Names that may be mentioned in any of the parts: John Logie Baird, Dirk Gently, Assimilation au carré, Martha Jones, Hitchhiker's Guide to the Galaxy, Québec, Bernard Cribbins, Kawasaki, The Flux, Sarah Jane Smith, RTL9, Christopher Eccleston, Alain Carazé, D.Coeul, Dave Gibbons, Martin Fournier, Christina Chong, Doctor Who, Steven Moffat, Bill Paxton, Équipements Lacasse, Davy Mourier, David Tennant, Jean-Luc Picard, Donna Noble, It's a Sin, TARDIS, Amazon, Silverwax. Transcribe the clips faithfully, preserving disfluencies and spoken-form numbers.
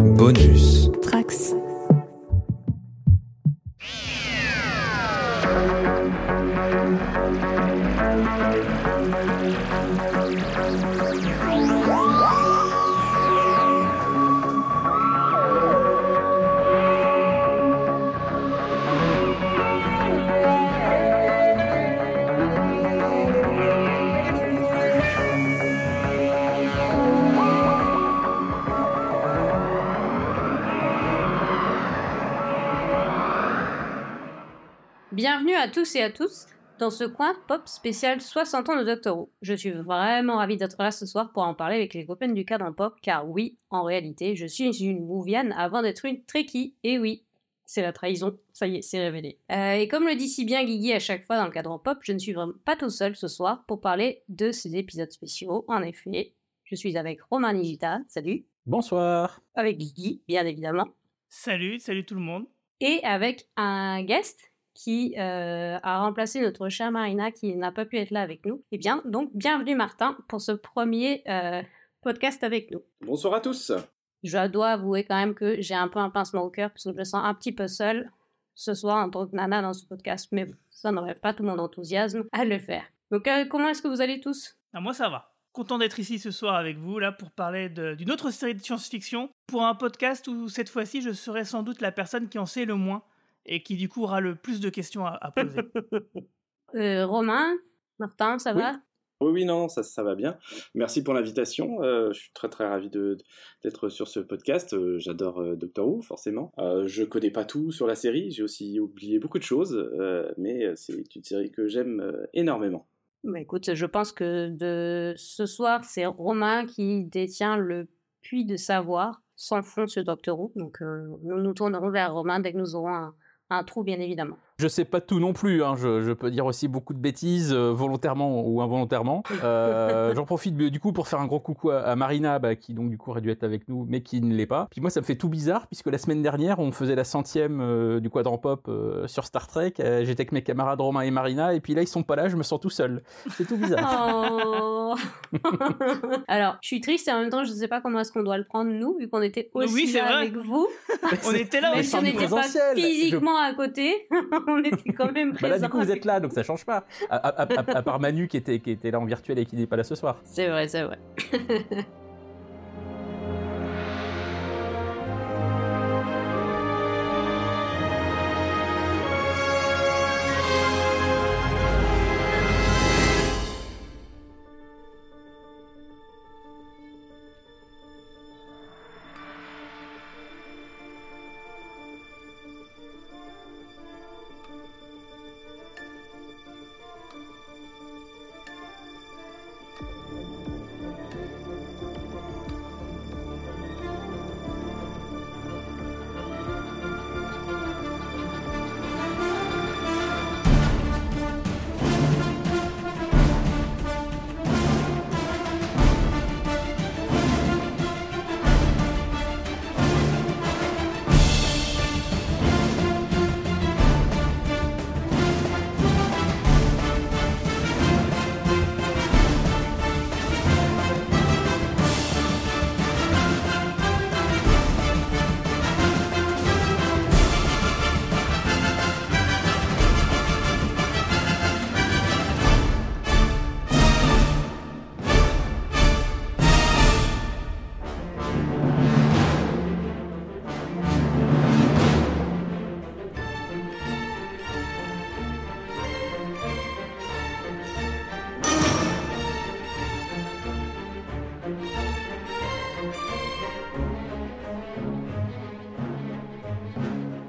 Bonus Tracks. Bienvenue à tous et à tous dans ce coin pop spécial soixante ans de Doctor Who. Je suis vraiment ravie d'être là ce soir pour en parler avec les copains du Quadrant Pop, car oui, en réalité, je suis une Whoviane avant d'être une Trekkie, et oui, c'est la trahison, ça y est, c'est révélé. Euh, et comme le dit si bien Guigui à chaque fois dans le Quadrant Pop, je ne suis vraiment pas tout seul ce soir pour parler de ces épisodes spéciaux. En effet, je suis avec Romain Nigita, salut. Bonsoir. Avec Guigui, bien évidemment. Salut, salut tout le monde. Et avec un guest qui euh, a remplacé notre chère Marina, qui n'a pas pu être là avec nous. Eh bien, donc, bienvenue Martin pour ce premier euh, podcast avec nous. Bonsoir à tous. Je dois avouer quand même que j'ai un peu un pincement au cœur, parce que je me sens un petit peu seule ce soir en tant que nana dans ce podcast, mais bon, ça n'aurait pas tout mon enthousiasme à le faire. Donc, euh, comment est-ce que vous allez tous ? Ah, moi, ça va. Content d'être ici ce soir avec vous, là, pour parler de, d'une autre série de science-fiction, pour un podcast où, cette fois-ci, je serai sans doute la personne qui en sait le moins, et qui du coup aura le plus de questions à, à poser. euh, Romain, Martin, ça va ? Oui, oui, non, ça, ça va bien. Merci pour l'invitation. Euh, je suis très très ravi de, de, d'être sur ce podcast. Euh, j'adore euh, Doctor Who, forcément. Euh, je connais pas tout sur la série, j'ai aussi oublié beaucoup de choses, euh, mais c'est une série que j'aime euh, énormément. Bah, écoute, je pense que de ce soir, c'est Romain qui détient le puits de savoir sans fond sur Doctor Who. Donc euh, nous nous tournerons vers Romain dès que nous aurons un Un trou, bien évidemment. Je sais pas tout non plus, hein. je, je peux dire aussi beaucoup de bêtises, euh, volontairement ou involontairement. Euh, j'en profite du coup pour faire un gros coucou à, à Marina, bah, qui donc du coup aurait dû être avec nous, mais qui ne l'est pas. Puis moi, ça me fait tout bizarre, puisque la semaine dernière, on faisait la centième euh, du Quadrant Pop euh, sur Star Trek. Euh, j'étais avec mes camarades Romain et Marina, et puis là, ils sont pas là, je me sens tout seul. C'est tout bizarre. Oh. Alors, je suis triste, et en même temps, je sais pas comment est-ce qu'on doit le prendre, nous, vu qu'on était aussi oui, là vrai. Avec vous. On était là, mais si on n'était pas physiquement je... à côté, on était quand même présents. Bah là, du coup, vous êtes là, donc ça change pas. À, à, à, à part Manu qui était, qui était là en virtuel et qui n'est pas là ce soir. C'est vrai, c'est vrai.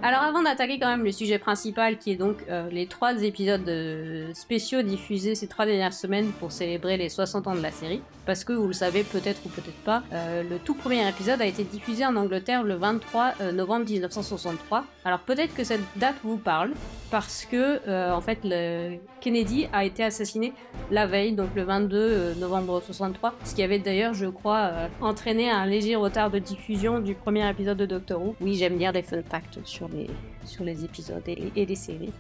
Alors avant d'attaquer quand même le sujet principal qui est donc euh, les trois épisodes euh, spéciaux diffusés ces trois dernières semaines pour célébrer les soixante ans de la série, parce que vous le savez peut-être ou peut-être pas, euh, le tout premier épisode a été diffusé en Angleterre le vingt-trois novembre dix-neuf cent soixante-trois. Alors peut-être que cette date vous parle, parce que euh, en fait le Kennedy a été assassiné la veille, donc le vingt-deux novembre soixante-trois, ce qui avait d'ailleurs je crois euh, entraîné un léger retard de diffusion du premier épisode de Doctor Who. Oui, j'aime dire des fun facts sur les les, sur les épisodes et les, et les séries.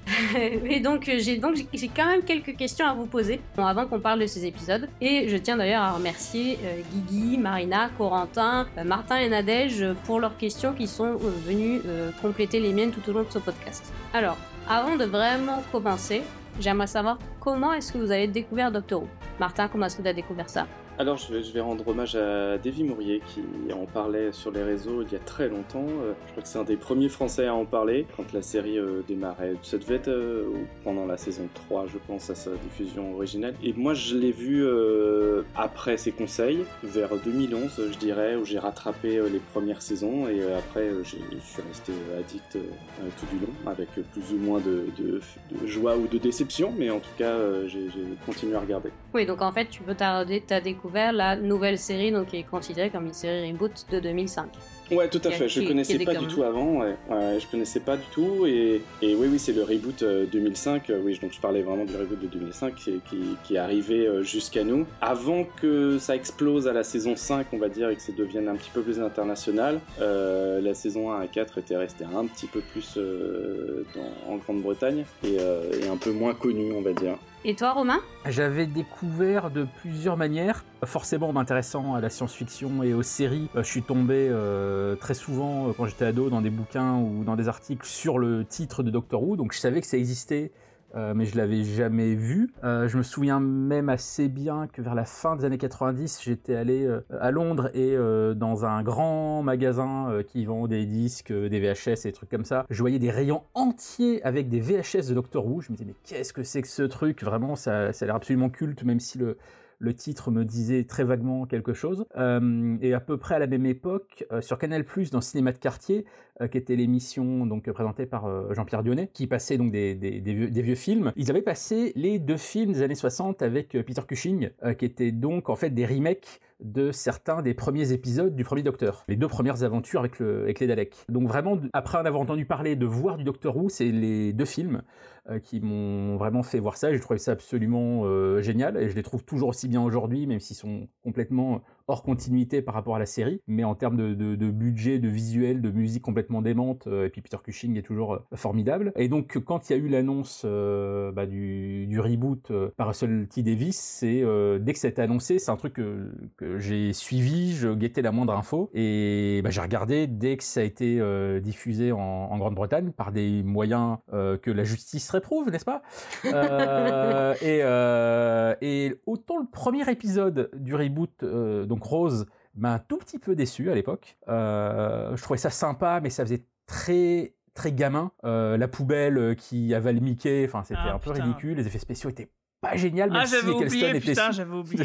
Et donc, j'ai, donc j'ai, j'ai quand même quelques questions à vous poser bon, avant qu'on parle de ces épisodes. Et je tiens d'ailleurs à remercier euh, Guigui, Marina, Corentin, euh, Martin et Nadège pour leurs questions qui sont euh, venues euh, compléter les miennes tout au long de ce podcast. Alors, avant de vraiment commencer, j'aimerais savoir comment est-ce que vous avez découvert Doctor Who. Martin, comment est-ce que tu as découvert ça? Alors, je vais, je vais rendre hommage à Davy Mourier qui en parlait sur les réseaux il y a très longtemps. Euh, je crois que c'est un des premiers Français à en parler quand la série euh, démarrait. Ça devait être euh, pendant la saison trois, je pense, à sa diffusion originelle. Et moi, je l'ai vu euh, après ses conseils, vers deux mille onze, je dirais, où j'ai rattrapé euh, les premières saisons. Et euh, après, euh, j'ai, je suis resté addict euh, tout du long, avec euh, plus ou moins de, de, de joie ou de déception. Mais en tout cas, euh, j'ai, j'ai continué à regarder. Oui, donc en fait, tu peux t'arrêter, t'as découvert la nouvelle série, donc qui est considérée comme une série reboot de deux mille cinq. Ouais, tout à fait. Je connaissais pas du tout avant. Ouais. Ouais, je connaissais pas du tout. Et, et oui, oui, c'est le reboot deux mille cinq. Oui, donc je parlais vraiment du reboot de deux mille cinq qui, qui, qui est arrivé jusqu'à nous. Avant que ça explose à la saison cinq, on va dire, et que ça devienne un petit peu plus international, euh, la saison un à quatre était restée un petit peu plus euh, dans, en Grande-Bretagne et, euh, et un peu moins connue, on va dire. Et toi, Romain? J'avais découvert de plusieurs manières. Forcément, en m'intéressant à la science-fiction et aux séries, je suis tombé euh, très souvent, quand j'étais ado, dans des bouquins ou dans des articles sur le titre de Doctor Who. Donc je savais que ça existait, euh, mais je l'avais jamais vu. Euh, je me souviens même assez bien que vers la fin des années quatre-vingt-dix, j'étais allé euh, à Londres et euh, dans un grand magasin euh, qui vend des disques, euh, des V H S et des trucs comme ça. Je voyais des rayons entiers avec des V H S de Doctor Who. Je me disais, mais qu'est-ce que c'est que ce truc? Vraiment, ça, ça a l'air absolument culte, même si le... Le titre me disait très vaguement quelque chose. Euh, et à peu près à la même époque, euh, sur Canal+, dans Cinéma de quartier, euh, qui était l'émission donc présentée par euh, Jean-Pierre Dionnet, qui passait donc des, des, des, vieux, des vieux films, ils avaient passé les deux films des années soixante avec euh, Peter Cushing, euh, qui étaient donc en fait des remakes de certains des premiers épisodes du premier Docteur, les deux premières aventures avec, le, avec les Daleks. Donc vraiment, après en avoir entendu parler de voir du Doctor Who, c'est les deux films euh, qui m'ont vraiment fait voir ça. J'ai trouvé ça absolument euh, génial et je les trouve toujours aussi bien aujourd'hui, même s'ils sont complètement hors continuité par rapport à la série, mais en termes de, de, de budget, de visuel, de musique complètement démente, euh, et puis Peter Cushing est toujours euh, formidable. Et donc quand il y a eu l'annonce euh, bah, du, du reboot euh, par Russell T. Davies, c'est euh, dès que c'était annoncé, c'est un truc que, que j'ai suivi, je guettais la moindre info et bah, j'ai regardé dès que ça a été euh, diffusé en, en Grande-Bretagne par des moyens euh, que la justice réprouve, n'est-ce pas euh, et, euh, et autant le premier épisode du reboot, euh, donc Rose, m'a un tout petit peu déçu à l'époque. Euh, je trouvais ça sympa, mais ça faisait très... très gamin. Euh, la poubelle qui avale Mickey, enfin c'était ah, un putain. peu ridicule, les effets spéciaux étaient pas génial, même ah, si Eccleston était... Putain, j'avais oublié.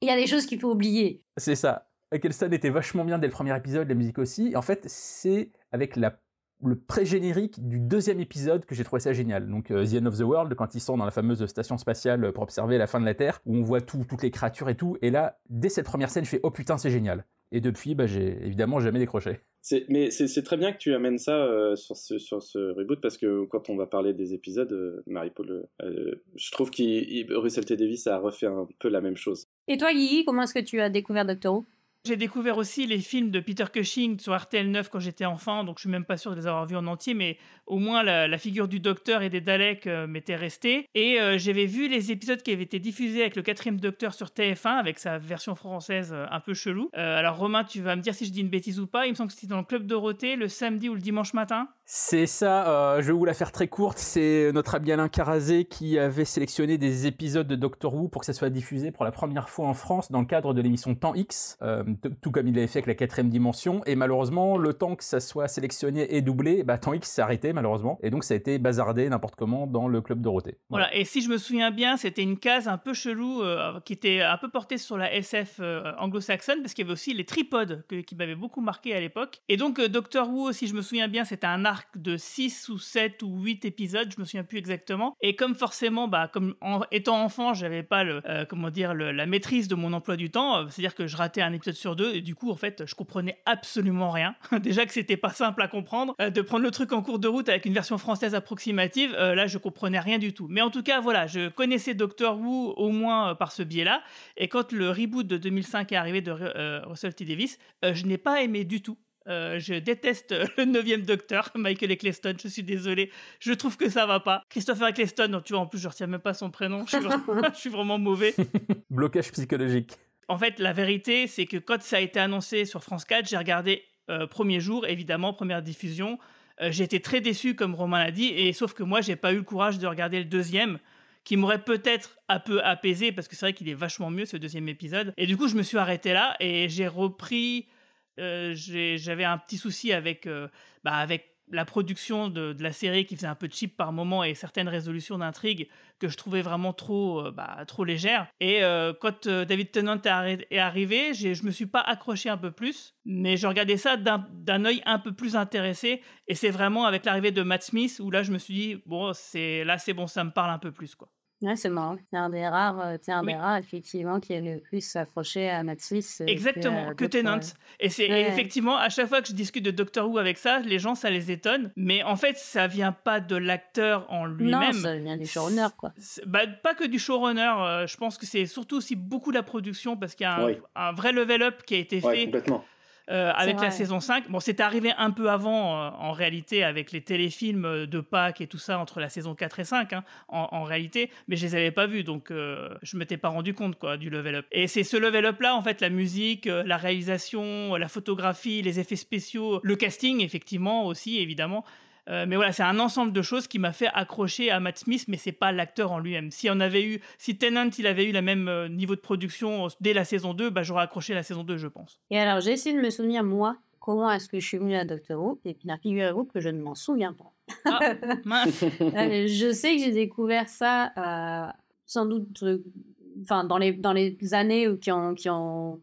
Il y a des choses qu'il faut oublier. C'est ça. Eccleston était vachement bien dès le premier épisode, la musique aussi. Et en fait, c'est avec la... le pré-générique du deuxième épisode que j'ai trouvé ça génial. Donc euh, The End of the World, quand ils sont dans la fameuse station spatiale pour observer la fin de la Terre, où on voit tout, toutes les créatures et tout. Et là, dès cette première scène, je fais « Oh putain, c'est génial !» Et depuis, bah, j'ai évidemment jamais décroché. C'est, mais c'est, c'est très bien que tu amènes ça euh, sur, ce, sur ce reboot, parce que quand on va parler des épisodes, euh, Marie-Paul, euh, je trouve que Russell T. Davies a refait un peu la même chose. Et toi, Guigui, comment est-ce que tu as découvert Doctor Who ? J'ai découvert aussi les films de Peter Cushing sur R T L neuf quand j'étais enfant, donc je suis même pas sûr de les avoir vus en entier, mais au moins la, la figure du Docteur et des Daleks euh, m'était restée. Et euh, j'avais vu les épisodes qui avaient été diffusés avec le quatrième Docteur sur T F un, avec sa version française euh, un peu chelou. Euh, alors Romain, tu vas me dire si je dis une bêtise ou pas, il me semble que c'était dans le Club Dorothée, le samedi ou le dimanche matin. C'est ça, euh, je vais vous la faire très courte, c'est notre ami Alain Carazé qui avait sélectionné des épisodes de Doctor Who pour que ça soit diffusé pour la première fois en France dans le cadre de l'émission Temps X, euh, tout comme il l'avait fait avec la quatrième dimension, et malheureusement le temps que ça soit sélectionné et doublé, bah, Temps X s'est arrêté malheureusement, et donc ça a été bazardé n'importe comment dans le Club Dorothée. Voilà, voilà. Et si je me souviens bien, c'était une case un peu chelou euh, qui était un peu portée sur la S F euh, anglo-saxonne, parce qu'il y avait aussi les tripodes que, qui m'avaient beaucoup marqué à l'époque, et donc euh, Doctor Who, si je me souviens bien, c'était un arc de six ou sept ou huit épisodes, je me souviens plus exactement, et comme forcément bah, comme en, étant enfant, j'avais pas le, euh, comment dire, le, la maîtrise de mon emploi du temps, euh, c'est-à-dire que je ratais un épisode sur deux, et du coup en fait je comprenais absolument rien. Déjà que c'était pas simple à comprendre, euh, de prendre le truc en cours de route avec une version française approximative, euh, là je comprenais rien du tout, mais en tout cas voilà, je connaissais Doctor Who au moins euh, par ce biais là, et quand le reboot de deux mille cinq est arrivé de euh, Russell T. Davies, euh, je n'ai pas aimé du tout. Euh, je déteste le neuvième Docteur, Michael Eccleston, je suis désolée. Je trouve que ça va pas. Christopher Eccleston, tu vois, en plus, je retiens même pas son prénom. Je suis vraiment, je suis vraiment mauvais. Blocage psychologique. En fait, la vérité, c'est que quand ça a été annoncé sur France quatre, j'ai regardé euh, premier jour, évidemment, première diffusion. Euh, j'ai été très déçu, comme Romain l'a dit, et sauf que moi, j'ai pas eu le courage de regarder le deuxième, qui m'aurait peut-être un peu apaisé, parce que c'est vrai qu'il est vachement mieux, ce deuxième épisode. Et du coup, je me suis arrêté là, et j'ai repris... Euh, j'ai, j'avais un petit souci avec, euh, bah avec la production de, de la série qui faisait un peu cheap par moment et certaines résolutions d'intrigue que je trouvais vraiment trop, euh, bah, trop légères. Et euh, quand euh, David Tennant est arrivé, j'ai, je me suis pas accroché un peu plus, mais je regardais ça d'un, d'un œil un peu plus intéressé. Et c'est vraiment avec l'arrivée de Matt Smith où là, je me suis dit, bon, c'est, là, c'est bon, ça me parle un peu plus, quoi. Ouais, c'est marrant. C'est un des rares, c'est un oui. des rares effectivement, qui est le plus accroché à Matt Smith. Exactement, que, que Tennant. Euh... Et c'est ouais. et effectivement, à chaque fois que je discute de Doctor Who avec ça, les gens, ça les étonne. Mais en fait, ça vient pas de l'acteur en lui-même. Non, ça vient du showrunner, quoi. Bah, pas que du showrunner. Euh, je pense que c'est surtout aussi beaucoup la production, parce qu'il y a un, oui. un vrai level-up qui a été ouais, fait. Complètement. Euh, avec la saison cinq. Bon, c'est arrivé un peu avant, euh, en réalité, avec les téléfilms de Pâques et tout ça, entre la saison quatre et cinq, hein, en, en réalité, mais je les avais pas vus, donc euh, je m'étais pas rendu compte, quoi, du level-up. Et c'est ce level-up-là, en fait, la musique, euh, la réalisation, euh, la photographie, les effets spéciaux, le casting, effectivement, aussi, évidemment. Euh, mais voilà, c'est un ensemble de choses qui m'a fait accrocher à Matt Smith, mais c'est pas l'acteur en lui-même. Si on avait eu, si Tennant, il avait eu le même euh, niveau de production euh, dès la saison deux, bah, j'aurais accroché la saison deux, je pense. Et alors, j'ai essayé de me souvenir, moi, comment est-ce que je suis venue à Doctor Who, et puis, figurez-vous que je ne m'en souviens pas. Ah, mince. euh, je sais que j'ai découvert ça, euh, sans doute, enfin, euh, dans les, dans les années qui ont, qui ont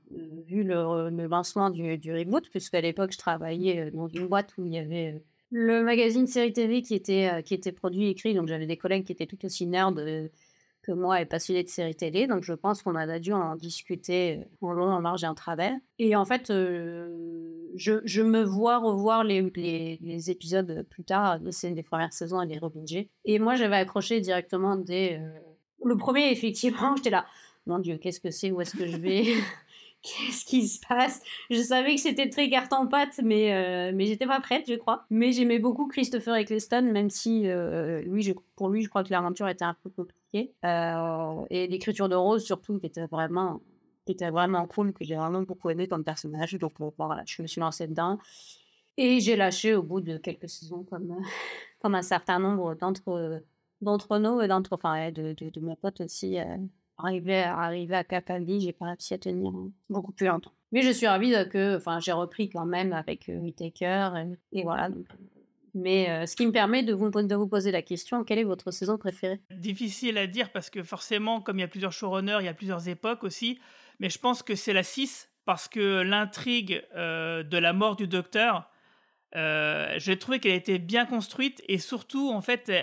vu le, le lancement du, du reboot, puisqu'à l'époque, je travaillais dans une boîte où il y avait... Euh, le magazine série T V qui était, euh, qui était produit, écrit, donc j'avais des collègues qui étaient tout aussi nerds euh, que moi et passionnés de séries télé, donc je pense qu'on a dû en discuter en long, en large et en travers. Et en fait, euh, je, je me vois revoir les, les, les épisodes plus tard, c'est des premières saisons à les rebinger. Et moi, j'avais accroché directement dès... Euh... Le premier, effectivement, j'étais là, mon Dieu, qu'est-ce que c'est, où est-ce que je vais ? Qu'est-ce qui se passe ? Je savais que c'était très carte en pâte, mais, euh, mais j'étais pas prête, je crois. Mais j'aimais beaucoup Christopher Eccleston, même si euh, lui, je, pour lui, je crois que l'aventure était un peu compliquée. Euh, et l'écriture de Rose, surtout, qui était vraiment, qui était vraiment cool, que j'ai vraiment beaucoup aimé comme personnage. Donc voilà, je me suis lancée dedans. Et j'ai lâché au bout de quelques saisons, comme, euh, comme un certain nombre d'entre, d'entre nous et d'entre, enfin, de, de, de mes potes aussi. Euh, Arrivé à, arrivé à Capaldi, j'ai pas réussi à tenir beaucoup plus longtemps. Mais je suis ravie que, enfin, j'ai repris quand même avec Whittaker et, et voilà. Donc. Mais euh, ce qui me permet de vous, de vous poser la question, quelle est votre saison préférée ? Difficile à dire parce que forcément, comme il y a plusieurs showrunners, il y a plusieurs époques aussi. Mais je pense que c'est la six parce que l'intrigue euh, de la mort du Docteur, euh, j'ai trouvé qu'elle était bien construite et surtout, en fait... Euh,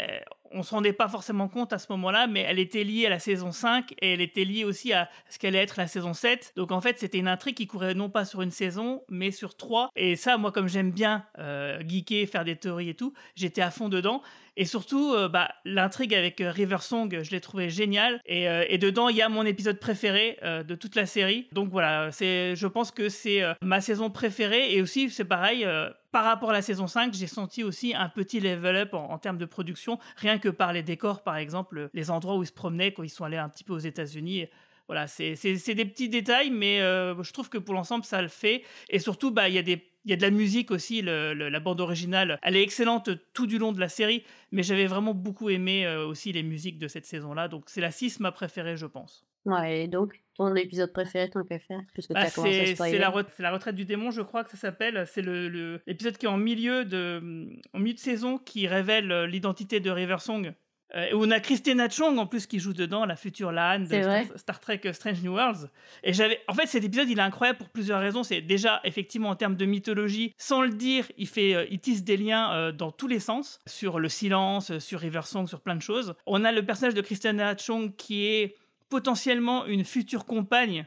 on ne se rendait pas forcément compte à ce moment-là, mais elle était liée à la saison cinq et elle était liée aussi à ce qu'allait être la saison sept. Donc en fait, c'était une intrigue qui courait non pas sur une saison, mais sur trois. Et ça, moi, comme j'aime bien euh, geeker, faire des théories et tout, j'étais à fond dedans. Et surtout, euh, bah, l'intrigue avec euh, River Song, je l'ai trouvée géniale. Et, euh, et dedans, il y a mon épisode préféré euh, de toute la série. Donc voilà, c'est, je pense que c'est euh, ma saison préférée. Et aussi, c'est pareil, euh, par rapport à la saison cinq, j'ai senti aussi un petit level-up en, en termes de production. Rien que par les décors, par exemple, les endroits où ils se promenaient quand ils sont allés un petit peu aux États-Unis. Voilà, c'est, c'est, c'est des petits détails, mais euh, je trouve que pour l'ensemble, ça le fait. Et surtout, bah, il y a des... Il y a de la musique aussi, le, le, la bande originale. Elle est excellente tout du long de la série, mais j'avais vraiment beaucoup aimé euh, aussi les musiques de cette saison-là. Donc, c'est la six ma préférée, je pense. Ouais, et donc, ton épisode préféré, ton préféré puisque bah, t'as c'est, commencé à c'est, la re- c'est la retraite du démon, je crois que ça s'appelle. C'est le, le, l'épisode qui est en milieu, de, en milieu de saison qui révèle l'identité de River Song. Euh, on a Christina Chong, en plus, qui joue dedans, la future Lan de Star, Star Trek Strange New Worlds. Et j'avais... En fait, cet épisode, il est incroyable pour plusieurs raisons. C'est déjà, effectivement, en termes de mythologie, sans le dire, il, fait, euh, il tisse des liens euh, dans tous les sens, sur le silence, sur River Song, sur plein de choses. On a le personnage de Christina Chong qui est potentiellement une future compagne,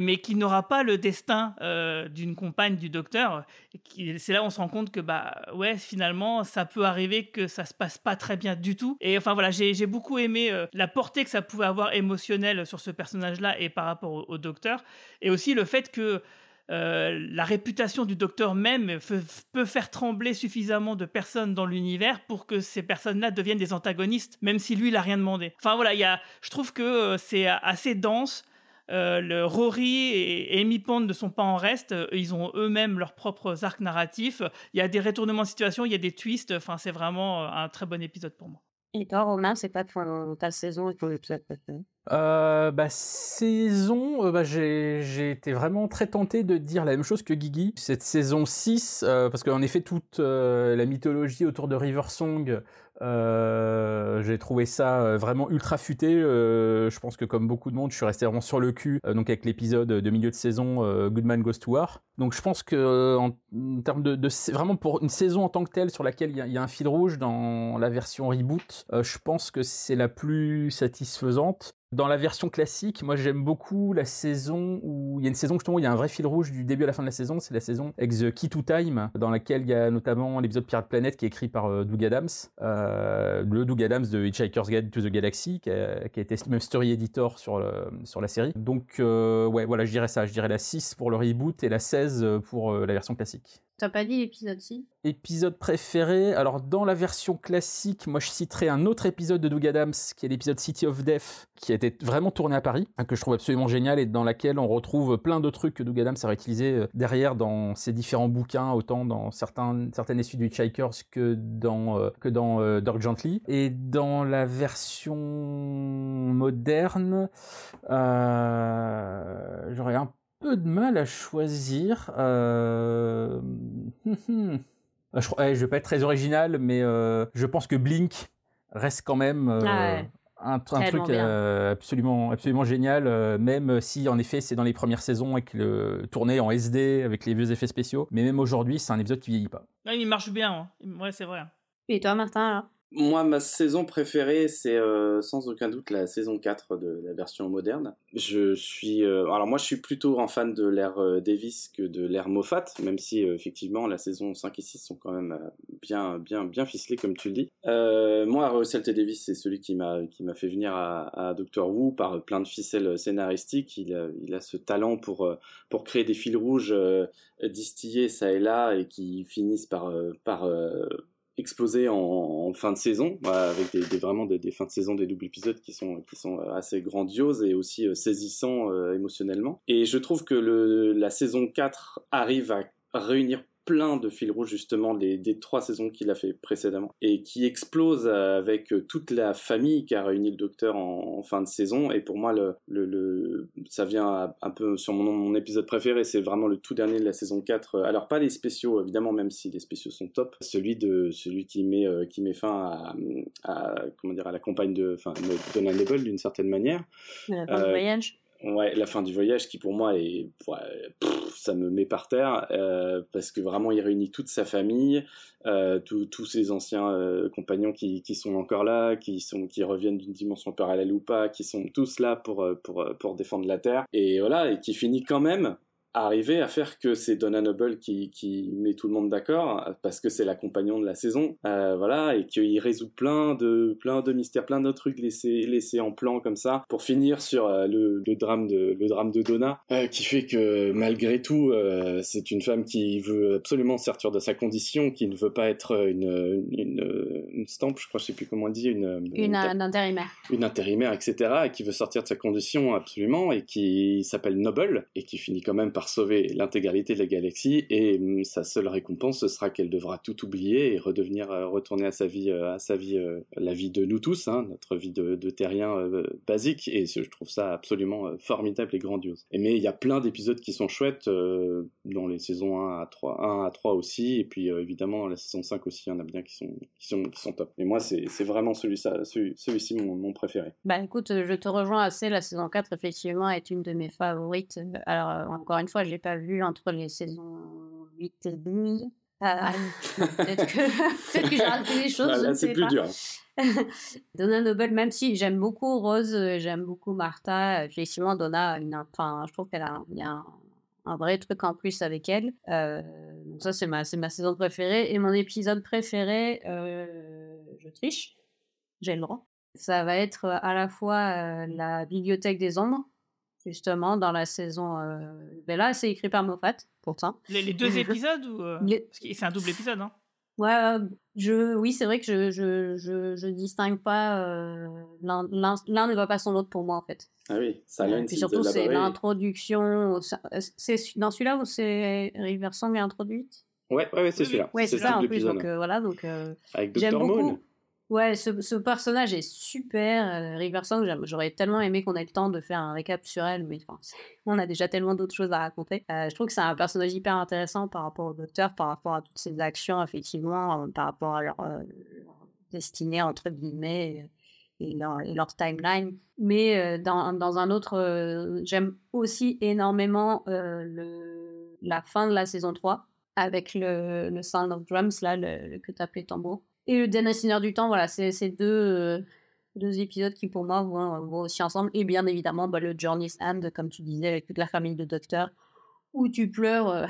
mais qui n'aura pas le destin euh, d'une compagne du Docteur. Et c'est là où on se rend compte que bah ouais, finalement, ça peut arriver que ça se passe pas très bien du tout. Et enfin voilà, j'ai, j'ai beaucoup aimé euh, la portée que ça pouvait avoir émotionnelle sur ce personnage-là et par rapport au, au Docteur. Et aussi le fait que euh, la réputation du docteur même f- peut faire trembler suffisamment de personnes dans l'univers pour que ces personnes-là deviennent des antagonistes, même si lui, il n'a rien demandé. Enfin voilà, y a, je trouve que euh, c'est assez dense. Euh, le Rory et Amy Pond ne sont pas en reste, ils ont eux-mêmes leurs propres arcs narratifs, il y a des retournements de situation, il y a des twists, enfin, c'est vraiment un très bon épisode pour moi. Et toi Romain, c'est pas ton, ta saison et ton épisode préféré? Euh, bah, saison, euh, bah, j'ai, j'ai été vraiment très tenté de dire la même chose que Guigui. Cette saison six, euh, parce qu'en effet, toute euh, la mythologie autour de River Song, euh, j'ai trouvé ça vraiment ultra futé. Euh, je pense que, comme beaucoup de monde, je suis resté vraiment sur le cul, euh, donc avec l'épisode de milieu de saison euh, Goodman Goes to War. Donc je pense que, euh, en, en termes de, de. Vraiment pour une saison en tant que telle sur laquelle il y, y a un fil rouge dans la version reboot, euh, je pense que c'est la plus satisfaisante. Dans la version classique, moi j'aime beaucoup la saison où il y a une saison justement où il y a un vrai fil rouge du début à la fin de la saison, c'est la saison avec The Key to Time, dans laquelle il y a notamment l'épisode Pirate Planet qui est écrit par euh, Doug Adams, euh, le Doug Adams de Hitchhiker's Guide to the Galaxy, qui a, qui a été même story editor sur, le, sur la série. Donc euh, ouais, voilà, je dirais ça, je dirais la six pour le reboot et la seize pour euh, la version classique. T'as pas dit l'épisode six ? Épisode préféré, alors dans la version classique, moi je citerai un autre épisode de Doug Adams, qui est l'épisode City of Death, qui a été vraiment tourné à Paris, hein, que je trouve absolument génial, et dans laquelle on retrouve plein de trucs que Doug Adams a réutilisé derrière dans ses différents bouquins, autant dans certains, certaines issues du Hitchhikers que dans, euh, que dans euh, Dirk Gently. Et dans la version moderne, euh, j'aurais un peu de mal à choisir. Euh... je, ouais, je vais pas être très original, mais euh, je pense que Blink reste quand même euh, ah ouais. un, un truc euh, absolument, absolument génial, euh, même si en effet c'est dans les premières saisons avec le tourné en S D avec les vieux effets spéciaux. Mais même aujourd'hui, c'est un épisode qui vieillit pas. Ouais, il marche bien, hein. Ouais, c'est vrai. Et toi, Martin, alors ? Moi, ma saison préférée, c'est euh, sans aucun doute la saison quatre de la version moderne. Je suis, euh, alors moi, je suis plutôt un fan de l'ère euh, Davies que de l'ère Moffat, même si euh, effectivement la saison cinq et six sont quand même euh, bien, bien, bien ficelées, comme tu le dis. Euh, moi, Russell T. Davies, c'est celui qui m'a, qui m'a fait venir à, à Doctor Who par euh, plein de ficelles scénaristiques. Il a, il a ce talent pour, euh, pour créer des fils rouges euh, distillés ça et là et qui finissent par, euh, par euh, explosé en, en fin de saison, avec des, des, vraiment des, des fins de saison, des doubles épisodes qui sont, qui sont assez grandioses et aussi saisissants euh, émotionnellement. Et je trouve que le, la saison quatre arrive à réunir plein de fils rouges justement des, des trois saisons qu'il a fait précédemment et qui explose avec toute la famille qu'a réuni le docteur en, en fin de saison. Et pour moi le, le, le, ça vient un peu sur mon, mon épisode préféré, c'est vraiment le tout dernier de la saison quatre, alors pas les spéciaux évidemment, même si les spéciaux sont top, celui, de, celui qui, met, qui met fin à, à, comment dire, à la campagne de, enfin, de Donna Noble d'une certaine manière, la fin euh, du voyage. Ouais, la fin du voyage qui pour moi est, ouais, pff, ça me met par terre euh, parce que vraiment il réunit toute sa famille, euh, tous ses anciens euh, compagnons qui, qui sont encore là, qui sont, qui reviennent d'une dimension parallèle ou pas, qui sont tous là pour pour pour défendre la Terre et voilà, et qui finit quand même arriver à faire que c'est Donna Noble qui, qui met tout le monde d'accord parce que c'est la compagnon de la saison, euh, voilà, et qu'il résout plein de, plein de mystères, plein de trucs laissés, laissés en plan comme ça pour finir sur euh, le, le, drame de, le drame de Donna euh, qui fait que malgré tout euh, c'est une femme qui veut absolument sortir de sa condition, qui ne veut pas être une, une, une, une stampe, je crois, je sais plus comment on dit, une, une, une, un intérimaire, une intérimaire, et cetera, et qui veut sortir de sa condition absolument et qui s'appelle Noble et qui finit quand même par sauver l'intégralité de la galaxie et hum, sa seule récompense ce sera qu'elle devra tout oublier et redevenir euh, retourner à sa vie euh, à sa vie euh, la vie de nous tous, hein, notre vie de, de terrien euh, basique, et je trouve ça absolument euh, formidable et grandiose. Et, mais il y a plein d'épisodes qui sont chouettes euh, dans les saisons un à trois aussi, et puis euh, évidemment dans la saison cinq aussi il y en a bien qui sont qui sont qui sont top, et moi c'est c'est vraiment celui-ci celui, celui-ci mon, mon préféré. Bah écoute, je te rejoins assez, la saison quatre effectivement est une de mes favorites. Alors euh, encore une fois, j'ai pas vu entre les saisons huit et douze. Euh, peut-être, que, peut-être que j'ai raté des choses, voilà, je ne sais pas. Dur. Donna Noble, même si j'aime beaucoup Rose, j'aime beaucoup Martha, effectivement Donna, une, enfin, je trouve qu'elle a, y a un, un vrai truc en plus avec elle. Euh, donc ça, c'est ma, c'est ma saison préférée. Et mon épisode préféré, euh, je triche, j'ai le droit. Ça va être à la fois euh, la bibliothèque des ombres, justement, dans la saison... Euh... Ben là, c'est écrit par Moffat, pourtant. Les, les deux épisodes ou euh... les... Parce que c'est un double épisode, hein. Ouais, euh, je, oui, c'est vrai que je je je, je distingue pas euh, l'un, l'un l'un ne va pas sans l'autre pour moi en fait. Ah oui, ça vient. Et puis surtout c'est l'introduction, c'est dans celui-là où c'est River Song est introduite. Ouais, ouais, ouais, c'est celui-là. Ouais, c'est, c'est ça en plus donc euh, voilà donc. Euh, Avec Doctor Moon. Ouais, ce ce personnage est super. Euh, River Song, j'aurais tellement aimé qu'on ait le temps de faire un récap sur elle, mais enfin, on a déjà tellement d'autres choses à raconter. Euh, je trouve que c'est un personnage hyper intéressant par rapport au Docteur, par rapport à toutes ses actions, effectivement, par rapport à leur, euh, leur destinée entre guillemets et leur, et leur timeline. Mais euh, dans dans un autre, euh, j'aime aussi énormément euh, le la fin de la saison trois avec le le Sound of Drums là, le, le que t'appelais tambour. Et le Destineur du Temps, voilà, c'est, c'est deux, euh, deux épisodes qui, pour moi, vont, vont aussi ensemble. Et bien évidemment, bah, le Journey's End, comme tu disais, avec toute la famille de Docteur, où tu pleures, euh,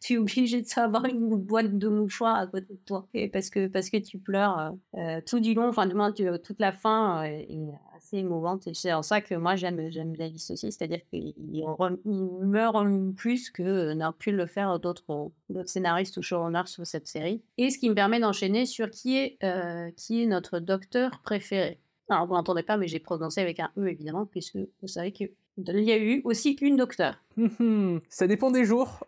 tu es obligé de savoir une boîte de mouchoirs à côté de toi. Et parce, que, parce que tu pleures euh, tout du long, enfin, du moins, tu, toute la fin euh, est assez émouvante. Et c'est en ça que moi, j'aime, j'aime Davies aussi, c'est-à-dire qu'il re- meurt plus que n'a pu le faire d'autres. d'autres scénaristes ou showrunners sur cette série. Et ce qui me permet d'enchaîner sur qui est, euh, qui est notre docteur préféré. Alors, vous n'entendez pas, mais j'ai prononcé avec un E, évidemment, puisque vous savez qu'il y a eu aussi une docteur. Mmh, ça dépend des jours.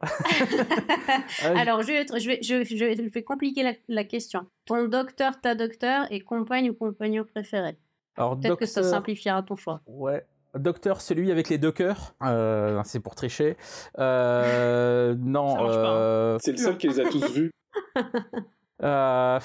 Alors, je vais, être, je, vais, je, je, vais, je vais compliquer la, la question. Ton docteur, ta docteur, est compagne ou compagnon préféré? Alors, peut-être docteur... que ça simplifiera ton choix. Ouais. Docteur, celui avec les deux cœurs. Euh, c'est pour tricher. Euh, non. Ça marche pas, hein. euh... C'est le seul qui les a tous vus. euh...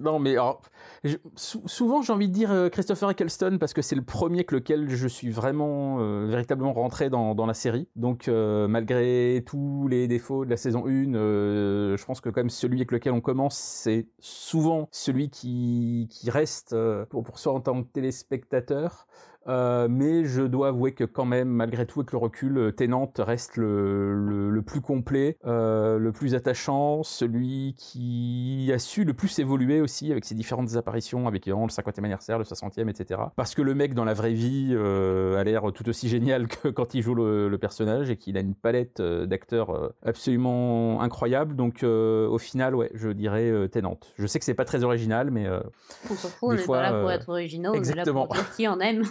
Non, mais alors, je... Sou- souvent j'ai envie de dire euh, Christopher Eccleston parce que c'est le premier avec lequel je suis vraiment, euh, véritablement rentré dans, dans la série. Donc, euh, malgré tous les défauts de la saison un, euh, je pense que quand même celui avec lequel on commence, c'est souvent celui qui, qui reste euh, pour, pour soi en tant que téléspectateur. Euh, mais je dois avouer que quand même, malgré tout, avec le recul, Tennant reste le, le, le plus complet, euh, le plus attachant, celui qui a su le plus évoluer aussi avec ses différentes apparitions, avec évidemment le cinquantième anniversaire, le soixantième, et cetera. Parce que le mec dans la vraie vie euh, a l'air tout aussi génial que quand il joue le, le personnage et qu'il a une palette d'acteurs absolument incroyable. Donc euh, au final, ouais, je dirais euh, Tennant. Je sais que c'est pas très original, mais euh, on s'en fout, on n'est pas là pour être originaux, exactement. On est là pour dire qui en aime.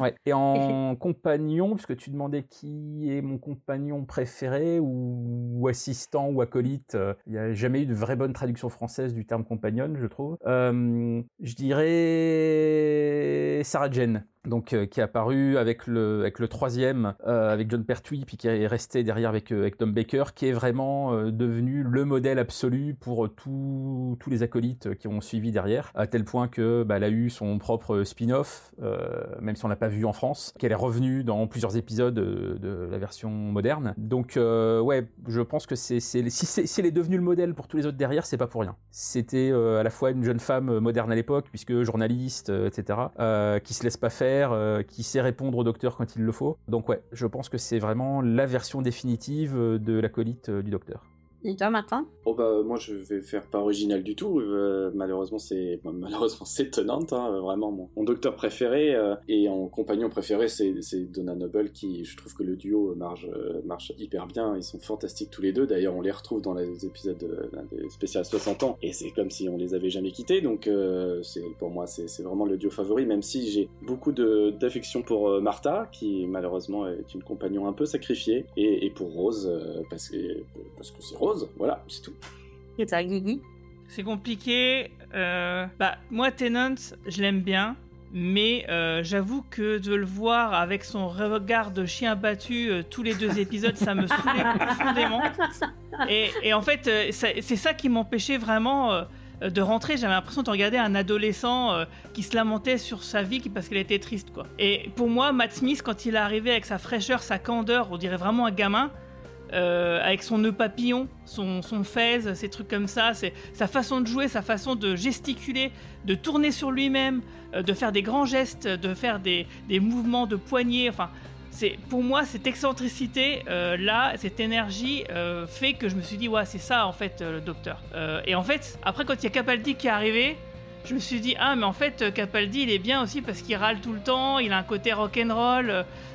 Ouais. Et en compagnon, puisque tu demandais qui est mon compagnon préféré ou, ou assistant ou acolyte, il euh, n'y a jamais eu de vraie bonne traduction française du terme compagnon, je trouve. Euh, je dirais Sarah Jane. Donc, euh, qui est apparu avec le, avec le troisième, euh, avec John Pertwee, puis qui est resté derrière avec, euh, avec Tom Baker, qui est vraiment euh, devenu le modèle absolu pour tout, tous les acolytes qui ont suivi derrière, à tel point que bah, elle a eu son propre spin-off, euh, même si on l'a pas vu en France, qu'elle est revenue dans plusieurs épisodes de, de la version moderne. Donc, euh, ouais, je pense que c'est, c'est, si, c'est, si elle est devenue le modèle pour tous les autres derrière, c'est pas pour rien. C'était euh, à la fois une jeune femme moderne à l'époque, puisque journaliste, euh, et cetera, euh, qui se laisse pas faire, qui sait répondre au docteur quand il le faut. Donc ouais, je pense que c'est vraiment la version définitive de l'acolyte du docteur. Et toi, Martin ? Oh bah moi je vais faire pas original du tout. Euh, malheureusement c'est bah, malheureusement c'est Tennant, hein, vraiment mon, mon docteur préféré euh, et en compagnon préféré c'est c'est Donna Noble qui, je trouve que le duo marche marche hyper bien. Ils sont fantastiques tous les deux. D'ailleurs on les retrouve dans les épisodes de, des spéciales soixante ans et c'est comme si on les avait jamais quittés. Donc euh, c'est pour moi c'est c'est vraiment le duo favori. Même si j'ai beaucoup de d'affection pour euh, Martha qui malheureusement est une compagnon un peu sacrifiée et, et pour Rose euh, parce que parce que c'est Rose. Voilà, c'est tout. Et ça, Guigui ? C'est compliqué. Euh, bah, moi, Tennant, je l'aime bien, mais euh, j'avoue que de le voir avec son regard de chien battu euh, tous les deux épisodes, ça me saoulait profondément. Et, et en fait, euh, ça, c'est ça qui m'empêchait vraiment... Euh, de rentrer, j'avais l'impression de regarder un adolescent euh, qui se lamentait sur sa vie parce qu'elle était triste, quoi. Et pour moi, Matt Smith, quand il est arrivé avec sa fraîcheur, sa candeur, on dirait vraiment un gamin. Euh, avec son nœud papillon, son, son fez, ces trucs comme ça, c'est, sa façon de jouer, sa façon de gesticuler, de tourner sur lui-même, euh, de faire des grands gestes, de faire des, des mouvements de poignée. Enfin, c'est, pour moi, cette excentricité, euh, là, cette énergie euh, fait que je me suis dit, ouais, c'est ça en fait euh, le docteur. Euh, et en fait, après, quand il y a Capaldi qui est arrivé, je me suis dit, ah mais en fait Capaldi il est bien aussi parce qu'il râle tout le temps, il a un côté rock'n'roll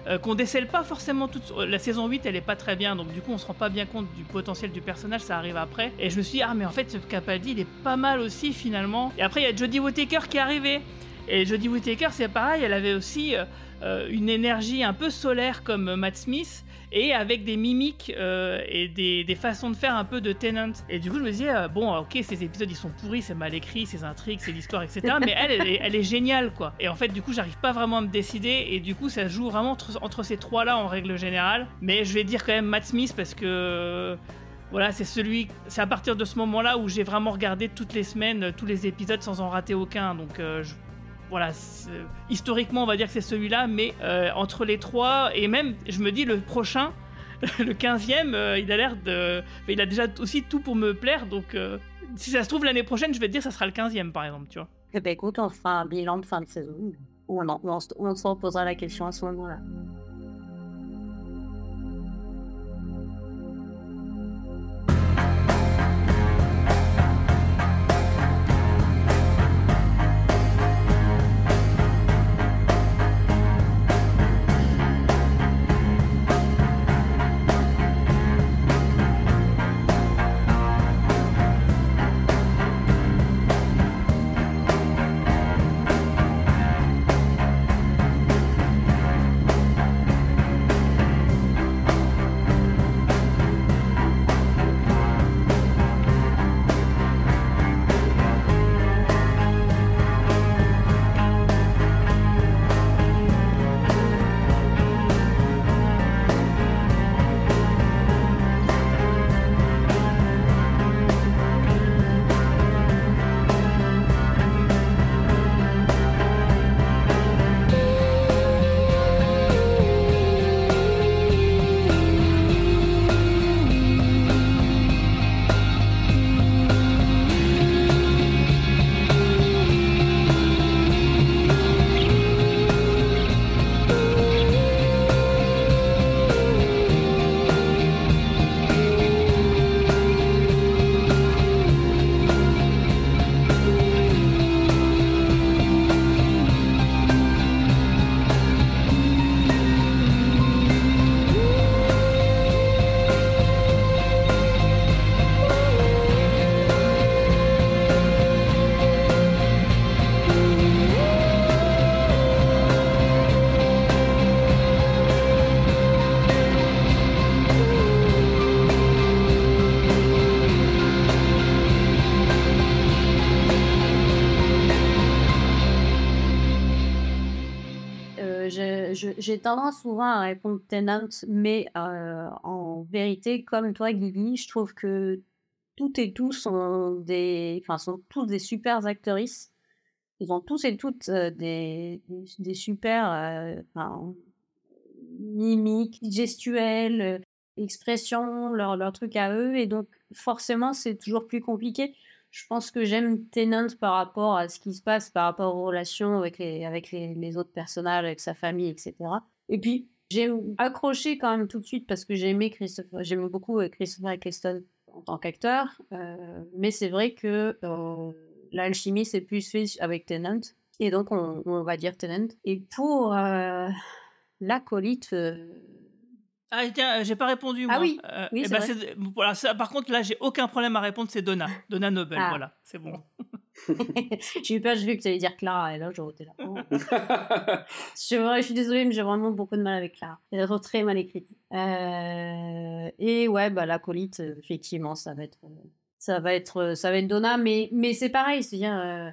euh, qu'on décèle pas forcément toute... La saison huit elle est pas très bien, donc du coup on se rend pas bien compte du potentiel du personnage, ça arrive après. Et je me suis dit, ah mais en fait Capaldi il est pas mal aussi finalement. Et après il y a Jodie Whittaker qui est arrivée. Et Jodie Whittaker c'est pareil, elle avait aussi euh, une énergie un peu solaire comme Matt Smith, et avec des mimiques euh, et des, des façons de faire un peu de Tennant. Et du coup, je me disais, euh, bon, ok, ces épisodes, ils sont pourris, c'est mal écrit, ces intrigues, c'est l'histoire, et cetera. Mais elle, elle est, elle est géniale, quoi. Et en fait, du coup, j'arrive pas vraiment à me décider. Et du coup, ça se joue vraiment entre, entre ces trois-là, en règle générale. Mais je vais dire quand même Matt Smith, parce que... Voilà, c'est celui, c'est à partir de ce moment-là où j'ai vraiment regardé toutes les semaines, tous les épisodes, sans en rater aucun. Donc, euh, je... Voilà, historiquement on va dire que c'est celui-là, mais euh, entre les trois, et même je me dis le prochain, le quinzième, euh, il a l'air de... Il a déjà aussi tout pour me plaire, donc euh, si ça se trouve l'année prochaine, je vais te dire ça sera le quinzième par exemple, tu vois. Eh bien écoute, on fera un bilan de fin de saison, ou on, on, on se reposera la question à ce moment-là. J'ai tendance souvent à répondre Tennant, mais euh, en vérité, comme toi, Guigui, je trouve que toutes et tous sont des, enfin, sont tous des super actrices. Ils ont tous et toutes euh, des, des super euh, enfin, mimiques, gestuelles, expressions, leur, leur truc à eux. Et donc, forcément, c'est toujours plus compliqué. Je pense que j'aime Tennant par rapport à ce qui se passe, par rapport aux relations avec les, avec les, les autres personnages, avec sa famille, et cetera. Et puis, j'ai accroché quand même tout de suite parce que j'aimais Christopher, j'aimais beaucoup Christopher Eccleston en tant qu'acteur. Euh, mais c'est vrai que euh, l'alchimie s'est plus faite avec Tennant. Et donc, on, on va dire Tennant. Et pour euh, l'acolyte... Euh, Ah tiens, j'ai pas répondu moi. Ah oui, euh, oui c'est bah, vrai. C'est, voilà, ça, par contre, là, j'ai aucun problème à répondre, c'est Donna. Donna Noble, ah. Voilà, c'est bon. J'ai eu peur, j'ai vu que tu allais dire Clara, et là, j'aurais été là. Oh. je, vrai, je suis désolée, mais j'ai vraiment beaucoup de mal avec Clara. Elle est très mal écrite. Euh, et ouais, bah, l'acolyte, effectivement, ça va être, ça va être, ça va être Donna, mais, mais c'est pareil, c'est-à-dire... Euh,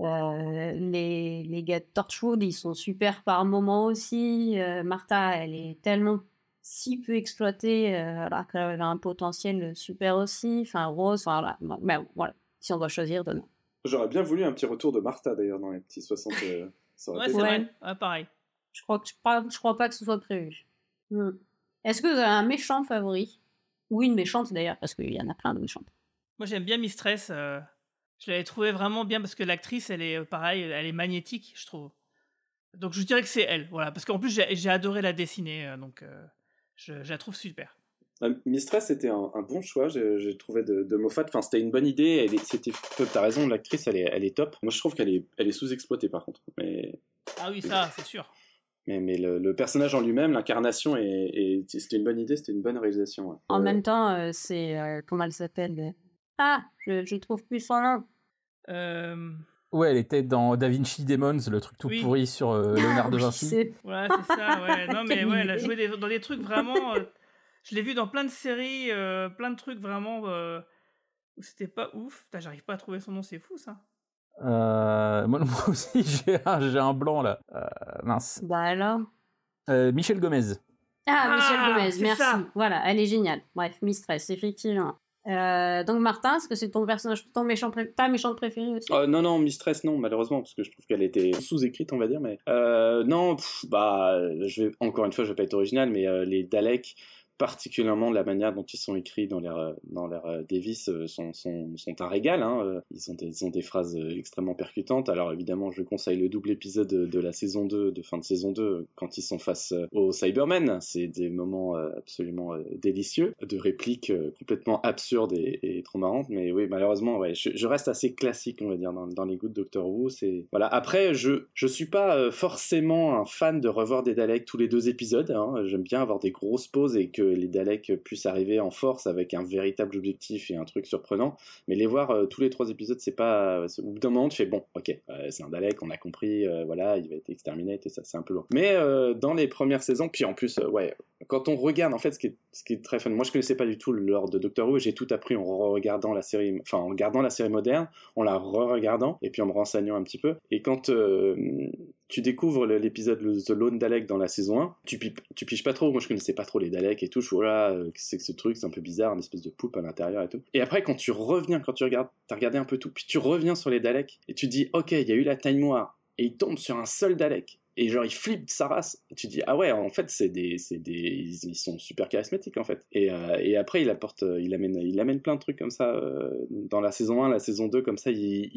Euh, les, les gars de Torchwood, ils sont super par moments aussi. Euh, Martha, elle est tellement si peu exploitée, euh, alors qu'elle a un potentiel super aussi. Enfin, Rose, enfin, voilà. Mais voilà, si on doit choisir, Donna. J'aurais bien voulu un petit retour de Martha, d'ailleurs, dans les petits soixante. Euh, ça ouais, c'est cool. Vrai. Ouais, pareil. Je crois, que, je, crois, je crois pas que ce soit prévu. Hmm. Est-ce que vous avez un méchant favori ? Ou une méchante, d'ailleurs, parce qu'il y en a plein de méchantes. Moi, j'aime bien Mistress. Euh... Je l'avais trouvée vraiment bien parce que l'actrice, elle est pareil, elle est magnétique, je trouve. Donc je dirais que c'est elle, voilà. Parce qu'en plus, j'ai, j'ai adoré la dessiner, donc euh, je, je la trouve super. Mistress, c'était un, un bon choix, j'ai, j'ai trouvé de, de Moffat. Enfin, c'était une bonne idée. Elle est, c'était, t'as raison, l'actrice, elle est, elle est top. Moi, je trouve qu'elle est, elle est sous-exploitée, par contre. Mais... Ah oui, ça, c'est sûr. Mais, mais le, le personnage en lui-même, l'incarnation, est, est, c'était une bonne idée, c'était une bonne réalisation. Ouais. En euh... même temps, euh, c'est... Euh, comment elle s'appelle mais... Ah, je, je trouve plus son nom. Euh... Ouais, elle était dans Da Vinci Demons, le truc tout oui. pourri sur euh, Léonard de Vinci. C'est... Ouais, c'est ça, ouais. Non, mais ouais, elle a joué des, dans des trucs vraiment... Euh... Je l'ai vu dans plein de séries, euh, plein de trucs vraiment euh, où c'était pas ouf. Putain, j'arrive pas à trouver son nom, c'est fou ça. Euh, moi, moi aussi, j'ai un, j'ai un blanc là. Euh, mince. Bah alors euh, Michel Gomez. Ah, Michel ah, Gomez, merci. Ça. Voilà, elle est géniale. Bref, Mistress, effectivement. Euh, donc Martin, est-ce que c'est ton personnage, ton méchant, pré- ta méchante préférée aussi ? euh, Non, non, Mistress, non, malheureusement, parce que je trouve qu'elle était sous-écrite, on va dire. Mais euh, non, pff, bah, je vais, encore une fois, je vais pas être original, mais euh, les Daleks. Particulièrement la manière dont ils sont écrits dans leur dans leur Davies sont sont sont un régal hein. Ils ont des ils ont des phrases extrêmement percutantes. Alors évidemment, je conseille le double épisode de, de la saison deux de fin de saison deux quand ils sont face aux Cybermen, c'est des moments absolument délicieux de répliques complètement absurdes et, et trop marrantes. Mais oui, malheureusement, ouais, je, je reste assez classique, on va dire dans dans les goûts de Doctor Who, c'est voilà. Après, je je suis pas forcément un fan de revoir des Daleks tous les deux épisodes hein. J'aime bien avoir des grosses pauses et que les Daleks puissent arriver en force avec un véritable objectif et un truc surprenant, mais les voir euh, tous les trois épisodes, c'est pas... Euh, c'est... Au bout d'un moment, tu fais, bon, ok, euh, c'est un Dalek, on a compris, euh, voilà, il va être exterminé, tout ça, c'est un peu lourd. Mais euh, dans les premières saisons, puis en plus, euh, ouais, quand on regarde, en fait, ce qui est, ce qui est très fun, moi, je connaissais pas du tout le lore de Doctor Who, j'ai tout appris en regardant la série, enfin, en regardant la série moderne, en la re-regardant, et puis en me renseignant un petit peu, et quand... Euh, tu découvres l'épisode The Lone Dalek dans la saison un, tu, pip, tu piges pas trop, moi je connaissais pas trop les Daleks et tout, je voilà, c'est que ce truc, c'est un peu bizarre, une espèce de poupe à l'intérieur et tout. Et après quand tu reviens, quand tu regardes, t'as regardé un peu tout, puis tu reviens sur les Daleks, et tu te dis, ok, il y a eu la Time War, et il tombe sur un seul Dalek. Et genre, ils flippent sa race. Et tu dis, ah ouais, en fait, c'est des, c'est des, ils, ils sont super charismatiques, en fait. Et, euh, et après, il apporte, il amène, il amène plein de trucs comme ça, euh, dans la saison un, la saison deux, comme ça, il, il,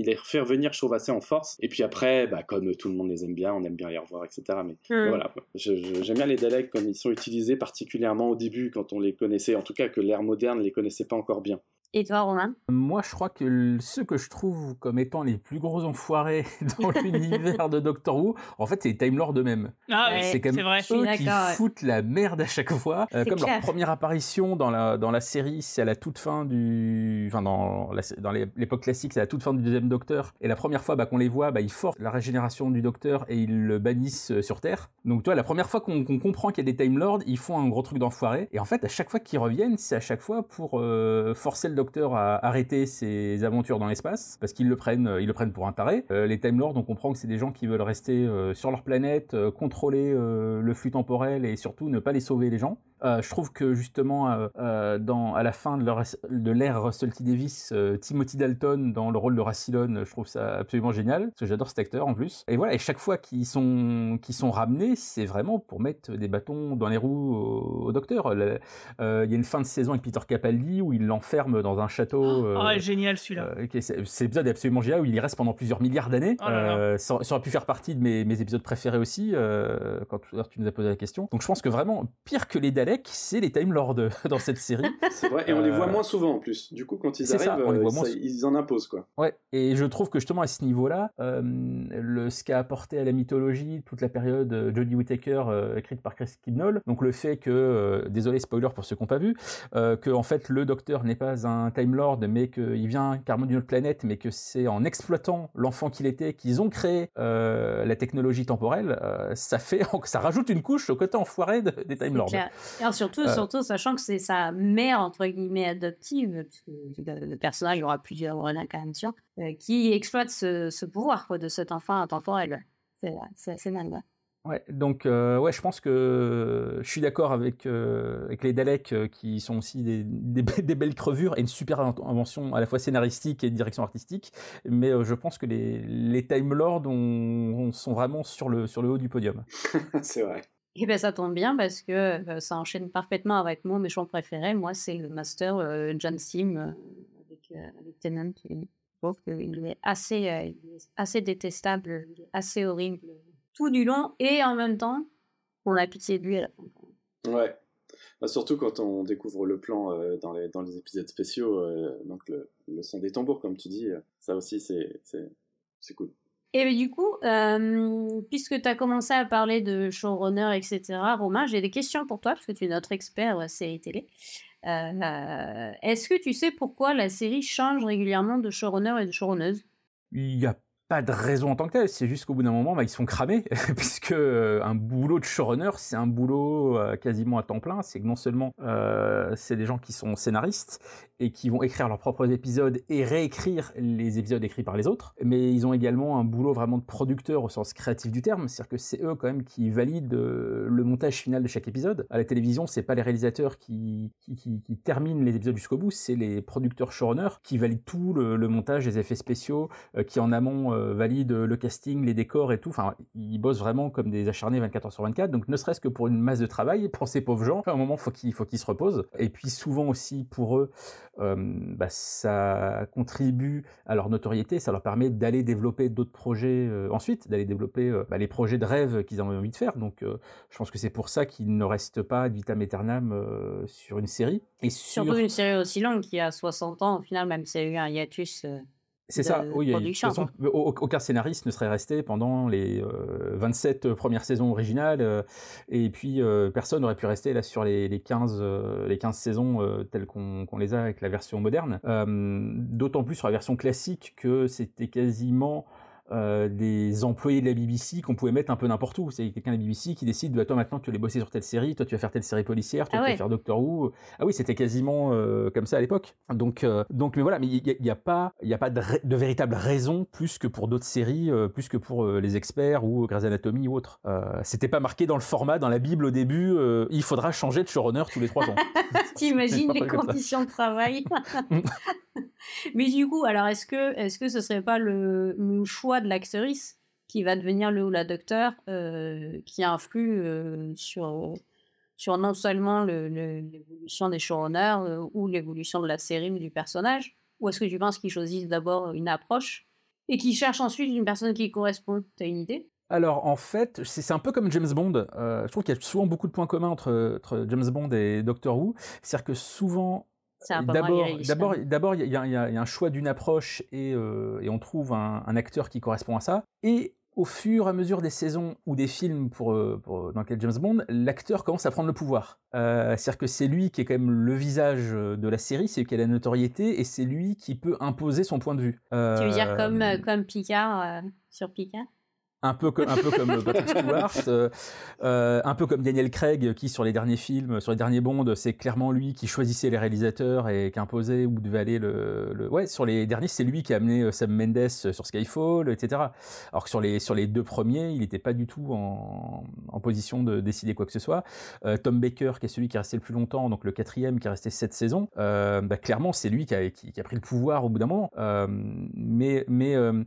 il les fait revenir chauvassés en force. Et puis après, bah, comme tout le monde les aime bien, on aime bien les revoir, et cetera. Mais mmh. voilà, je, je, j'aime bien les Daleks comme ils sont utilisés, particulièrement au début, quand on les connaissait, en tout cas, que l'ère moderne les connaissait pas encore bien. Et toi, Romain ? Moi, je crois que ceux que je trouve comme étant les plus gros enfoirés dans l'univers de Doctor Who, en fait, c'est les Time Lords eux-mêmes. Ah oui, c'est, c'est vrai. C'est eux qui foutent la merde à chaque fois. Euh, comme clair. Leur première apparition dans la, dans la série, c'est à la toute fin du... Enfin, dans, la, dans l'époque classique, c'est à la toute fin du deuxième Docteur. Et la première fois bah, qu'on les voit, bah, ils forcent la régénération du Docteur et ils le bannissent sur Terre. Donc, toi, la première fois qu'on, qu'on comprend qu'il y a des Time Lords, ils font un gros truc d'enfoiré. Et en fait, à chaque fois qu'ils reviennent, c'est à chaque fois pour euh, forcer le Docteur a arrêté ses aventures dans l'espace parce qu'ils le prennent, ils le prennent pour un taré. Euh, les Time Lords, on comprend que c'est des gens qui veulent rester euh, sur leur planète, euh, contrôler euh, le flux temporel et surtout ne pas les sauver les gens. Euh, je trouve que justement euh, euh, dans, à la fin de, leur, de l'ère Russell T. Davies, euh, Timothy Dalton dans le rôle de Rassilon, je trouve ça absolument génial parce que j'adore cet acteur en plus. Et voilà, et chaque fois qu'ils sont, qu'ils sont ramenés, c'est vraiment pour mettre des bâtons dans les roues au, au Docteur. Il euh, y a une fin de saison avec Peter Capaldi où il l'enferme dans un château. Euh, oh, génial celui-là. Euh, okay, c'est, c'est l'épisode absolument génial où il y reste pendant plusieurs milliards d'années. Oh là là. Euh, ça, ça aurait pu faire partie de mes, mes épisodes préférés aussi euh, quand tu nous as posé la question. Donc je pense que vraiment pire que les Daleks, c'est les Time Lords dans cette série. C'est vrai, et on les voit moins souvent en plus. Du coup, quand ils c'est arrivent, ça, euh, ça, sou- ils en imposent, quoi. Ouais, et je trouve que justement à ce niveau-là, euh, le, ce qu'a apporté à la mythologie, toute la période euh, Jodie Whittaker euh, écrite par Chris Chibnall, donc le fait que, euh, désolé spoiler pour ceux qui n'ont pas vu, euh, que en fait le Docteur n'est pas un Time Lord, mais qu'il vient carrément d'une autre planète, mais que c'est en exploitant l'enfant qu'il était qu'ils ont créé euh, la technologie temporelle, euh, ça fait, ça rajoute une couche au côté enfoiré de, des Time Lords. Alors surtout, euh... surtout, sachant que c'est sa mère, entre guillemets, adoptive, parce que le personnage, il y aura plusieurs réincarnations, euh, qui exploite ce, ce pouvoir quoi, de cet enfant intemporel. C'est, c'est, c'est dingue. Ouais, donc euh, ouais, je pense que je suis d'accord avec euh, avec les Daleks euh, qui sont aussi des, des des belles crevures et une super invention à la fois scénaristique et de direction artistique, mais euh, je pense que les les Time Lords on, on sont vraiment sur le sur le haut du podium. C'est vrai. Et bien, ça tombe bien parce que euh, ça enchaîne parfaitement avec mon méchant préféré. Moi, c'est le Master euh, John Sim euh, avec, euh, avec Tennant. Je trouve qu'il est assez, euh, assez détestable, assez horrible tout du long et en même temps, on a pitié de lui à la fin. Ouais. Bah, surtout quand on découvre le plan euh, dans, les, dans les épisodes spéciaux, euh, donc le, le son des tambours, comme tu dis, euh, ça aussi, c'est, c'est, c'est cool. Et du coup, euh, puisque tu as commencé à parler de showrunner, et cetera, Romain, j'ai des questions pour toi, parce que tu es notre expert euh, série télé. Euh, est-ce que tu sais pourquoi la série change régulièrement de showrunner et de showrunneuse ? Il n'y a pas de raison en tant que telle, c'est juste qu'au bout d'un moment, bah, ils sont cramés, puisque euh, un boulot de showrunner, c'est un boulot euh, quasiment à temps plein. C'est que non seulement euh, c'est des gens qui sont scénaristes et qui vont écrire leurs propres épisodes et réécrire les épisodes écrits par les autres, mais ils ont également un boulot vraiment de producteur au sens créatif du terme, c'est-à-dire que c'est eux quand même qui valident euh, le montage final de chaque épisode. À la télévision, c'est pas les réalisateurs qui, qui, qui, qui terminent les épisodes jusqu'au bout, c'est les producteurs showrunners qui valident tout, le, le montage, les effets spéciaux, euh, qui en amont euh, valide le casting, les décors et tout. Enfin, ils bossent vraiment comme des acharnés vingt-quatre heures sur vingt-quatre, donc ne serait-ce que pour une masse de travail, pour ces pauvres gens, à un moment, il faut qu'ils, faut qu'ils se reposent. Et puis souvent aussi, pour eux, euh, bah, ça contribue à leur notoriété, ça leur permet d'aller développer d'autres projets euh, ensuite, d'aller développer euh, bah, les projets de rêve qu'ils avaient envie de faire. Donc, euh, je pense que c'est pour ça qu'ils ne restent pas ad vitam aeternam euh, sur une série. Et sur... Surtout une série aussi longue qui a soixante ans, au final, même s'il y a eu un hiatus... Euh... C'est de ça, oui, de toute façon, aucun scénariste ne serait resté pendant les euh, vingt-sept premières saisons originales, euh, et puis euh, personne n'aurait pu rester là sur les, les, quinze, euh, les quinze saisons euh, telles qu'on, qu'on les a avec la version moderne, euh, d'autant plus sur la version classique que c'était quasiment... Euh, des employés de la B B C qu'on pouvait mettre un peu n'importe où. C'est quelqu'un de la B B C qui décide, bah, toi maintenant tu vas aller bosser sur telle série, toi tu vas faire telle série policière, toi ah tu ouais. vas faire Doctor Who. Ah oui, c'était quasiment euh, comme ça à l'époque. Donc, euh, donc mais voilà, mais il n'y a, a pas, y a pas de, de véritable raison plus que pour d'autres séries, euh, plus que pour euh, les experts ou Grey's Anatomy ou autre. Euh, c'était pas marqué dans le format, dans la Bible au début, euh, il faudra changer de showrunner tous les trois ans. T'imagines les conditions de travail. Mais du coup, alors est-ce que, est-ce que ce serait pas le, le choix de l'actrice qui va devenir le ou la docteur euh, qui influe euh, sur, sur non seulement le, le, l'évolution des showrunners euh, ou l'évolution de la série ou du personnage, ou est-ce que tu penses qu'ils choisissent d'abord une approche et qu'ils cherchent ensuite une personne qui correspond? T'as une idée? Alors en fait, c'est, c'est un peu comme James Bond. Euh, je trouve qu'il y a souvent beaucoup de points communs entre, entre James Bond et Doctor Who. C'est-à-dire que souvent... D'abord, d'abord, d'abord, il y, y, y a un choix d'une approche et, euh, et on trouve un, un acteur qui correspond à ça. Et au fur et à mesure des saisons ou des films pour, pour, dans lesquels James Bond, l'acteur commence à prendre le pouvoir. Euh, c'est-à-dire que c'est lui qui est quand même le visage de la série, c'est lui qui a la notoriété et c'est lui qui peut imposer son point de vue. Euh, tu veux dire comme, euh, comme Picard euh, sur Picard ? Un peu, comme, un peu comme Patrick Stewart, euh, euh, un peu comme Daniel Craig qui sur les derniers films, sur les derniers Bond, c'est clairement lui qui choisissait les réalisateurs et qui imposait où devait aller le, le... Ouais, sur les derniers, c'est lui qui a amené Sam Mendes sur Skyfall, et cetera. Alors que sur les, sur les deux premiers, il n'était pas du tout en, en position de décider quoi que ce soit. Euh, Tom Baker, qui est celui qui est resté le plus longtemps, donc le quatrième qui est resté sept saisons, euh, bah, clairement c'est lui qui a, qui, qui a pris le pouvoir au bout d'un moment. Euh, mais... mais euh,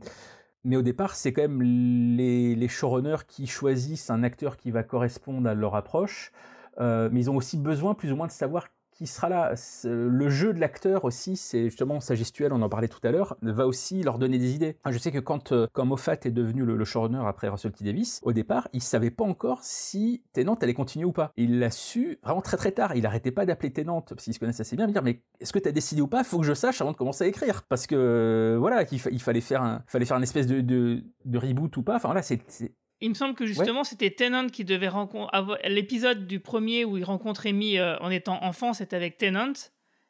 Mais au départ, c'est quand même les, les showrunners qui choisissent un acteur qui va correspondre à leur approche, euh, mais ils ont aussi besoin plus ou moins de savoir qui sera là. C'est, le jeu de l'acteur aussi, c'est justement sa gestuelle, on en parlait tout à l'heure, va aussi leur donner des idées. Je sais que quand, euh, quand Moffat est devenu le, le showrunner après Russell T. Davies, au départ, il savait pas encore si Tennant allait continuer ou pas. Il l'a su vraiment très très tard, il arrêtait pas d'appeler Tennant, parce qu'il se connaissait assez bien, me dire mais est-ce que t'as décidé ou pas, faut que je sache avant de commencer à écrire. Parce que euh, voilà, qu'il fa- il fallait faire un, fallait faire une espèce de, de, de reboot ou pas, enfin voilà, c'est... c'est... Il me semble que justement, ouais. c'était Tennant qui devait rencontrer... L'épisode du premier où il rencontre Amy euh, en étant enfant, c'était avec Tennant.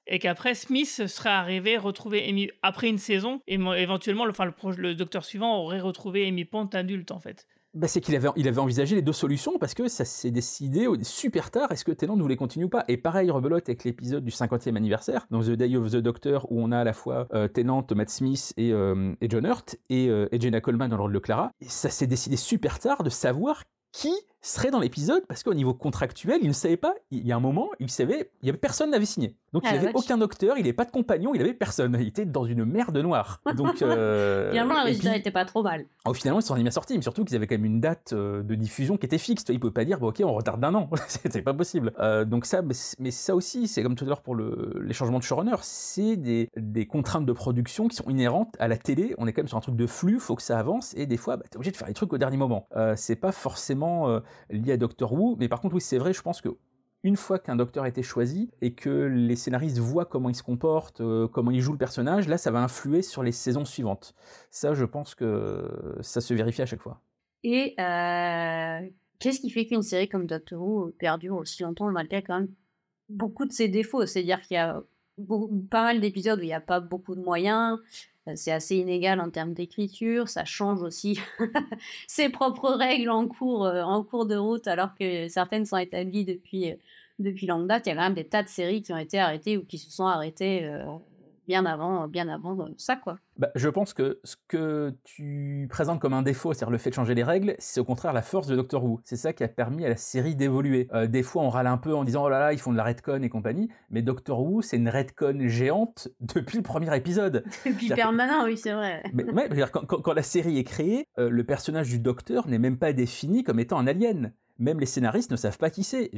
Et qu'après, Smith serait arrivé retrouver Amy après une saison. Et éventuellement, le, enfin, le, pro... le docteur suivant aurait retrouvé Amy Pond adulte, en fait. Bah, c'est qu'il avait, il avait envisagé les deux solutions parce que ça s'est décidé super tard. Est-ce que Tennant voulait continuer ou pas ? Et pareil, rebelote avec l'épisode du cinquantième anniversaire, donc The Day of the Doctor, où on a à la fois euh, Tennant, Matt Smith et, euh, et John Hurt et, euh, et Jenna Coleman dans le rôle de Clara. Et ça s'est décidé super tard de savoir qui serait dans l'épisode parce qu'au niveau contractuel, il ne savait pas. Il y a un moment, il savait, il y avait personne n'avait signé. Donc ah, il n'avait aucun docteur, il n'avait pas de compagnon, il n'avait personne. Il était dans une merde noire. Donc euh, finalement, le résultat n'était pas trop mal. Oh, finalement, ils s'en sont mis sortis, mais surtout qu'ils avaient quand même une date euh, de diffusion qui était fixe. Ils ne pouvaient pas dire, bon, ok, on retarde d'un an. C'était pas possible. Euh, donc ça, mais ça aussi, c'est comme tout à l'heure pour le, les changements de showrunner, c'est des, des contraintes de production qui sont inhérentes à la télé. On est quand même sur un truc de flux, il faut que ça avance, et des fois, bah, t'es obligé de faire les trucs au dernier moment. Euh, c'est pas forcément euh, lié à Doctor Who, mais par contre, oui, c'est vrai, je pense que une fois qu'un docteur a été choisi et que les scénaristes voient comment il se comporte, euh, comment il joue le personnage, là ça va influer sur les saisons suivantes. Ça, je pense que ça se vérifie à chaque fois. Et euh, qu'est-ce qui fait qu'une série comme Doctor Who perdure aussi longtemps malgré quand même beaucoup de ses défauts? C'est-à-dire qu'il y a beaucoup, pas mal d'épisodes où il n'y a pas beaucoup de moyens, c'est assez inégal en termes d'écriture, ça change aussi ses propres règles en cours, euh, en cours de route, alors que certaines sont établies depuis, euh, depuis longue date. Il y a quand même des tas de séries qui ont été arrêtées ou qui se sont arrêtées euh, bien avant, bien avant euh, ça, quoi. Bah, je pense que ce que tu présentes comme un défaut, c'est-à-dire le fait de changer les règles, c'est au contraire la force de Doctor Who. C'est ça qui a permis à la série d'évoluer. Euh, des fois, on râle un peu en disant « Oh là là, ils font de la retcon et compagnie », mais Doctor Who, c'est une retcon géante depuis le premier épisode. Depuis permanent, que... oui, c'est vrai. Mais, ouais, quand, quand, quand la série est créée, euh, le personnage du Docteur n'est même pas défini comme étant un alien. Même les scénaristes ne savent pas qui c'est.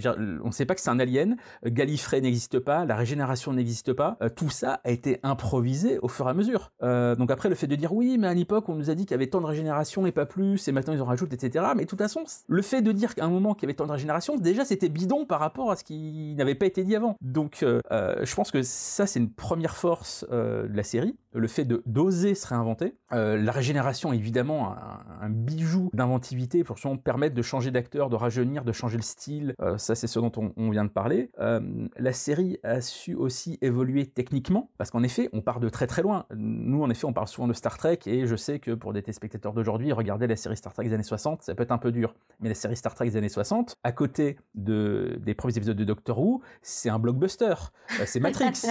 On ne sait pas que c'est un alien. Gallifrey n'existe pas, la régénération n'existe pas. Tout ça a été improvisé au fur et à mesure. Euh, donc après, le fait de dire oui, mais à l'époque, on nous a dit qu'il y avait tant de régénération et pas plus, et maintenant ils en rajoutent, et cetera. Mais de toute façon, le fait de dire qu'à un moment qu'il y avait tant de régénération, déjà c'était bidon par rapport à ce qui n'avait pas été dit avant. Donc euh, je pense que ça, c'est une première force euh, de la série, le fait de, d'oser se réinventer. Euh, la régénération, évidemment, un, un bijou d'inventivité pour justement permettre de changer d'acteur, de rajouter de changer le style, euh, ça c'est ce dont on, on vient de parler. Euh, la série a su aussi évoluer techniquement, parce qu'en effet, on part de très très loin. Nous, en effet, on parle souvent de Star Trek, et je sais que pour des téléspectateurs d'aujourd'hui, regarder la série Star Trek des années soixante, ça peut être un peu dur. Mais la série Star Trek des années soixante, à côté de, des premiers épisodes de Doctor Who, c'est un blockbuster. Euh, c'est Matrix.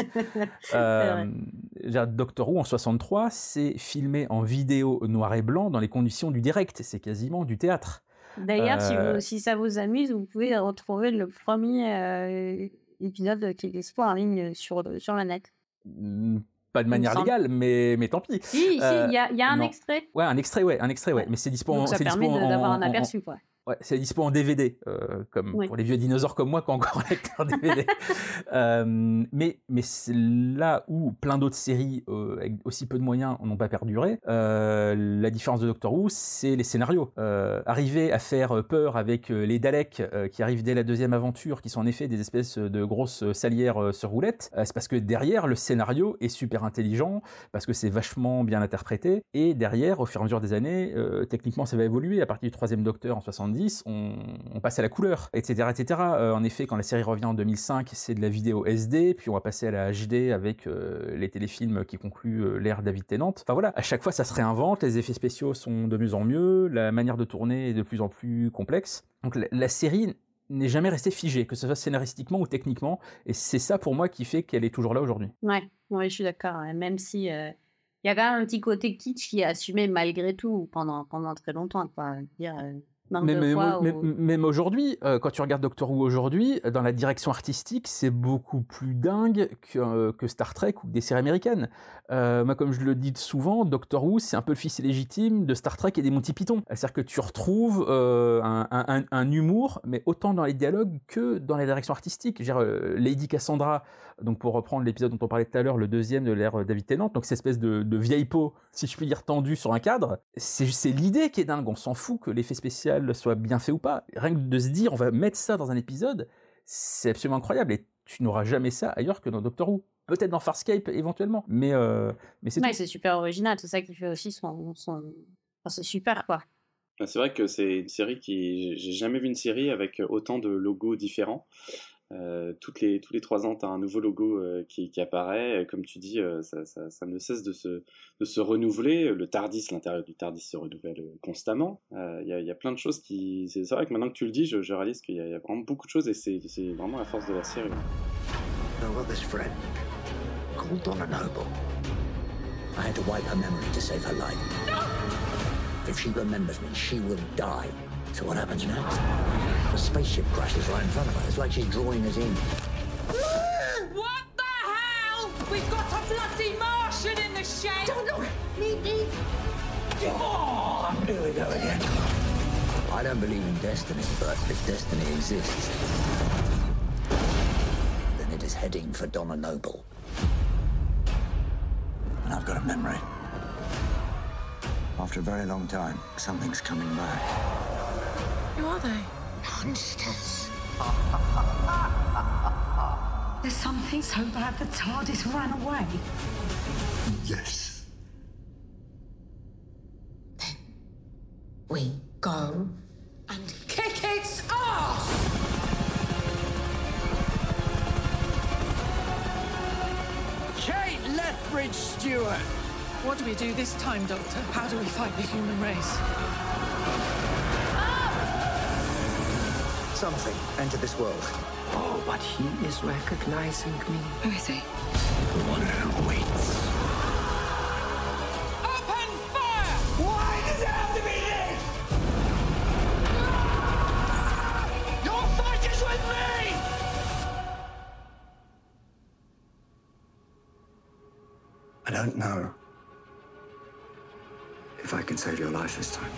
euh, euh, Doctor Who en soixante-trois, c'est filmé en vidéo noir et blanc dans les conditions du direct. C'est quasiment du théâtre. D'ailleurs, euh... si, vous, si ça vous amuse, vous pouvez retrouver le premier euh, épisode qui est en ligne sur, sur la net. Pas de manière légale, mais, mais tant pis. Si, il euh, si, y a, y a un non. extrait. Ouais, un extrait, ouais, un extrait, ouais. Mais c'est dispo. Donc en, ça c'est permet dispo de, en, d'avoir un aperçu, quoi. Ouais, c'est dispo en D V D, euh, comme oui. Pour les vieux dinosaures comme moi qui ont encore un lecteur D V D. euh, mais, mais c'est là où plein d'autres séries, euh, avec aussi peu de moyens, n'ont pas perduré. Euh, la différence de Doctor Who, c'est les scénarios. Euh, arriver à faire peur avec les Daleks euh, qui arrivent dès la deuxième aventure, qui sont en effet des espèces de grosses salières euh, sur roulette, euh, c'est parce que derrière, le scénario est super intelligent, parce que c'est vachement bien interprété. Et derrière, au fur et à mesure des années, euh, techniquement, ça va évoluer. À partir du troisième Docteur en soixante-dix, On, on passe à la couleur, et cetera, et cetera. Euh, en effet, quand la série revient en deux mille cinq, c'est de la vidéo S D, puis on va passer à la H D avec euh, les téléfilms qui concluent euh, l'ère David Tennant. Enfin voilà, à chaque fois, ça se réinvente, les effets spéciaux sont de mieux en mieux, la manière de tourner est de plus en plus complexe. Donc la, la série n'est jamais restée figée, que ce soit scénaristiquement ou techniquement, et c'est ça pour moi qui fait qu'elle est toujours là aujourd'hui. Ouais, ouais, je suis d'accord, hein, même si... Euh... il y a quand même un petit côté kitsch qui est assumé malgré tout pendant, pendant très longtemps, quoi. Dire... Euh... Mais, mais, ou... mais, même aujourd'hui, euh, quand tu regardes Doctor Who aujourd'hui, dans la direction artistique, c'est beaucoup plus dingue que, euh, que Star Trek ou des séries américaines. Euh, moi, comme je le dis souvent, Doctor Who, c'est un peu le fils illégitime de Star Trek et des Monty Python. C'est-à-dire que tu retrouves euh, un, un, un humour, mais autant dans les dialogues que dans la direction artistique. Genre, euh, Lady Cassandra, donc pour reprendre l'épisode dont on parlait tout à l'heure, le deuxième de l'ère David Tennant, donc cette espèce de, de vieille peau, si je puis dire, tendue sur un cadre, c'est, c'est l'idée qui est dingue. On s'en fout que l'effet spécial soit bien fait ou pas. Rien que de se dire on va mettre ça dans un épisode, c'est absolument incroyable, et tu n'auras jamais ça ailleurs que dans Doctor Who. Peut-être dans Farscape éventuellement, mais, euh, mais c'est ouais, tout. C'est super original, c'est ça qui fait aussi son... son... Enfin, c'est super, quoi. C'est vrai que c'est une série qui... J'ai jamais vu une série avec autant de logos différents. Euh, toutes les, tous les trois ans, tu as un nouveau logo euh, qui, qui apparaît. Comme tu dis, euh, ça, ça, ça ne cesse de se, de se renouveler. Le TARDIS, l'intérieur du TARDIS se renouvelle constamment. Il euh, y, y a plein de choses qui... C'est vrai que maintenant que tu le dis, je, je réalise qu'il y a, y a vraiment beaucoup de choses, et c'est, c'est vraiment la force de la série. I've got this friend called Donna Noble. I had to wipe her memory to save her life. No! If she remembers me, she will die. So what happens next? The spaceship crashes right in front of her. It's like she's drawing us in. What the hell? We've got a bloody Martian in the shade! Don't look! Meet me! Oh, here we go again. I don't believe in destiny, but if destiny exists, then it is heading for Donna Noble. And I've got a memory. After a very long time, something's coming back. Who are they? Monsters. There's something so bad the TARDIS ran away. Yes. Then we go and kick its ass! Kate Lethbridge Stewart! What do we do this time, Doctor? How do we fight the human race? Ah! Something entered this world. Oh, but he is recognizing me. Who is he? The one who waits. Open fire! Why does it have to be this? Ah! Your fight is with me! I don't know if I can save your life this time.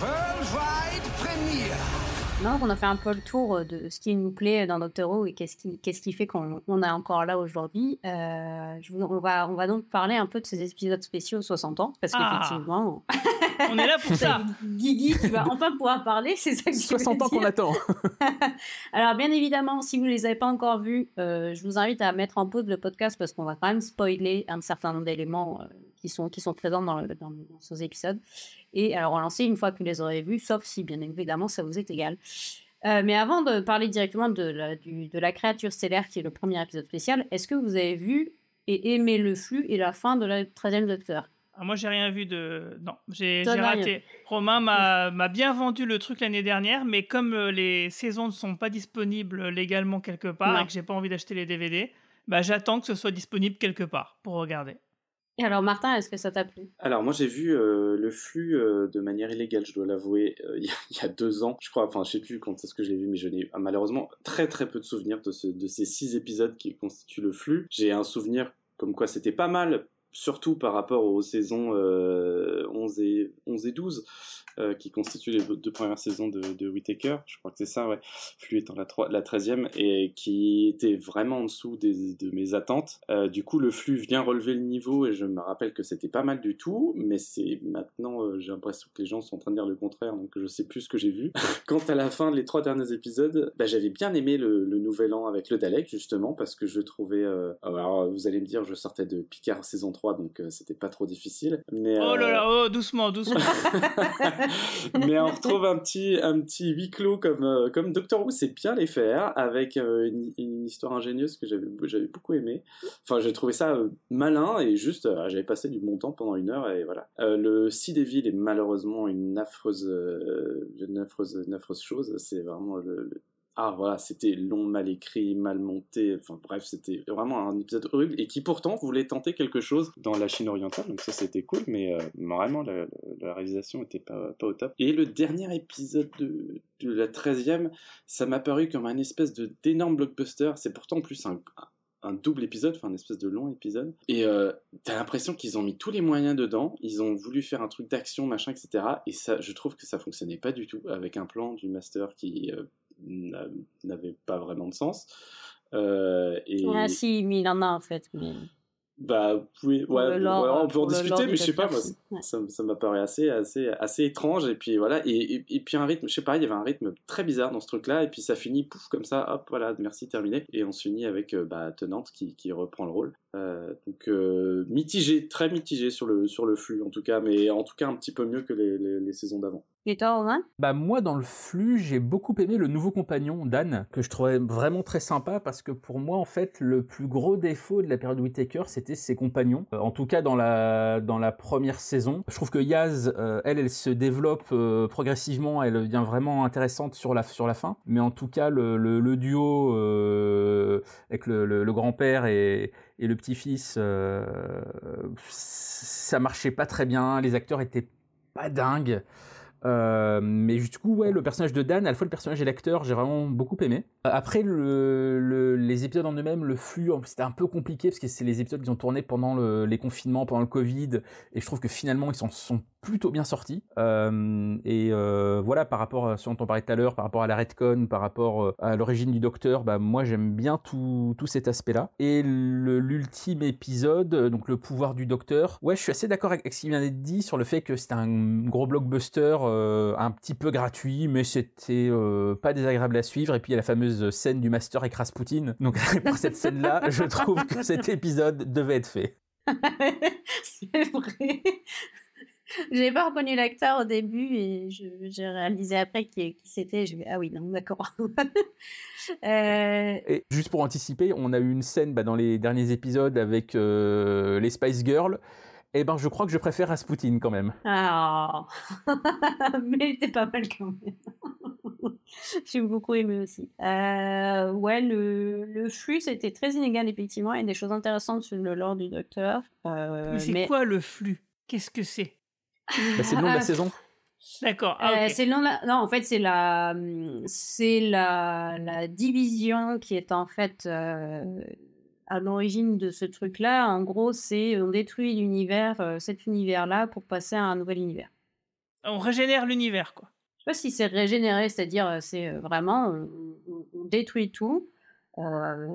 Worldwide premiere! Donc on a fait un peu le tour de ce qui nous plaît dans Doctor Who et qu'est-ce qui, qu'est-ce qui fait qu'on on est encore là aujourd'hui. Euh, je vous, on, va, on va donc parler un peu de ces épisodes spéciaux soixante ans, parce qu'effectivement... Ah, on est là pour ça. Guigui, tu vas enfin pouvoir parler, c'est ça que je veux dire. soixante ans qu'on attend. Alors bien évidemment, si vous ne les avez pas encore vus, euh, je vous invite à mettre en pause le podcast parce qu'on va quand même spoiler un certain nombre d'éléments... Euh, qui sont, qui sont présents dans, le, dans, dans ces épisodes. Et alors, relancez une fois que vous les aurez vus, sauf si, bien évidemment, ça vous est égal. Euh, mais avant de parler directement de la, du, de la créature stellaire, qui est le premier épisode spécial, est-ce que vous avez vu et aimé le flux et la fin de la treizième Docteur ? Moi, j'ai rien vu de... Non, j'ai, j'ai raté. Rien. Romain m'a, m'a bien vendu le truc l'année dernière, mais comme les saisons ne sont pas disponibles légalement quelque part, non. Et que j'ai pas envie d'acheter les D V D, bah, j'attends que ce soit disponible quelque part pour regarder. Et alors Martin, est-ce que ça t'a plu ? Alors moi j'ai vu euh, le flux euh, de manière illégale, je dois l'avouer, euh, il, y a, il y a deux ans, je crois, enfin je sais plus quand est-ce que je l'ai vu, mais je n'ai ah, malheureusement très très peu de souvenirs de, ce, de ces six épisodes qui constituent le flux. J'ai un souvenir comme quoi c'était pas mal, surtout par rapport aux saisons euh, onze et douze euh, qui constituent les deux premières saisons de, de Whittaker, je crois que c'est ça, ouais. Flux étant la, la treizième et qui était vraiment en dessous des, de mes attentes. Euh, du coup, le flux vient relever le niveau et je me rappelle que c'était pas mal du tout, mais c'est maintenant, euh, j'ai l'impression que les gens sont en train de dire le contraire, donc je sais plus ce que j'ai vu. Quant à la fin, les trois derniers épisodes, bah, j'avais bien aimé le, le nouvel an avec le Dalek, justement, parce que je trouvais... Euh... Alors, vous allez me dire, je sortais de Picard saison trois, donc euh, c'était pas trop difficile. Mais, euh... Oh là là, oh, doucement, doucement. Mais on retrouve un petit, un petit huis clos comme, euh, comme Doctor Who sait bien les faire, avec euh, une, une histoire ingénieuse que j'avais, j'avais beaucoup aimé. Enfin, j'ai trouvé ça euh, malin et juste, euh, j'avais passé du bon temps pendant une heure et voilà. Euh, le Sea Devil est malheureusement une affreuse, euh, une affreuse, une affreuse chose. C'est vraiment le, le... Ah voilà, c'était long, mal écrit, mal monté, enfin bref, c'était vraiment un épisode horrible et qui pourtant voulait tenter quelque chose dans la Chine orientale, donc ça c'était cool, mais euh, vraiment la, la réalisation était pas, pas au top. Et le dernier épisode de, de la treizième, ça m'a paru comme un espèce de, d'énorme blockbuster, c'est pourtant plus un... un double épisode, enfin un espèce de long épisode, et euh, t'as l'impression qu'ils ont mis tous les moyens dedans, ils ont voulu faire un truc d'action, machin, et cetera, et ça, je trouve que ça fonctionnait pas du tout, avec un plan du Master qui euh, n'avait pas vraiment de sens. Euh, et... Ah si, mais il en a en fait. Mais... Bah oui, ouais, lore, ouais, on peut en discuter, mais je sais pas, moi, ouais. ça, ça m'apparaît assez, assez, assez étrange, et puis voilà, et, et, et puis un rythme, je sais pas, il y avait un rythme très bizarre dans ce truc-là, et puis ça finit, pouf, comme ça, hop, voilà, merci, terminé, et on se finit avec euh, bah, Tennant qui, qui reprend le rôle. Euh, donc euh, mitigé, très mitigé sur le, sur le flux en tout cas, mais en tout cas un petit peu mieux que les, les, les saisons d'avant. Et toi, Romain ? Bah moi, dans le flux, j'ai beaucoup aimé le nouveau compagnon, Dan, que je trouvais vraiment très sympa parce que pour moi, en fait, le plus gros défaut de la période Whittaker, c'était ses compagnons. Euh, en tout cas, dans la dans la première saison, je trouve que Yaz, euh, elle, elle se développe euh, progressivement, elle devient vraiment intéressante sur la sur la fin. Mais en tout cas, le le, le duo euh, avec le, le, le grand-père et et le petit-fils, euh, ça marchait pas très bien. Les acteurs étaient pas dingues. Euh, mais du coup, ouais, le personnage de Dan, à la fois le personnage et l'acteur, j'ai vraiment beaucoup aimé. Après, le, le, les épisodes en eux-mêmes, le flux, c'était un peu compliqué parce que c'est les épisodes qui ont tourné pendant le, les confinements, pendant le Covid, et je trouve que finalement, ils s'en sont plutôt bien sorti. Euh, et euh, voilà, par rapport à ce dont on parlait tout à l'heure, par rapport à la retcon, par rapport à l'origine du Docteur, bah moi j'aime bien tout, tout cet aspect-là. Et le, l'ultime épisode, donc le pouvoir du Docteur, ouais, je suis assez d'accord avec ce qui vient d'être dit sur le fait que c'était un gros blockbuster, euh, un petit peu gratuit, mais c'était euh, pas désagréable à suivre. Et puis il y a la fameuse scène du Master avec Rasputin. Donc pour cette scène-là, je trouve que cet épisode devait être fait. C'est vrai. J'avais pas reconnu l'acteur au début et je, j'ai réalisé après qui, qui c'était. Je me ah oui, non, d'accord. euh... Et juste pour anticiper, on a eu une scène bah, dans les derniers épisodes avec euh, les Spice Girls. Et ben, je crois que je préfère Rasputin quand même. Ah, oh. Mais c'était pas mal quand même. J'ai beaucoup aimé aussi. Euh, ouais, le, le flux, c'était très inégal, effectivement. Il y a des choses intéressantes sur le lore du Docteur. Euh, mais c'est mais... quoi le flux ? Qu'est-ce que c'est ? Bah, c'est le nom de la saison. D'accord. Ah, okay. euh, c'est non, la... non, en fait, c'est la, c'est la, la division qui est en fait euh, à l'origine de ce truc-là. En gros, c'est on détruit l'univers, euh, cet univers-là, pour passer à un nouvel univers. On régénère l'univers, quoi. Je sais pas si c'est régénérer, c'est-à-dire c'est vraiment euh, on détruit tout. Euh,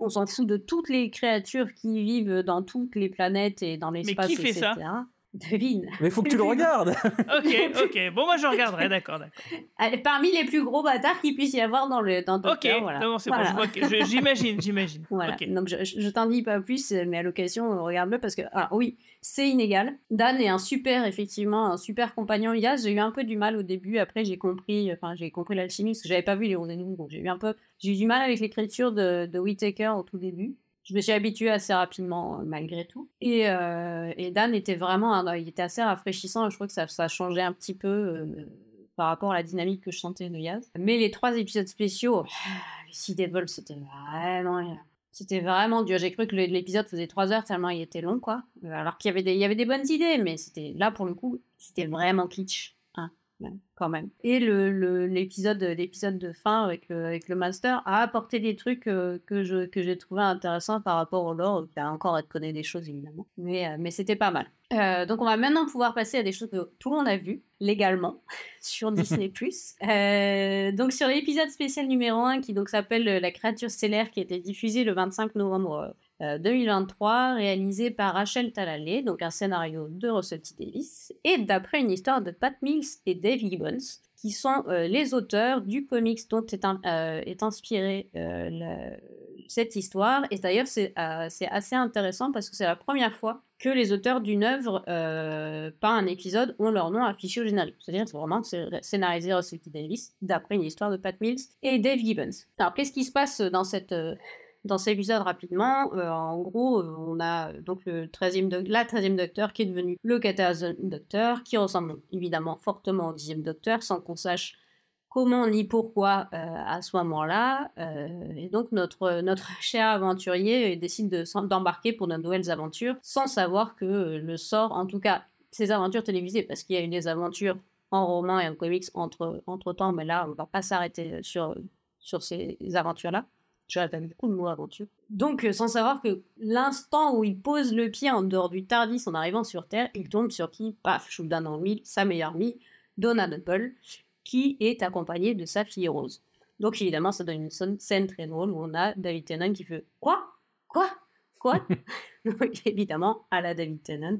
on s'en fout de toutes les créatures qui vivent dans toutes les planètes et dans l'espace. Mais qui fait et cetera ça ? Devine. Mais faut que tu le regardes. Ok, ok. Bon, moi je regarderai, d'accord, d'accord. Allez, parmi les plus gros bâtards qu'il puisse y avoir dans le dans Docteur. Ok, cœur, voilà. Non, c'est voilà. Bon, je vois que je, j'imagine, j'imagine. Voilà. Okay. Donc je, je t'en dis pas plus, mais à l'occasion regarde-le parce que alors oui, c'est inégal. Dan est un super, effectivement, un super compagnon. Yas, j'ai eu un peu du mal au début. Après, j'ai compris, enfin j'ai compris l'alchimie parce que j'avais pas vu les onze et nous, donc j'ai eu un peu, j'ai eu du mal avec l'écriture de, de Whittaker au tout début. Je me suis habituée assez rapidement, malgré tout. Et, euh, et Dan était vraiment... Il était assez rafraîchissant. Je crois que ça, ça changeait un petit peu euh, par rapport à la dynamique que je sentais de Yaz. Mais les trois épisodes spéciaux... Les Seedables, c'était vraiment... C'était vraiment dur. J'ai cru que l'épisode faisait trois heures tellement il était long, quoi. Alors qu'il y avait des, il y avait des bonnes idées, mais c'était, là, pour le coup, c'était vraiment kitsch. Hein, quand même. Et le, le, l'épisode, l'épisode de fin avec le, avec le Master a apporté des trucs euh, que, je, que j'ai trouvé intéressants par rapport au lore. Il y a encore à connaître des choses, évidemment. Mais, euh, mais c'était pas mal. Euh, donc, on va maintenant pouvoir passer à des choses que tout le monde a vues, légalement, sur Disney plus. euh, donc, sur l'épisode spécial numéro un, qui donc s'appelle « La créature stellaire », qui a été diffusée le vingt-cinq novembre deux mille vingt-trois, réalisé par Rachel Talalay, donc un scénario de Russell T. Davies, et d'après une histoire de Pat Mills et Dave Gibbons, qui sont euh, les auteurs du comics dont est, un, euh, est inspirée euh, la, cette histoire. Et d'ailleurs, c'est, euh, c'est assez intéressant parce que c'est la première fois que les auteurs d'une œuvre, euh, pas un épisode, ont leur nom affiché au générique. C'est-à-dire que c'est vraiment scénarisé Russell T. Davies, d'après une histoire de Pat Mills et Dave Gibbons. Alors, qu'est-ce qui se passe dans cette... Euh, Dans cet épisode, rapidement, euh, en gros, euh, on a euh, donc le treizième doc- la treizième Docteur qui est devenue le quatorzième Docteur, qui ressemble évidemment fortement au dixième Docteur, sans qu'on sache comment ni pourquoi euh, à ce moment-là. Euh, et donc, notre, notre cher aventurier décide de, d'embarquer pour de nouvelles aventures, sans savoir que euh, le sort, en tout cas, ses aventures télévisées, parce qu'il y a eu des aventures en roman et en comics entre, entre-temps, mais là, on ne va pas s'arrêter sur, sur ces aventures-là. J'aurais pas mis beaucoup de mots aventure. Donc, sans savoir que l'instant où il pose le pied en dehors du TARDIS en arrivant sur Terre, il tombe sur qui ? Paf, shoot d'un an mille, sa meilleure amie, Donna Noble, qui est accompagnée de sa fille Rose. Donc, évidemment, ça donne une scène très drôle où on a David Tennant qui fait « Quoi ? Quoi ? Quoi ?» Donc, évidemment, à la David Tennant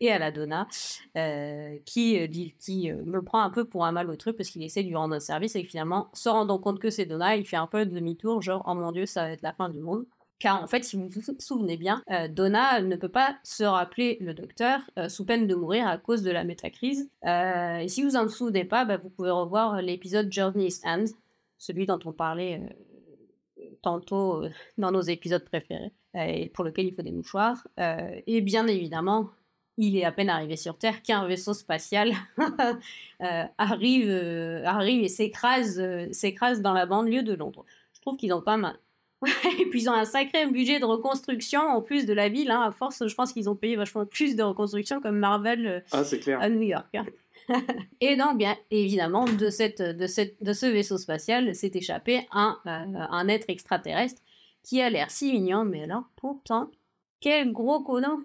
et à la Donna, euh, qui, qui euh, me prend un peu pour un malotru parce qu'il essaie de lui rendre un service et finalement, se rendant compte que c'est Donna, il fait un peu demi-tour, genre « Oh mon Dieu, ça va être la fin du monde ». Car en fait, si vous vous souvenez bien, euh, Donna ne peut pas se rappeler le Docteur euh, sous peine de mourir à cause de la métacrise. Euh, et si vous en souvenez pas, bah, vous pouvez revoir l'épisode « Journey's End », celui dont on parlait euh, tantôt euh, dans nos épisodes préférés, euh, et pour lequel il faut des mouchoirs. Euh, et bien évidemment... Il est à peine arrivé sur Terre qu'un vaisseau spatial euh, arrive, euh, arrive et s'écrase, euh, s'écrase dans la banlieue de Londres. Je trouve qu'ils ont quand même... Un... et puis ils ont un sacré budget de reconstruction en plus de la ville. Hein. À force, je pense qu'ils ont payé vachement plus de reconstruction comme Marvel euh, ah, c'est clair. À New York. Hein. Et donc, bien évidemment, de, cette, de, cette, de ce vaisseau spatial s'est échappé un, euh, un être extraterrestre qui a l'air si mignon, mais alors pourtant, quel gros connard.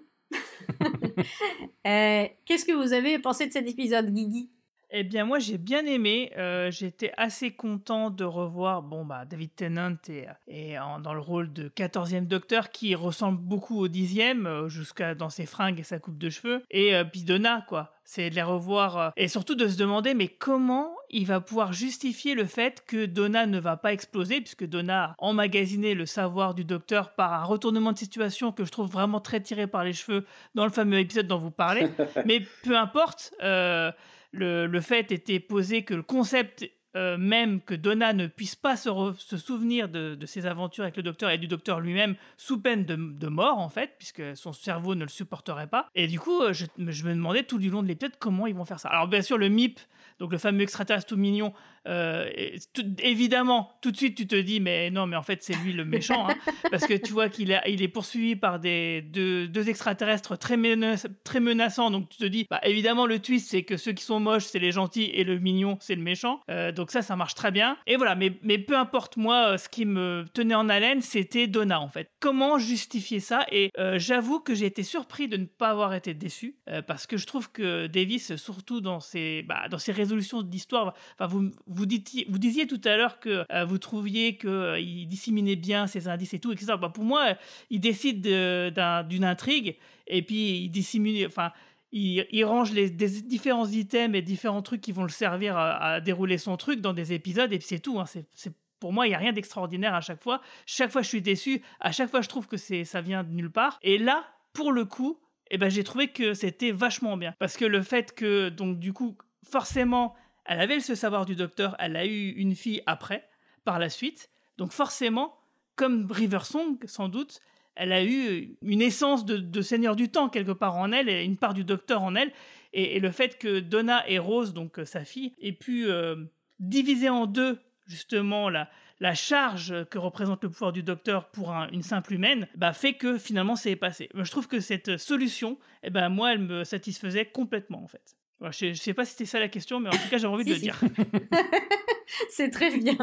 euh, qu'est-ce que vous avez pensé de cet épisode, Guigui? Eh bien, moi, j'ai bien aimé. Euh, j'étais assez content de revoir bon, bah, David Tennant et, et en, dans le rôle de quatorzième Docteur, qui ressemble beaucoup au dixième, jusqu'à dans ses fringues et sa coupe de cheveux. Et euh, puis Donna, quoi. C'est de les revoir euh, et surtout de se demander mais comment il va pouvoir justifier le fait que Donna ne va pas exploser, puisque Donna a emmagasiné le savoir du Docteur par un retournement de situation que je trouve vraiment très tiré par les cheveux dans le fameux épisode dont vous parlez. Mais peu importe, euh, le, le fait était posé que le concept euh, même que Donna ne puisse pas se, re, se souvenir de, de ses aventures avec le Docteur et du Docteur lui-même sous peine de, de mort, en fait, puisque son cerveau ne le supporterait pas. Et du coup, je, je me demandais tout du long de l'épisode comment ils vont faire ça. Alors bien sûr, le M I P, donc le fameux extraterrestre tout mignon, euh, tout, évidemment, tout de suite, tu te dis mais non, mais en fait, c'est lui le méchant, hein, parce que tu vois qu'il a, il est poursuivi par des, deux, deux extraterrestres très, menace, très menaçants, donc tu te dis bah, évidemment, le twist, c'est que ceux qui sont moches, c'est les gentils, et le mignon, c'est le méchant. Euh, donc ça, ça marche très bien. Et voilà, mais, mais peu importe, moi, ce qui me tenait en haleine, c'était Donna, en fait. Comment justifier ça? Et euh, j'avoue que j'ai été surpris de ne pas avoir été déçu, euh, parce que je trouve que Davies, surtout dans ses, bah, dans ses résolution d'histoire, enfin, vous, vous, dites, vous disiez tout à l'heure que euh, vous trouviez qu'il euh, disséminait bien ses indices et tout, et cetera. Bah, pour moi, euh, il décide de, d'un, d'une intrigue et puis il dissémine, enfin, il, il range les des différents items et différents trucs qui vont le servir à, à dérouler son truc dans des épisodes, et puis c'est tout. Hein, c'est, c'est, pour moi, il n'y a rien d'extraordinaire à chaque fois. Chaque fois, je suis déçu. À chaque fois, je trouve que c'est, ça vient de nulle part. Et là, pour le coup, eh ben, j'ai trouvé que c'était vachement bien. Parce que le fait que, donc, du coup, forcément, elle avait ce savoir du Docteur, elle a eu une fille après, par la suite. Donc forcément, comme River Song, sans doute, elle a eu une essence de, de Seigneur du Temps quelque part en elle, et une part du Docteur en elle. Et, et le fait que Donna et Rose, donc sa fille, aient pu euh, diviser en deux, justement, la, la charge que représente le pouvoir du Docteur pour un, une simple humaine, bah, fait que finalement, c'est passé. Je trouve que cette solution, eh ben, moi, elle me satisfaisait complètement, en fait. Je ne sais, sais pas si c'était ça la question, mais en tout cas, j'avais envie si, de le si. dire. C'est très bien.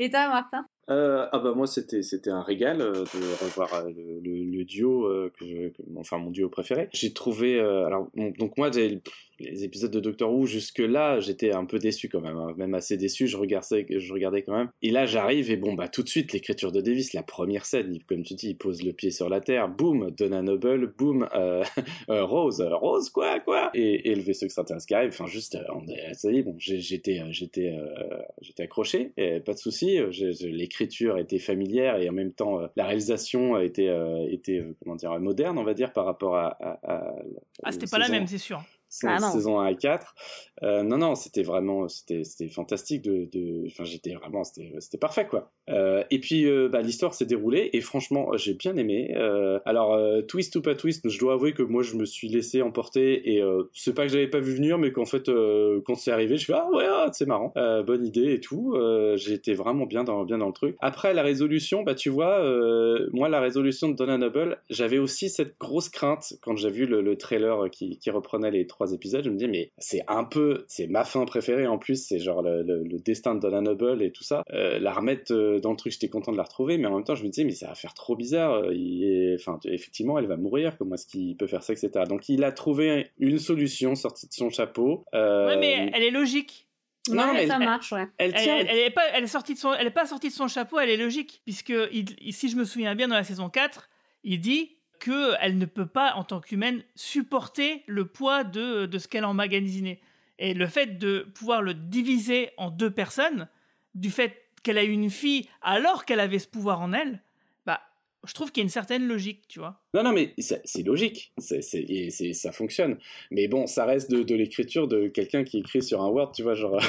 Et toi, Martin ? Euh, ah bah moi c'était c'était un régal euh, de revoir euh, le, le, le duo euh, que, je, que enfin mon duo préféré. J'ai trouvé euh, alors bon, donc moi des, les épisodes de Doctor Who jusque là j'étais un peu déçu quand même, hein, même assez déçu. Je regardais je regardais quand même. Et là j'arrive et bon bah tout de suite l'écriture de Davies, la première scène, il, comme tu dis, il pose le pied sur la terre, boum, Donna Noble, boum, euh, euh, Rose, euh, Rose quoi quoi et, et le vaisseau extraterrestre qui arrive. Enfin juste euh, ça y est bon j'ai, j'étais j'étais euh, j'étais accroché, et pas de souci. L'écriture L'écriture était familière et en même temps euh, la réalisation était euh, était euh, comment dire moderne, on va dire, par rapport à, à, à ah c'était pas la même, c'est sûr. Ah saison un à quatre, euh, non non c'était vraiment c'était c'était fantastique de de enfin j'étais vraiment c'était c'était parfait quoi. Euh, et puis euh, bah l'histoire s'est déroulée et franchement j'ai bien aimé. Euh, alors euh, twist ou pas twist, je dois avouer que moi je me suis laissé emporter et euh, c'est pas que j'avais pas vu venir, mais qu'en fait euh, quand c'est arrivé je fais ah ouais ah, c'est marrant, euh, bonne idée et tout. Euh, j'étais vraiment bien dans bien dans le truc. Après la résolution, bah tu vois euh, moi la résolution de Donna Noble, j'avais aussi cette grosse crainte quand j'ai vu le, le trailer qui qui reprenait les trois épisodes, je me dis mais c'est un peu c'est ma fin préférée, en plus c'est genre le, le, le destin de Donna Noble et tout ça, euh, la remettre euh, dans le truc, j'étais content de la retrouver, mais en même temps je me disais mais ça va faire trop bizarre, il est, enfin effectivement elle va mourir, comment est-ce qu'il peut faire ça, etc. Donc il a trouvé une solution sortie de son chapeau, euh... ouais mais elle est logique. Non, non mais elle, ça marche, ouais. Elle, elle, tient, elle, elle, elle est pas elle est sortie de son elle est pas sortie de son chapeau, elle est logique, puisque il, si je me souviens bien dans la saison quatre il dit qu'elle ne peut pas, en tant qu'humaine, supporter le poids de, de ce qu'elle a emmagasiné. Et le fait de pouvoir le diviser en deux personnes, du fait qu'elle a eu une fille alors qu'elle avait ce pouvoir en elle, bah, je trouve qu'il y a une certaine logique, tu vois. Non, non, mais c'est, c'est logique, c'est, c'est, et c'est, ça fonctionne. Mais bon, ça reste de, de l'écriture de quelqu'un qui écrit sur un Word, tu vois, genre,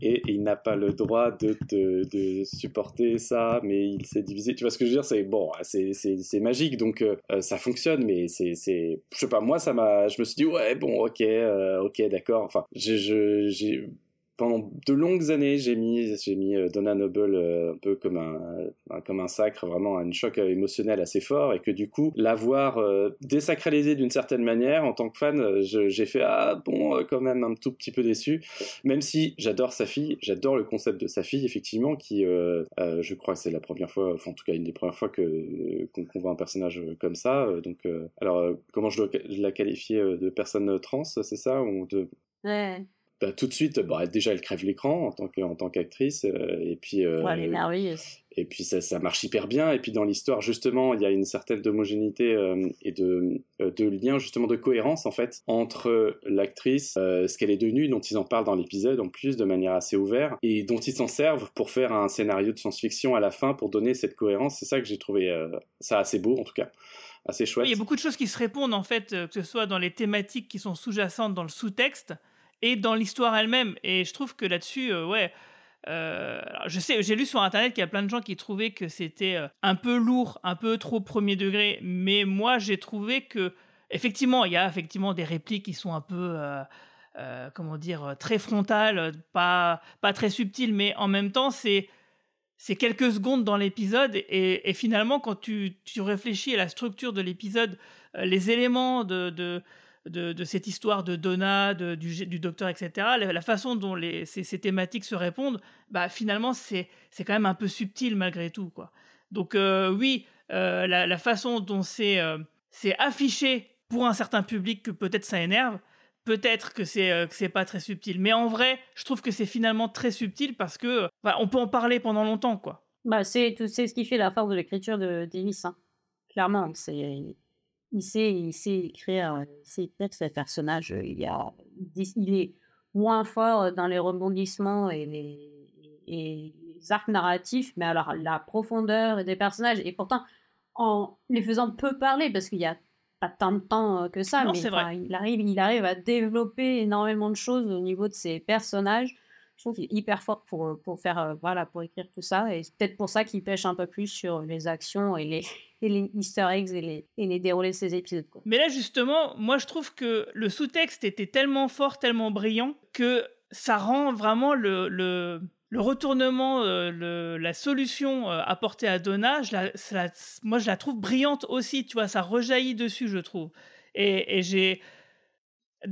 et, et il n'a pas le droit de, de, de supporter ça, mais il s'est divisé. Tu vois ce que je veux dire? C'est bon, c'est, c'est, c'est magique, donc euh, ça fonctionne, mais c'est, c'est, je sais pas, moi, ça m'a, je me suis dit, ouais, bon, ok, euh, ok, d'accord. Enfin, je, je, j'ai, pendant de longues années, j'ai mis, j'ai mis euh, Donna Noble euh, un peu comme un, un, comme un sacre, vraiment un choc émotionnel assez fort, et que du coup, l'avoir euh, désacralisé d'une certaine manière, en tant que fan, je, j'ai fait « Ah bon, euh, quand même un tout petit peu déçu », même si j'adore sa fille, j'adore le concept de sa fille, effectivement, qui, euh, euh, je crois que c'est la première fois, enfin en tout cas une des premières fois que, euh, qu'on, qu'on voit un personnage comme ça, euh, donc, euh, alors, euh, comment je dois la qualifier euh, de personne trans, c'est ça ou de... Ouais. Bah, tout de suite, bah, déjà elle crève l'écran en tant, que, en tant qu'actrice, euh, et puis euh, ouais, elle est merveilleuse. Et puis ça, ça marche hyper bien, et puis dans l'histoire justement il y a une certaine homogénéité euh, et de, euh, de lien justement de cohérence en fait entre l'actrice, euh, ce qu'elle est devenue, dont ils en parlent dans l'épisode en plus de manière assez ouverte, et dont ils s'en servent pour faire un scénario de science-fiction à la fin pour donner cette cohérence. C'est ça que j'ai trouvé euh, ça assez beau, en tout cas assez chouette. Oui, il y a beaucoup de choses qui se répondent en fait, que ce soit dans les thématiques qui sont sous-jacentes dans le sous-texte et dans l'histoire elle-même, et je trouve que là-dessus, euh, ouais, euh, alors je sais, j'ai lu sur internet qu'il y a plein de gens qui trouvaient que c'était euh, un peu lourd, un peu trop premier degré, mais moi j'ai trouvé que, effectivement, il y a effectivement des répliques qui sont un peu, euh, euh, comment dire, très frontales, pas, pas très subtiles, mais en même temps, c'est, c'est quelques secondes dans l'épisode, et, et finalement, quand tu, tu réfléchis à la structure de l'épisode, euh, les éléments de... de De, de cette histoire de Donna, de, du, du docteur, et cetera, la, la façon dont les, ces, ces thématiques se répondent, bah, finalement, c'est, c'est quand même un peu subtil malgré tout, quoi. Donc euh, oui, euh, la, la façon dont c'est, euh, c'est affiché pour un certain public, que peut-être ça énerve, peut-être que c'est, euh, que c'est pas très subtil. Mais en vrai, je trouve que c'est finalement très subtil parce que, bah, on peut en parler pendant longtemps, quoi. Bah, c'est, c'est ce qui fait la force de l'écriture de Davies, hein. Clairement, c'est... Il sait, il sait écrire, il sait écrire ce personnage. Il, a, il est moins fort dans les rebondissements et les, et les arcs narratifs, mais alors la profondeur des personnages, et pourtant en les faisant peu parler, parce qu'il n'y a pas tant de temps que ça, non, mais enfin, il, arrive, il arrive à développer énormément de choses au niveau de ses personnages. Je trouve qu'il est hyper fort pour, pour, faire, voilà, pour écrire tout ça, et c'est peut-être pour ça qu'il pêche un peu plus sur les actions et les... et les easter eggs et les, et les déroulés de ces épisodes, quoi. Mais là, justement, moi, je trouve que le sous-texte était tellement fort, tellement brillant, que ça rend vraiment le, le, le retournement, le, la solution apportée à Donna, je la, la, moi, je la trouve brillante aussi, tu vois, ça rejaillit dessus, je trouve. Et, et j'ai...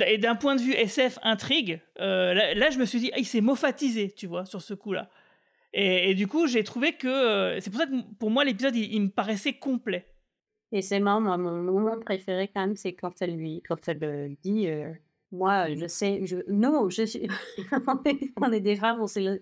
Et d'un point de vue S F intrigue, euh, là, là, je me suis dit, ah, il s'est moffatisé, tu vois, sur ce coup-là. Et, et du coup, j'ai trouvé que... Euh, c'est pour ça que, pour moi, l'épisode, il, il me paraissait complet. Et c'est marrant, moi, mon moment préféré, quand même, c'est quand elle lui quand elle, euh, dit... Euh, moi, je sais... Je, non, je suis... on est des femmes, on sait,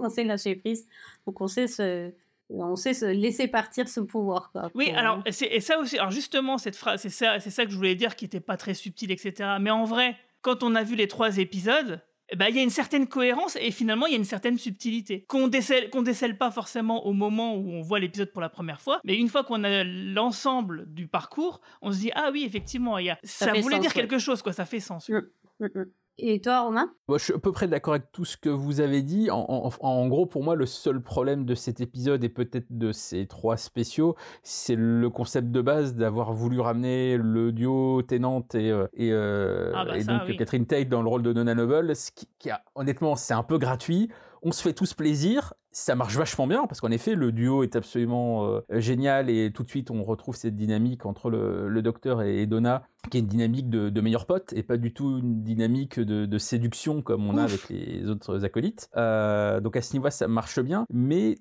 on sait lâcher prise. Donc, on sait se, on sait se laisser partir ce pouvoir, quoi. Oui, pour... alors, c'est, et ça aussi... Alors, justement, cette phrase, c'est ça, c'est ça que je voulais dire, qui n'était pas très subtil, et cetera. Mais en vrai, quand on a vu les trois épisodes... Bah, y a une certaine cohérence et finalement il y a une certaine subtilité qu'on décèle, qu'on décèle pas forcément au moment où on voit l'épisode pour la première fois, mais une fois qu'on a l'ensemble du parcours, on se dit ah oui, effectivement, y a... ça, ça voulait sens, dire ouais. quelque chose, quoi, ça fait sens. Mmh. Mmh. Et toi, Romain ? Moi, je suis à peu près d'accord avec tout ce que vous avez dit. En, en, en gros, pour moi, le seul problème de cet épisode et peut-être de ces trois spéciaux, c'est le concept de base d'avoir voulu ramener le duo Tennant et, et, euh, ah bah et ça, donc oui. Catherine Tate dans le rôle de Donna Noble. Ce qui, qui a, honnêtement, c'est un peu gratuit. On se fait tous plaisir, ça marche vachement bien parce qu'en effet le duo est absolument euh, génial et tout de suite on retrouve cette dynamique entre le, le docteur et, et Donna qui est une dynamique de, de meilleurs potes et pas du tout une dynamique de, de séduction comme on Ouf. a avec les autres acolytes. Euh, donc à ce niveau ça marche bien, mais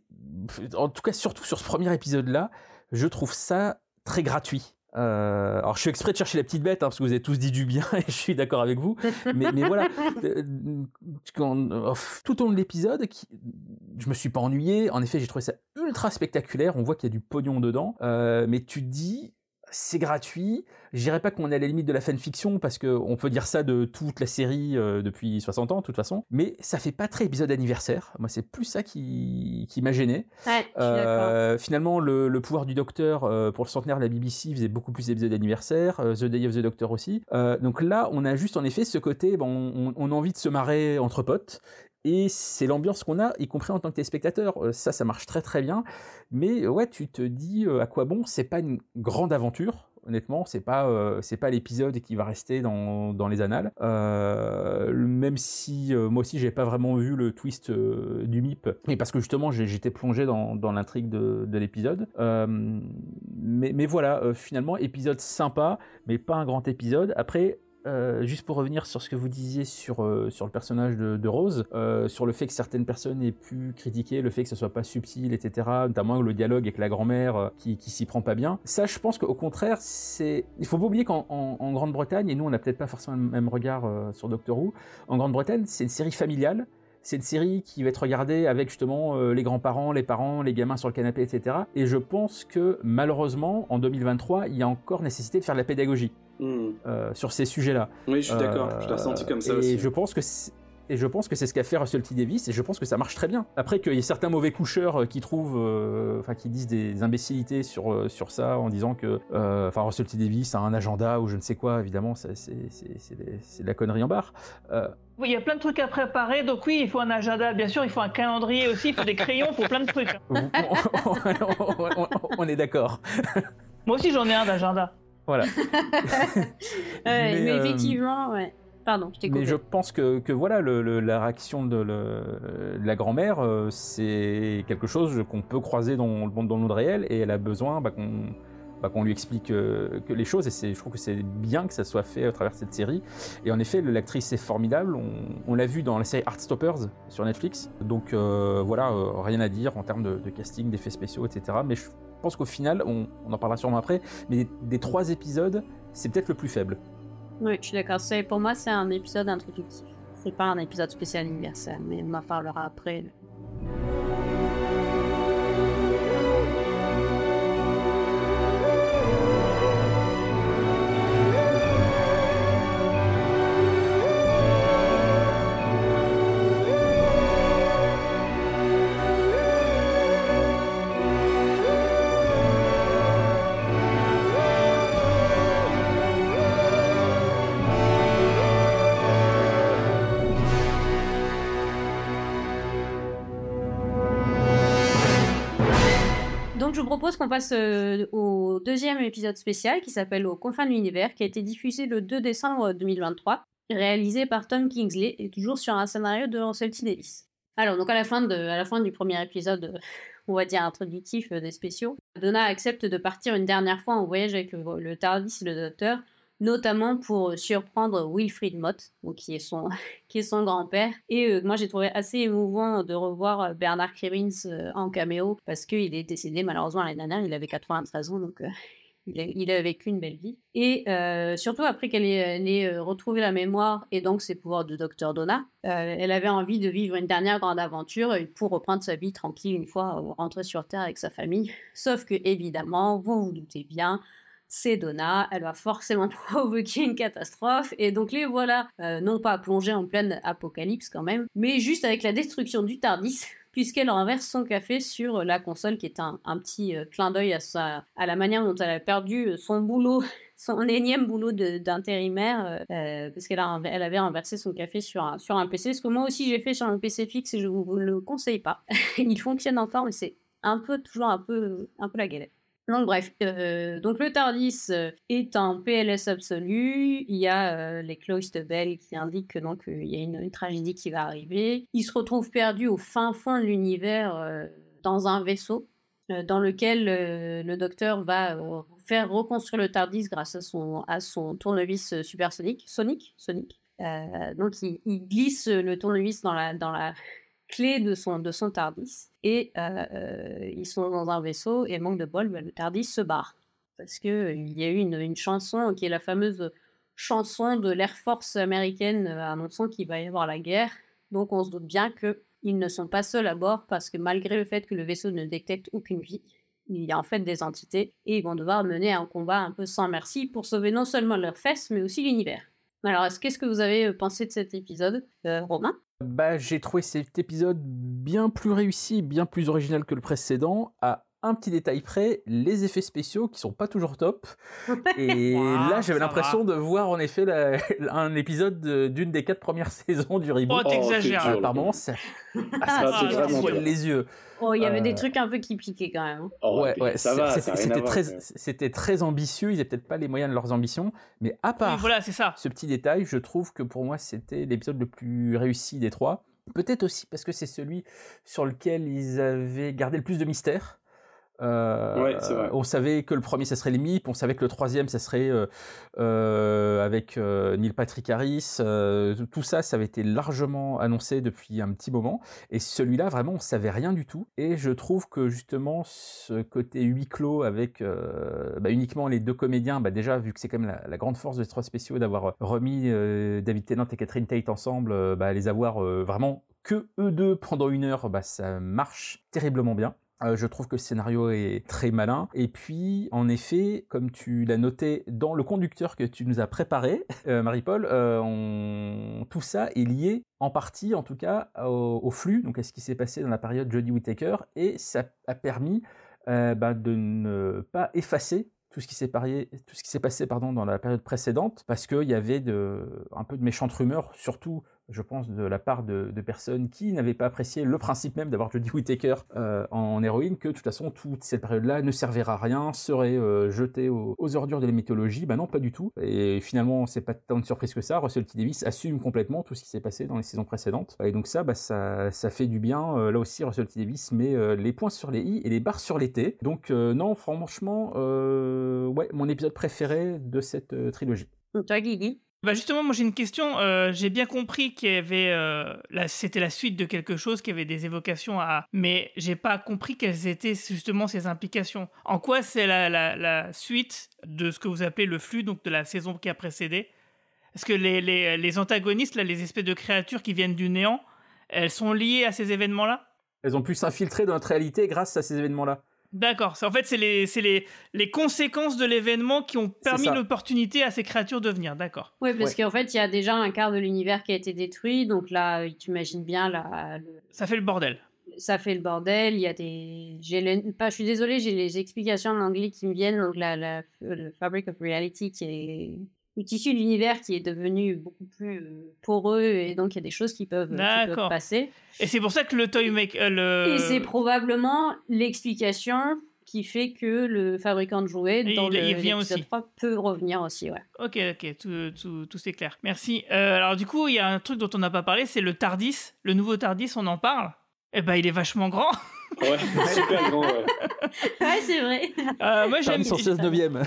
en tout cas surtout sur ce premier épisode là, je trouve ça très gratuit. Euh, alors je suis exprès de chercher la petite bête hein, parce que vous avez tous dit du bien et je suis d'accord avec vous, mais, mais voilà, euh, quand, euh, tout au long de l'épisode qui, je me suis pas ennuyé, en effet j'ai trouvé ça ultra spectaculaire, on voit qu'il y a du pognon dedans, euh, mais tu te dis c'est gratuit, je dirais pas qu'on est à la limite de la fanfiction parce qu'on peut dire ça de toute la série euh, depuis soixante ans de toute façon, mais ça fait pas très épisode anniversaire, moi c'est plus ça qui, qui m'a gêné. Ouais, euh, finalement le, le pouvoir du docteur euh, pour le centenaire de la B B C faisait beaucoup plus d'épisodes anniversaire, euh, The Day of the Doctor aussi, euh, donc là on a juste en effet ce côté, bon, on, on a envie de se marrer entre potes Et c'est l'ambiance qu'on a, y compris en tant que téléspectateur. Euh, ça, ça marche très très bien. Mais ouais, tu te dis euh, à quoi bon. C'est pas une grande aventure, honnêtement. C'est pas, euh, c'est pas l'épisode qui va rester dans, dans les annales. Euh, même si euh, moi aussi, j'ai pas vraiment vu le twist euh, du M I P. Et parce que justement, j'ai, j'étais plongé dans, dans l'intrigue de, de l'épisode. Euh, mais, mais voilà, euh, finalement, épisode sympa, mais pas un grand épisode. Après... Euh, juste pour revenir sur ce que vous disiez sur, euh, sur le personnage de, de Rose, euh, sur le fait que certaines personnes aient pu critiquer le fait que ce soit pas subtil, et cetera, notamment le dialogue avec la grand-mère euh, qui, qui s'y prend pas bien. Ça, je pense qu'au contraire, c'est... il faut pas oublier qu'en en, en Grande-Bretagne, et nous on n'a peut-être pas forcément le même regard euh, sur Doctor Who, en Grande-Bretagne, c'est une série familiale. C'est une série qui va être regardée avec justement euh, les grands-parents, les parents, les gamins sur le canapé, et cetera. Et je pense que malheureusement, en deux mille vingt-trois, il y a encore nécessité de faire de la pédagogie mmh. euh, sur ces sujets-là. Oui, je suis euh, d'accord, je l'ai ressenti comme ça et aussi. Je pense que c'est... Et je pense que c'est ce qu'a fait Russell T. Davies, et je pense que ça marche très bien. Après qu'il y ait certains mauvais coucheurs qui trouvent, euh, enfin qui disent des imbécilités sur sur ça, en disant que, euh, enfin Russell T. Davies a un agenda ou je ne sais quoi. Évidemment, ça, c'est c'est c'est, des, c'est de la connerie en barre. Euh... Oui, il y a plein de trucs à préparer, donc oui, il faut un agenda, bien sûr, il faut un calendrier aussi, il faut des crayons, il faut plein de trucs. on, on, on, on est d'accord. Moi aussi, j'en ai un d'agenda. Voilà. euh, mais, mais effectivement, euh... ouais. Pardon, je t'ai coupé. Mais je pense que, que voilà, le, le, la réaction de, le, de la grand-mère, euh, c'est quelque chose qu'on peut croiser dans, dans le monde réel, et elle a besoin bah, qu'on, bah, qu'on lui explique euh, que les choses. Et c'est, je trouve que c'est bien que ça soit fait à travers cette série. Et en effet, l'actrice est formidable. On, on l'a vu dans la série Heartstoppers sur Netflix. Donc euh, voilà, euh, rien à dire en termes de, de casting, d'effets spéciaux, et cetera. Mais je pense qu'au final, on, on en parlera sûrement après, mais des, des trois épisodes, c'est peut-être le plus faible. Oui, je suis d'accord. C'est, pour moi, c'est un épisode introductif. C'est pas un épisode spécial universel, mais on en parlera après. Je propose qu'on passe euh, au deuxième épisode spécial qui s'appelle Aux confins de l'univers, qui a été diffusé le deux décembre deux mille vingt-trois, réalisé par Tom Kingsley et toujours sur un scénario de Russell T. Davies. Alors donc à la fin de à la fin du premier épisode, on va dire introductif euh, des spéciaux, Donna accepte de partir une dernière fois en voyage avec le, le TARDIS et le Docteur, notamment pour surprendre Wilfrid Mott, donc qui est son qui est son grand-père. Et euh, moi, j'ai trouvé assez émouvant de revoir Bernard Cribbins euh, en caméo, parce qu'il est décédé malheureusement l'année dernière, il avait quatre-vingt-treize ans, donc euh, il, a, il a vécu une belle vie. Et euh, surtout, après qu'elle ait, elle ait retrouvé la mémoire et donc ses pouvoirs de Docteur Donna, euh, elle avait envie de vivre une dernière grande aventure pour reprendre sa vie tranquille une fois rentrée sur Terre avec sa famille. Sauf que, évidemment, vous vous doutez bien, c'est Donna, elle va forcément provoquer une catastrophe, et donc les voilà, euh, non pas plongés en pleine apocalypse quand même, mais juste avec la destruction du TARDIS, puisqu'elle renverse son café sur la console, qui est un, un petit euh, clin d'œil à, sa, à la manière dont elle a perdu son boulot, son énième boulot de, d'intérimaire, euh, parce qu'elle a, elle avait renversé son café sur un, sur un P C, ce que moi aussi j'ai fait sur un P C fixe, et je vous, vous le conseille pas. Il fonctionne encore, mais c'est un peu, toujours un peu, un peu la galère. Donc bref, euh, donc le TARDIS est en P L S absolu, il y a euh, les cloches de Bell qui indiquent que donc il y a une, une tragédie qui va arriver. Il se retrouve perdu au fin fond de l'univers euh, dans un vaisseau euh, dans lequel euh, le Docteur va euh, faire reconstruire le TARDIS grâce à son, à son tournevis supersonique, Sonic, Sonic. Euh, donc il, il glisse le tournevis dans la... Dans la clé de son, de son TARDIS, et euh, euh, ils sont dans un vaisseau, et manque de bol, le TARDIS se barre. Parce qu'il euh, y a eu une, une chanson qui est la fameuse chanson de l'Air Force américaine euh, annonçant qu'il va y avoir la guerre, donc on se doute bien qu'ils ne sont pas seuls à bord, parce que malgré le fait que le vaisseau ne détecte aucune vie, il y a en fait des entités, et ils vont devoir mener un combat un peu sans merci pour sauver non seulement leurs fesses, mais aussi l'univers. Alors, qu'est-ce que vous avez pensé de cet épisode, euh, Romain ? Bah, j'ai trouvé cet épisode bien plus réussi, bien plus original que le précédent, à un petit détail près, les effets spéciaux qui sont pas toujours top. Et wow, là, j'avais l'impression va. de voir en effet la, un épisode d'une des quatre premières saisons du reboot. Oh, t'exagères. Oh, ah, par moment, ça, ah, ça, ça poil les yeux. Oh, il y avait euh... des trucs un peu qui piquaient quand même. Oh, ouais, ouais, ça va, ça c'était, très, c'était très ambitieux. Ils n'avaient peut-être pas les moyens de leurs ambitions, mais à part oui, voilà, c'est ça. ce petit détail, je trouve que pour moi, c'était l'épisode le plus réussi des trois. Peut-être aussi parce que c'est celui sur lequel ils avaient gardé le plus de mystère. Euh, ouais, c'est vrai. On savait que le premier ça serait les MIP, on savait que le troisième ça serait euh, euh, avec euh, Neil Patrick Harris, euh, tout ça ça avait été largement annoncé depuis un petit moment, et celui-là vraiment on savait rien du tout, et je trouve que justement ce côté huis clos avec euh, bah, uniquement les deux comédiens, bah, déjà vu que c'est quand même la, la grande force des trois spéciaux d'avoir remis euh, David Tennant et Catherine Tate ensemble, euh, bah, les avoir euh, vraiment que eux deux pendant une heure, bah, ça marche terriblement bien. Euh, je trouve que le scénario est très malin. Et puis, en effet, comme tu l'as noté dans le conducteur que tu nous as préparé, euh, Marie-Paul, euh, on... tout ça est lié en partie, en tout cas, au, au flux, donc à ce qui s'est passé dans la période Jodie Whittaker, et ça a permis euh, bah, de ne pas effacer tout ce qui s'est, parié, tout ce qui s'est passé pardon, dans la période précédente, parce qu'il y avait de, un peu de méchantes rumeurs, surtout, je pense, de la part de, de personnes qui n'avaient pas apprécié le principe même d'avoir Jodie Whittaker euh, en héroïne, que de toute façon, toute cette période-là ne servira à rien, serait euh, jetée aux, aux ordures de la mythologie. Ben non, pas du tout. Et finalement, c'est pas tant de surprise que ça. Russell T. Davies assume complètement tout ce qui s'est passé dans les saisons précédentes. Et donc ça, bah, ça, ça fait du bien. Euh, là aussi, Russell T. Davies met euh, les points sur les i et les barres sur les t. Donc euh, non, franchement, euh, ouais, mon épisode préféré de cette euh, trilogie. Toi, Guigui ? Bah justement, moi j'ai une question. Euh, j'ai bien compris qu'il y avait, euh, là, c'était la suite de quelque chose, qu'il y avait des évocations à, mais j'ai pas compris quelles étaient justement ces implications. En quoi c'est la, la, la suite de ce que vous appelez le flux, donc de la saison qui a précédé? Est-ce que les, les, les antagonistes, là, les espèces de créatures qui viennent du néant, elles sont liées à ces événements-là? Elles ont pu s'infiltrer dans notre réalité grâce à ces événements-là. D'accord, c'est, en fait c'est, les, c'est les, les conséquences de l'événement qui ont permis l'opportunité à ces créatures de venir, d'accord. Oui, parce ouais. qu'en fait il y a déjà un quart de l'univers qui a été détruit, donc là tu imagines bien là, le... ça fait le bordel. Ça fait le bordel, il y a des... J'ai le... Pas, je suis désolée, j'ai les explications en anglais qui me viennent, donc la, la, le Fabric of Reality qui est... le tissu de l'univers qui est devenu beaucoup plus poreux, et donc il y a des choses qui peuvent, qui peuvent passer. Et c'est pour ça que le Toymaker... Euh, le... Et c'est probablement l'explication qui fait que le fabricant de jouets et dans il, le, il l'épisode aussi. trois peut revenir aussi. Ouais. Ok, ok, tout, tout, tout c'est clair. Merci. Euh, alors du coup, il y a un truc dont on n'a pas parlé, c'est le TARDIS. Le nouveau TARDIS, on en parle. Eh ben, il est vachement grand. Ouais, super grand, ouais. Ouais, c'est vrai. Euh, moi, j'aime... cent seize neuvième.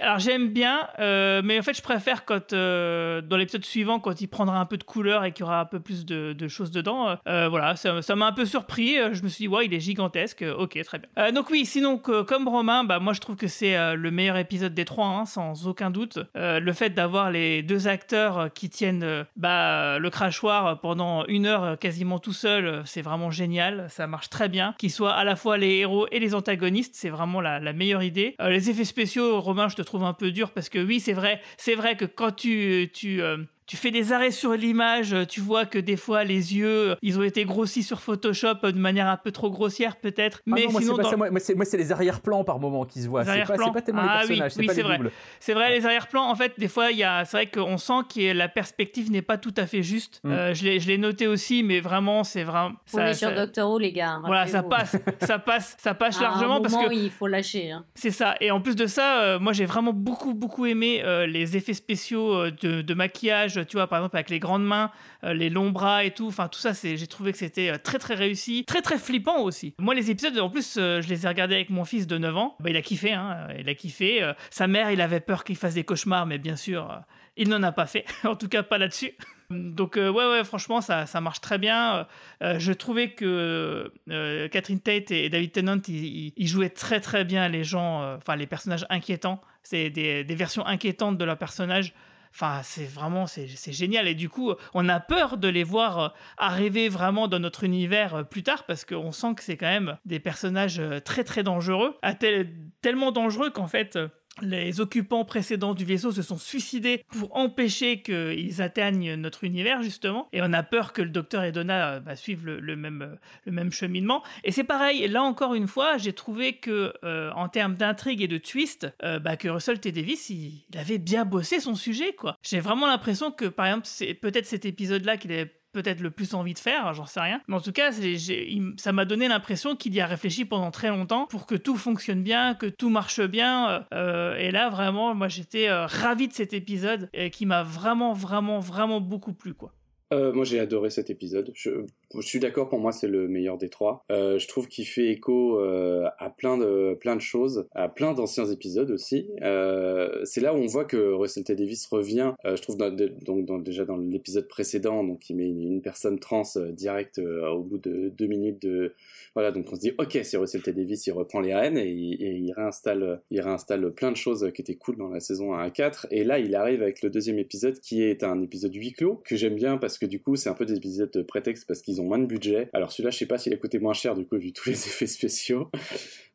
Alors, j'aime bien, euh, mais en fait, je préfère quand, euh, dans l'épisode suivant, quand il prendra un peu de couleur et qu'il y aura un peu plus de, de choses dedans. Euh, voilà, ça, ça m'a un peu surpris. Je me suis dit, ouais, il est gigantesque. Ok, très bien. Euh, donc oui, sinon, que, comme Romain, bah, moi, je trouve que c'est euh, le meilleur épisode des trois, hein, sans aucun doute. Euh, le fait d'avoir les deux acteurs qui tiennent euh, bah, le crachoir pendant une heure quasiment tout seul, c'est vraiment génial. Ça marche très bien. Qu'ils soient à la fois les héros et les antagonistes, c'est vraiment la, la meilleure idée. Euh, les effets spéciaux, Romain, je te trouve un peu dur parce que oui, c'est vrai, c'est vrai que quand tu tu euh, tu fais des arrêts sur l'image, tu vois que des fois les yeux, ils ont été grossis sur Photoshop de manière un peu trop grossière peut-être. Ah mais non, moi, sinon, c'est dans... ça, moi, moi, c'est, moi c'est les arrière-plans par moment qui se voient. C'est pas, c'est pas tellement ah, les personnages, oui, c'est oui, pas c'est les vrai. doubles. C'est vrai, ouais. Les arrière-plans. En fait, des fois, il y a, c'est vrai qu'on sent que la perspective n'est pas tout à fait juste. Mm. Euh, je l'ai, je l'ai noté aussi, mais vraiment, c'est vraiment. On ça, est ça, sur Doctor Who, les gars. Voilà, ça passe, ça passe, ça passe ah, largement un parce que. Il faut lâcher. Hein. C'est ça. Et en plus de ça, euh, moi, j'ai vraiment beaucoup, beaucoup aimé euh, les effets spéciaux euh, de, de maquillage. Tu vois, par exemple, avec les grandes mains, euh, les longs bras et tout. Enfin, tout ça, c'est, j'ai trouvé que c'était euh, très, très réussi. Très, très flippant aussi. Moi, les épisodes, en plus, euh, je les ai regardés avec mon fils de neuf ans. Bah, il a kiffé, hein. Il a kiffé. Euh, sa mère, il avait peur qu'il fasse des cauchemars, mais bien sûr, euh, il n'en a pas fait. En tout cas, pas là-dessus. Donc, euh, ouais, ouais, franchement, ça, ça marche très bien. Euh, je trouvais que euh, Catherine Tate et David Tennant, ils, ils jouaient très, très bien les gens, enfin, euh, les personnages inquiétants. C'est des, des versions inquiétantes de leurs personnages. Enfin, c'est vraiment, c'est, c'est génial. Et du coup, on a peur de les voir arriver vraiment dans notre univers plus tard parce qu'on sent que c'est quand même des personnages très, très dangereux, à tel, tellement dangereux qu'en fait, les occupants précédents du vaisseau se sont suicidés pour empêcher qu'ils atteignent notre univers, justement. Et on a peur que le docteur et Donna bah, suivent le, le, même, le même cheminement. Et c'est pareil, là encore une fois, j'ai trouvé que, euh, en termes d'intrigue et de twist, euh, bah, que Russell T. Davies, il, il avait bien bossé son sujet, quoi. J'ai vraiment l'impression que, par exemple, c'est peut-être cet épisode-là qu'il avait peut-être le plus envie de faire, j'en sais rien. Mais en tout cas, c'est, j'ai, ça m'a donné l'impression qu'il y a réfléchi pendant très longtemps pour que tout fonctionne bien, que tout marche bien. Euh, et là, vraiment, moi, j'étais euh, ravi de cet épisode et qui m'a vraiment, vraiment, vraiment beaucoup plu, quoi. Euh, moi, j'ai adoré cet épisode. Je, je suis d'accord, pour moi, c'est le meilleur des trois. Euh, je trouve qu'il fait écho euh, à plein de, plein de choses, à plein d'anciens épisodes aussi. Euh, c'est là où on voit que Russell T. Davies revient, euh, je trouve, dans, donc, dans, déjà dans l'épisode précédent, donc il met une, une personne trans euh, directe euh, au bout de deux minutes. De... Voilà, donc on se dit, ok, c'est Russell T. Davies, il reprend les rênes et, et il, réinstalle, il réinstalle plein de choses qui étaient cool dans la saison un à quatre. Et là, il arrive avec le deuxième épisode qui est un épisode huis clos, que j'aime bien parce que que du coup c'est un peu des épisodes de prétexte parce qu'ils ont moins de budget. Alors celui-là, je sais pas s'il a coûté moins cher du coup vu tous les effets spéciaux,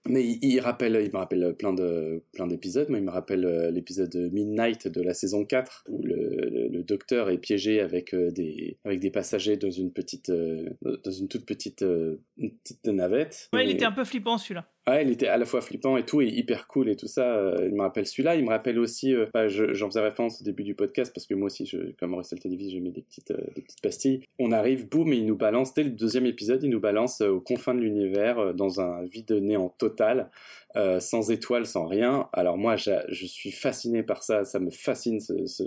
mais il, il rappelle il me rappelle plein de plein d'épisodes. Moi, il me rappelle l'épisode Midnight de la saison quatre où le, le, le docteur est piégé avec des avec des passagers dans une petite euh, dans une toute petite euh, une petite navette. Ouais, mais... il était un peu flippant celui-là. Ouais, il était à la fois flippant et tout, et hyper cool et tout ça. Euh, il me rappelle celui-là. Il me rappelle aussi, euh, bah, je, j'en faisais référence au début du podcast, parce que moi aussi, je, comme Russell T. Davies, je mets des petites, euh, des petites pastilles. On arrive, boum, et il nous balance, dès le deuxième épisode, il nous balance euh, aux confins de l'univers, euh, dans un vide néant total, euh, sans étoiles, sans rien. Alors moi, j'a, je suis fasciné par ça. Ça me fascine, ce... ce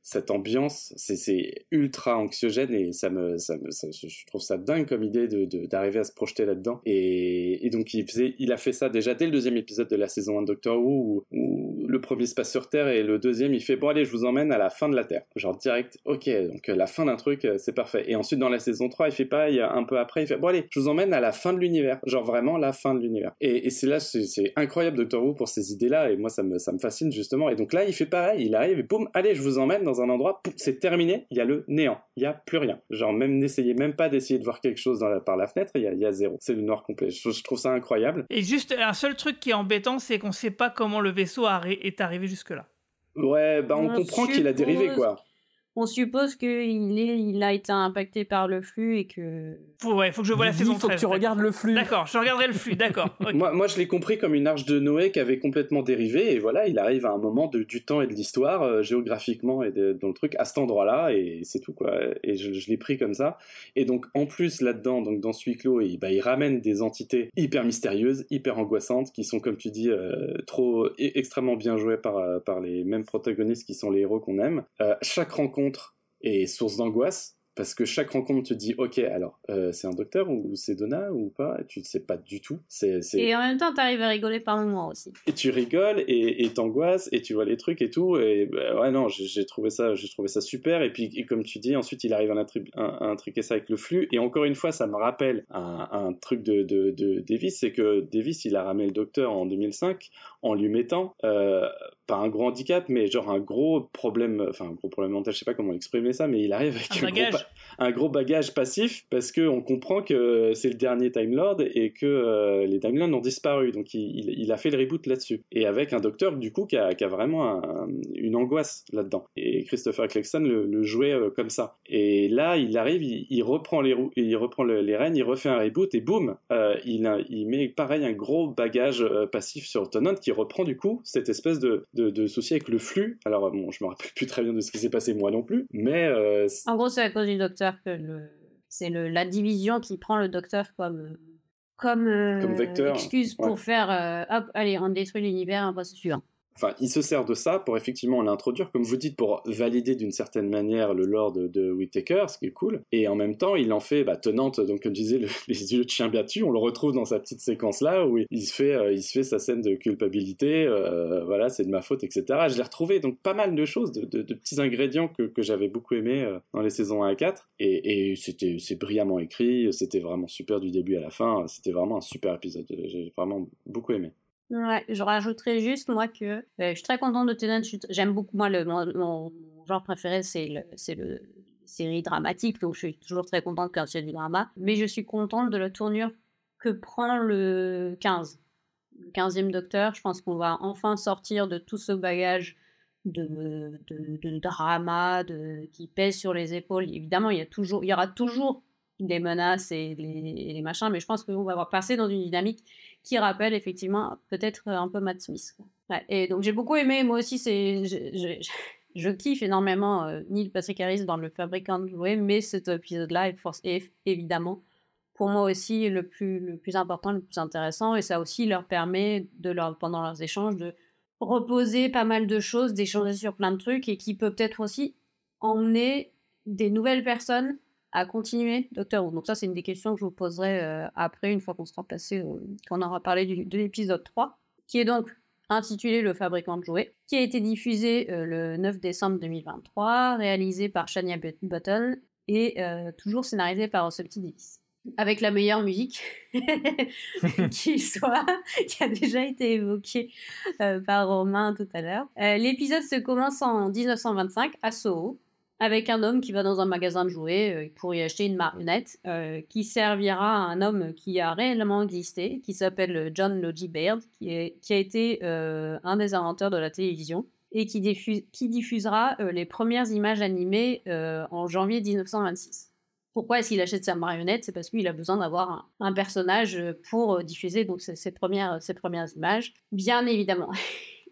cette ambiance, c'est, c'est ultra anxiogène et ça me, ça me, ça, je trouve ça dingue comme idée de, de d'arriver à se projeter là-dedans. Et, et donc il faisait, il a fait ça déjà dès le deuxième épisode de la saison un de Doctor Who, où, où le premier se passe sur Terre et le deuxième il fait bon allez je vous emmène à la fin de la Terre, genre direct. Ok, donc la fin d'un truc c'est parfait. Et ensuite dans la saison trois il fait pareil, un peu après il fait bon allez je vous emmène à la fin de l'univers, genre vraiment la fin de l'univers. Et, et c'est là c'est, c'est incroyable Doctor Who pour ces idées-là et moi ça me, ça me fascine justement. Et donc là il fait pareil, il arrive et boum allez je vous emmène dans un endroit, pouf, c'est terminé, il y a le néant, il n'y a plus rien. Genre, même n'essayez même pas d'essayer de voir quelque chose dans la, par la fenêtre, il y, a, il y a zéro. C'est le noir complet. Je, je trouve ça incroyable. Et juste, un seul truc qui est embêtant, c'est qu'on ne sait pas comment le vaisseau arri- est arrivé jusque-là. Ouais, bah on, on comprend suppose... qu'il a dérivé, quoi. On suppose qu'il est, il a été impacté par le flux et que... Faut, ouais, faut que je voie la saison treize. Faut que tu d'accord. regardes le flux. D'accord, je regarderai le flux, d'accord. Okay. Moi, moi, je l'ai compris comme une arche de Noé qui avait complètement dérivé, et voilà, il arrive à un moment de, du temps et de l'histoire, euh, géographiquement, et de, dans le truc, à cet endroit-là, et c'est tout, quoi. Et je, je l'ai pris comme ça. Et donc, en plus, là-dedans, donc dans ce huis clos, il, bah, il ramène des entités hyper mystérieuses, hyper angoissantes, qui sont, comme tu dis, euh, trop, é- extrêmement bien jouées par, par les mêmes protagonistes qui sont les héros qu'on aime. Euh, chaque rencontre et source d'angoisse, parce que chaque rencontre te dit ok alors euh, c'est un docteur ou c'est Donna ou pas, tu ne sais pas du tout, c'est, c'est... et en même temps t'arrives à rigoler par moments aussi et tu rigoles et, et t'angoisses et tu vois les trucs et tout et bah, ouais non j'ai, j'ai trouvé ça j'ai trouvé ça super. Et puis et comme tu dis ensuite il arrive à, intri- à, à intriquer ça avec le flux, et encore une fois ça me rappelle un, un truc de, de, de Davies, c'est que Davies il a ramené le docteur en deux mille cinq en lui mettant euh, pas un gros handicap, mais genre un gros problème, enfin un gros problème mental, je sais pas comment exprimer ça, mais il arrive avec un, un, bagage. Gros, ba- un gros bagage passif, parce qu'on comprend que c'est le dernier Time Lord et que euh, les Time Lords ont disparu, donc il, il, il a fait le reboot là-dessus. Et avec un docteur, du coup, qui a, qui a vraiment un, une angoisse là-dedans. Et Christopher Eccleston le, le jouait euh, comme ça. Et là, il arrive, il, il reprend les roues, il reprend le, les rênes, il refait un reboot, et boum, euh, il, il met pareil un gros bagage euh, passif sur Tennant, qui reprend du coup cette espèce de De, de soucis avec le flux. Alors bon, je me rappelle plus très bien de ce qui s'est passé moi non plus, mais euh, en gros c'est à cause du docteur que le c'est le la division qui prend le docteur comme comme, euh, comme vecteur, excuse ouais. Pour faire euh, hop allez on détruit l'univers, on passe au suivant. Enfin, il se sert de ça pour effectivement l'introduire, comme vous dites, pour valider d'une certaine manière le lore de, de Whittaker, ce qui est cool. Et en même temps, il en fait bah, Tennant, donc comme je disais, le, les yeux de chien battu, on le retrouve dans sa petite séquence là où il se fait, euh, il se fait sa scène de culpabilité, euh, voilà, c'est de ma faute, et cetera. Je l'ai retrouvé, donc pas mal de choses, de, de, de petits ingrédients que, que j'avais beaucoup aimé euh, dans les saisons un à quatre. Et, et c'était, c'est brillamment écrit, c'était vraiment super du début à la fin, c'était vraiment un super épisode, j'ai vraiment beaucoup aimé. Ouais, je rajouterais juste, moi, que euh, je suis très contente de Tennant. J'aime beaucoup, moi, le, mon, mon genre préféré, c'est le, c'est le série dramatique, donc je suis toujours très contente quand c'est du drama. Mais je suis contente de la tournure que prend le quinze. le quinzième Docteur, je pense qu'on va enfin sortir de tout ce bagage de, de, de drama de, qui pèse sur les épaules. Évidemment, il y, a toujours, il y aura toujours des menaces et les, les machins, mais je pense qu'on va avoir passé dans une dynamique qui rappelle effectivement peut-être un peu Matt Smith. Ouais, et donc j'ai beaucoup aimé, moi aussi, c'est, je, je, je, je kiffe énormément euh, Neil Patrick Harris dans Le Fabricant de jouets, mais cet épisode-là est, force, est évidemment pour moi aussi le plus, le plus important, le plus intéressant, et ça aussi leur permet, de leur, pendant leurs échanges, de reposer pas mal de choses, d'échanger sur plein de trucs, et qui peut peut-être aussi emmener des nouvelles personnes à continuer Doctor Who. Donc ça, c'est une des questions que je vous poserai euh, après, une fois qu'on sera passé, euh, qu'on aura parlé du, de l'épisode trois, qui est donc intitulé Le Fabricant de jouets, qui a été diffusé euh, le neuf décembre deux mille vingt-trois, réalisé par Shania Button, et euh, toujours scénarisé par Russell T. Davies, avec la meilleure musique qui soit, qui a déjà été évoquée euh, par Romain tout à l'heure. Euh, l'épisode se commence en dix-neuf cent vingt-cinq à Soho, avec un homme qui va dans un magasin de jouets pour y acheter une marionnette euh, qui servira à un homme qui a réellement existé, qui s'appelle John Logie Baird, qui, est, qui a été euh, un des inventeurs de la télévision et qui, diffuse, qui diffusera euh, les premières images animées euh, en janvier dix-neuf cent vingt-six. Pourquoi est-ce qu'il achète sa marionnette? C'est parce qu'il a besoin d'avoir un, un personnage pour diffuser donc ses, ses, premières, ses premières images. Bien évidemment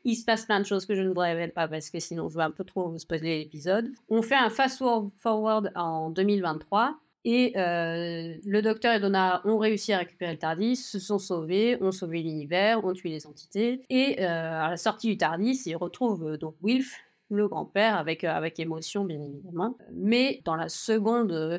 il se passe plein de choses que je ne vous révèle pas parce que sinon je vais un peu trop vous spoiler l'épisode. On fait un fast-forward en deux mille vingt-trois et euh, le Docteur et Donna ont réussi à récupérer le TARDIS, se sont sauvés, ont sauvé l'univers, ont tué les entités et euh, à la sortie du TARDIS, ils retrouvent euh, donc Wilf, le grand-père, avec, euh, avec émotion bien évidemment. Mais dans la seconde... Euh,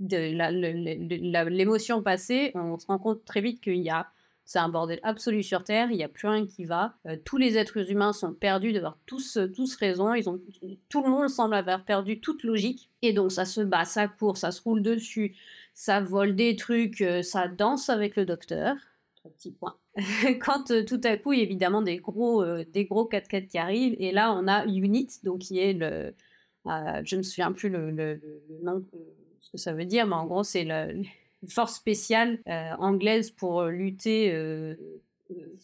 de la, le, le, la, l'émotion passée, on se rend compte très vite qu'il y a, c'est un bordel absolu sur Terre, il n'y a plus rien qui va, euh, tous les êtres humains sont perdus d'avoir tous, tous raison, ils ont, tout le monde semble avoir perdu toute logique, et donc ça se bat, ça court, ça se roule dessus, ça vole des trucs, euh, ça danse avec le Docteur, petit point. Quand euh, tout à coup, il y a évidemment des gros, euh, des gros quatre-quatre qui arrivent, et là on a Unit, donc qui est le, euh, je ne me souviens plus le, le, le nom, euh, ce que ça veut dire, mais en gros, c'est la force spéciale euh, anglaise pour lutter euh,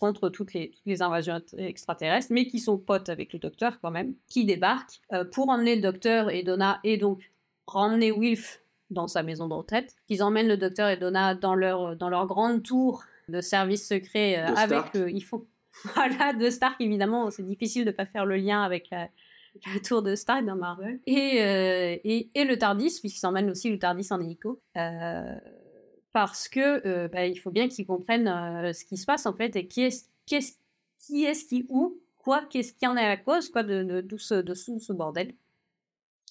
contre toutes les, toutes les invasions extraterrestres, mais qui sont potes avec le Docteur quand même, qui débarquent euh, pour emmener le Docteur et Donna, et donc ramener Wilf dans sa maison de retraite. Ils emmènent le Docteur et Donna dans leur, dans leur grande tour de service secret euh, avec eux. Il faut... Voilà, de Stark, évidemment, c'est difficile de ne pas faire le lien avec la... la tour de Stark dans Marvel, et, euh, et, et le TARDIS, puisqu'ils s'emmènent aussi le TARDIS en hélico, euh, parce que euh, bah, il faut bien qu'ils comprennent euh, ce qui se passe en fait, et qui est-ce, qu'est-ce, qui est-ce qui, où, quoi, qu'est-ce qui en est la cause, quoi, de, de, de, ce, de ce bordel.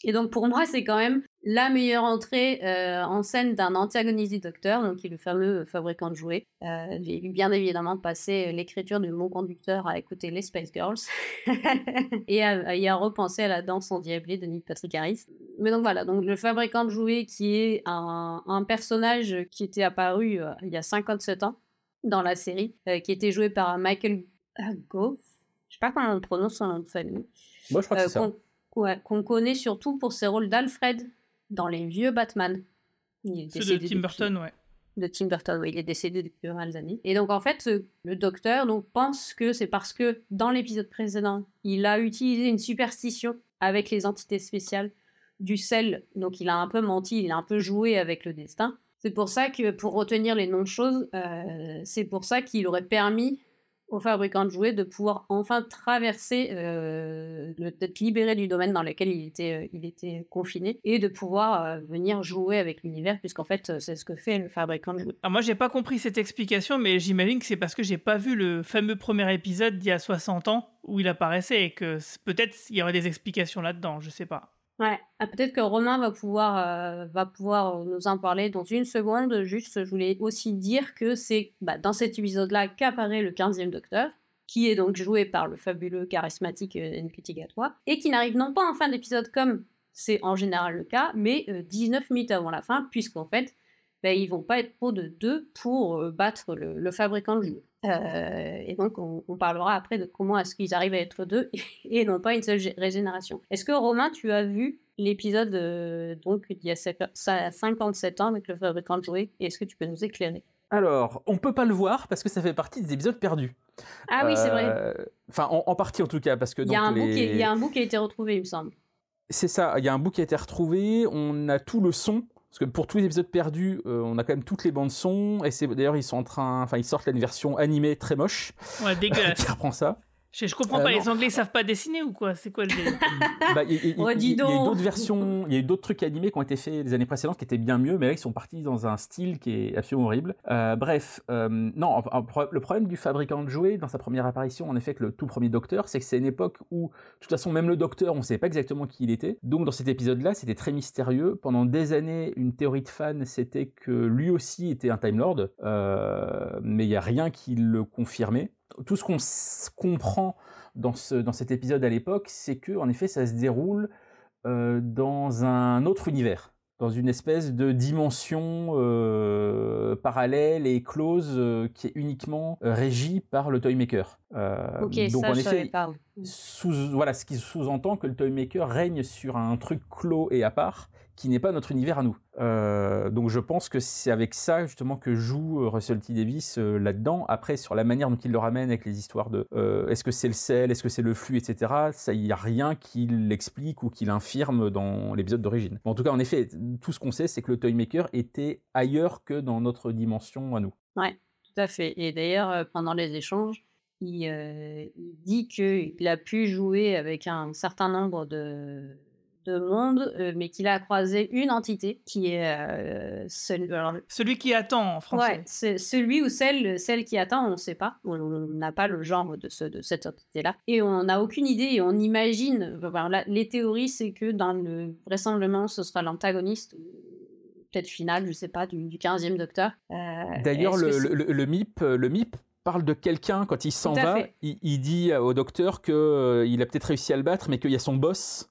Et donc pour moi, c'est quand même la meilleure entrée euh, en scène d'un antagoniste du Docteur, donc qui est le fameux fabricant de jouets. Euh, j'ai bien évidemment passé l'écriture de mon conducteur à écouter les Space Girls et, à, et à repenser à la danse endiablée de Neil Patrick Harris. Mais donc voilà, donc le fabricant de jouets qui est un, un personnage qui était apparu euh, il y a cinquante-sept ans dans la série, euh, qui était joué par Michael Gove. Je sais pas comment on prononce son nom de famille. Moi, je crois euh, que c'est ça. Ouais, qu'on connaît surtout pour ses rôles d'Alfred dans les vieux Batman. Il est c'est de Tim Burton, depuis... ouais. De Tim Burton, oui, il est décédé depuis pas mal d'années. Et donc en fait, le Docteur donc, pense que c'est parce que dans l'épisode précédent, il a utilisé une superstition avec les entités spéciales du sel. Donc il a un peu menti, il a un peu joué avec le destin. C'est pour ça que pour retenir les noms de choses, euh, c'est pour ça qu'il aurait permis aux fabricants de jouets de pouvoir enfin traverser, euh, d'être libéré du domaine dans lequel il était, euh, il était confiné, et de pouvoir euh, venir jouer avec l'univers, puisqu'en fait, euh, c'est ce que fait le fabricant de jouets. Alors moi, j'ai pas compris cette explication, mais j'imagine que c'est parce que j'ai pas vu le fameux premier épisode d'il y a soixante ans, où il apparaissait, et que peut-être il y aurait des explications là-dedans, je sais pas. Ouais, ah, peut-être que Romain va pouvoir, euh, va pouvoir nous en parler dans une seconde. Juste, je voulais aussi dire que c'est bah, dans cet épisode-là qu'apparaît le quinzième Docteur, qui est donc joué par le fabuleux, charismatique euh, Ncuti Gatwa, et qui n'arrive non pas en fin d'épisode comme c'est en général le cas, mais euh, dix-neuf minutes avant la fin, puisqu'en fait, bah, ils vont pas être trop de deux pour euh, battre le, le fabricant de jouets. Euh, et donc on, on parlera après de comment est-ce qu'ils arrivent à être deux et, et non pas une seule g- régénération. Est-ce que Romain, tu as vu l'épisode euh, donc il y a cinquante-sept ans avec le fabricant de jouets, et est-ce que tu peux nous éclairer? Alors, on peut pas le voir parce que ça fait partie des épisodes perdus. Ah oui, euh, c'est vrai. Enfin, en, en partie en tout cas, parce que donc il y a un les... bout qui, il y a un bout qui a été retrouvé, il me semble. C'est ça, il y a un bout qui a été retrouvé. On a tout le son. Parce que pour tous les épisodes perdus, euh, on a quand même toutes les bandes son. Et c'est, d'ailleurs, ils sont en train, enfin, ils sortent là une version animée très moche. Ouais, dégueulasse. Qui reprend ça. Je, je comprends euh, pas. Non. Les Anglais savent pas dessiner ou quoi? C'est quoi le délire? Bah, il y, y, ouais, y, y, y a eu d'autres versions, il y a eu d'autres trucs animés qui ont été faits les années précédentes qui étaient bien mieux, mais là ils sont partis dans un style qui est absolument horrible. Euh, bref, euh, non, le problème du fabricant de jouets dans sa première apparition, en effet, que le tout premier Docteur, c'est que c'est une époque où, de toute façon, même le Docteur, on ne savait pas exactement qui il était. Donc dans cet épisode-là, c'était très mystérieux. Pendant des années, une théorie de fan, c'était que lui aussi était un Time Lord, euh, mais il y a rien qui le confirmait. Tout ce qu'on s- comprend dans, ce, dans cet épisode à l'époque, c'est que, en effet, ça se déroule euh, dans un autre univers, dans une espèce de dimension euh, parallèle et close euh, qui est uniquement euh, régie par le Toymaker. Euh, ok, donc, ça, en je effet, savais pas. Sous, voilà, ce qui sous-entend que le Toymaker règne sur un truc clos et à part, qui n'est pas notre univers à nous. Euh, donc je pense que c'est avec ça justement que joue Russell T. Davies euh, là-dedans. Après, sur la manière dont il le ramène avec les histoires de euh, est-ce que c'est le sel, est-ce que c'est le flux, et cetera, ça, il n'y a rien qui l'explique ou qui l'infirme dans l'épisode d'origine. Bon, en tout cas, en effet, tout ce qu'on sait, c'est que le Toymaker était ailleurs que dans notre dimension à nous. Ouais, tout à fait. Et d'ailleurs, euh, pendant les échanges, il, euh, il dit qu'il a pu jouer avec un certain nombre de... de monde, euh, mais qu'il a croisé une entité qui est euh, celui... Alors, celui qui attend en français. Ouais, c'est celui ou celle, celle qui attend, on ne sait pas. On n'a pas le genre de, ce, de cette entité-là. Et on n'a aucune idée, et on imagine... Ben, là, les théories, c'est que dans le... vraisemblablement, ce sera l'antagoniste, peut-être final, je ne sais pas, du, du quinzième Docteur. Euh, D'ailleurs, le, le, le MIP... Le MIP... parle de quelqu'un, quand il s'en va, il, il dit au Docteur qu'il euh, a peut-être réussi à le battre, mais qu'il y a son boss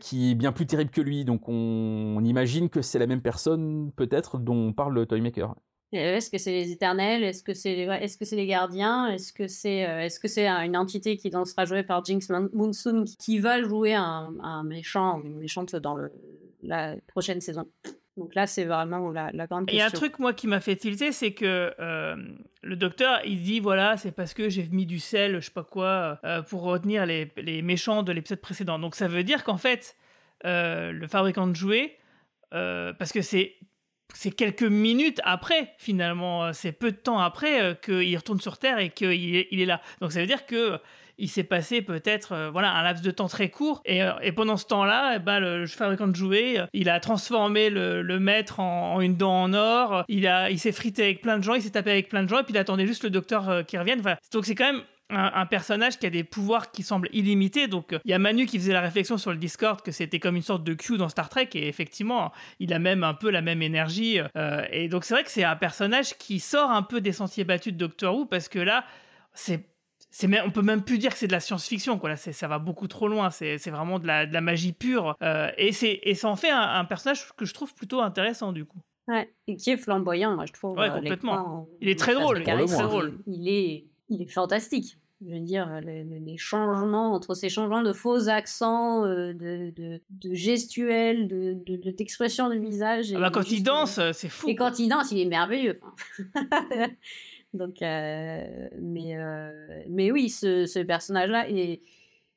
qui est bien plus terrible que lui. Donc on, on imagine que c'est la même personne, peut-être, dont on parle le Toymaker. Est-ce que c'est les Éternels? Est-ce que c'est les, est-ce que c'est les Gardiens? Est-ce que c'est, euh, est-ce que c'est une entité qui donc sera jouée par Jinx Monsoon, qui, qui va jouer un, un méchant, une méchante dans le, la prochaine saison? Donc là, c'est vraiment la, la grande question. Et un truc, moi, qui m'a fait tilter, c'est que euh, le Docteur, il dit, voilà, c'est parce que j'ai mis du sel, je sais pas quoi, euh, pour retenir les, les méchants de l'épisode précédent. Donc ça veut dire qu'en fait, euh, le fabricant de jouets, euh, parce que c'est, c'est quelques minutes après, finalement, c'est peu de temps après euh, qu'il retourne sur Terre et qu'il est, il est là. Donc ça veut dire que... il s'est passé peut-être euh, voilà, un laps de temps très court. Et, euh, et pendant ce temps-là, eh ben, le, le fabricant de jouets, euh, il a transformé le, le maître en, en une dent en or. Il, a, il s'est frité avec plein de gens, il s'est tapé avec plein de gens. Et puis il attendait juste le Docteur euh, qui revienne. Enfin, donc c'est quand même un, un personnage qui a des pouvoirs qui semblent illimités. Donc il euh, y a Manu qui faisait la réflexion sur le Discord que c'était comme une sorte de Q dans Star Trek. Et effectivement, il a même un peu la même énergie. Euh, et donc c'est vrai que c'est un personnage qui sort un peu des sentiers battus de Doctor Who. Parce que là, c'est... C'est même, on peut même plus dire que c'est de la science-fiction, quoi. Là, c'est, ça va beaucoup trop loin. C'est, c'est vraiment de la, de la magie pure. Euh, et, c'est, et ça en fait un, un personnage que je trouve plutôt intéressant, du coup. Ouais, et qui est flamboyant, moi, je trouve. Ouais, complètement. Euh, il est très drôle. Il est très drôle. Il est, il est fantastique. Je veux dire, les, les changements, entre ces changements de faux accents, euh, de, de, de gestuels, de, de, de, d'expression de visage. Et ah bah quand il danse, c'est fou. Et quand il danse, il est merveilleux. Enfin. Donc, euh, mais, euh, mais oui, ce, ce personnage-là, est,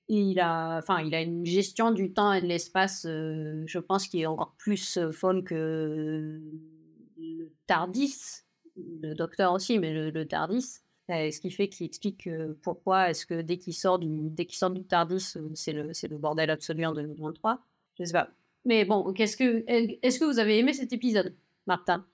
il, a, enfin, il a une gestion du temps et de l'espace, euh, je pense, qui est encore plus folle que le TARDIS, le Docteur aussi, mais le, le TARDIS. Euh, ce qui fait qu'il explique euh, pourquoi est-ce que dès qu'il sort du, dès qu'il sort du TARDIS, c'est le, c'est le bordel absolu en deux mille vingt-trois. Je sais pas. Mais bon, qu'est-ce que, est-ce que vous avez aimé cet épisode, Martin ?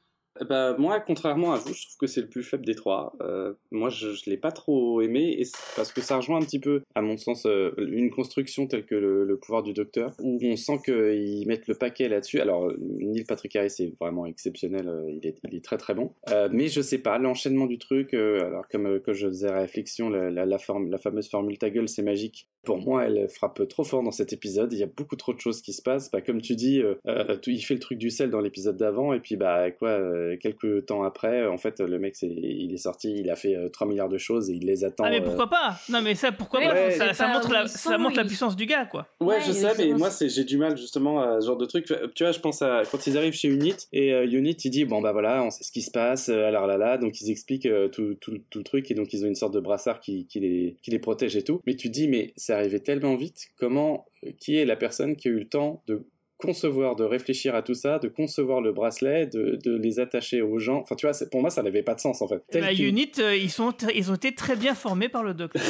Bah, moi, contrairement à vous, je trouve que c'est le plus faible des trois. Euh, moi, je ne l'ai pas trop aimé, et parce que ça rejoint un petit peu, à mon sens, euh, une construction telle que le, le pouvoir du Docteur, où on sent qu'ils mettent le paquet là-dessus. Alors, Neil Patrick Harris est vraiment exceptionnel, euh, il, est, il est très très bon. Euh, mais je ne sais pas, l'enchaînement du truc, euh, alors comme euh, que je faisais la réflexion, la, la, la, form- la fameuse formule ta gueule, c'est magique. Pour moi, elle frappe trop fort dans cet épisode. Il y a beaucoup trop de choses qui se passent. Bah, comme tu dis, euh, euh, tout, il fait le truc du sel dans l'épisode d'avant, et puis, bah, quoi... Euh, euh, quelques temps après, en fait, le mec, c'est, il est sorti, il a fait euh, trois milliards de choses et il les attend. Ah, mais pourquoi euh... pas ? Non, mais ça, pourquoi ouais, pas, ça, pas ça montre, la, ça montre la puissance du gars, quoi. Ouais, ouais je sais, mais moi, c'est, j'ai du mal, justement, à ce genre de truc. Tu vois, je pense à quand ils arrivent chez Unit, et euh, Unit, il dit, bon, bah voilà, on sait ce qui se passe, alors là, là, donc ils expliquent euh, tout, tout, tout le truc, et donc ils ont une sorte de brassard qui, qui, les, qui les protège et tout. Mais tu te dis, mais c'est arrivé tellement vite, comment, qui est la personne qui a eu le temps de concevoir, de réfléchir à tout ça, de concevoir le bracelet, de, de les attacher aux gens. Enfin, tu vois, c'est, pour moi, ça n'avait pas de sens, en fait. La qu'il... Unit, euh, ils, sont, ils ont été très bien formés par le docteur.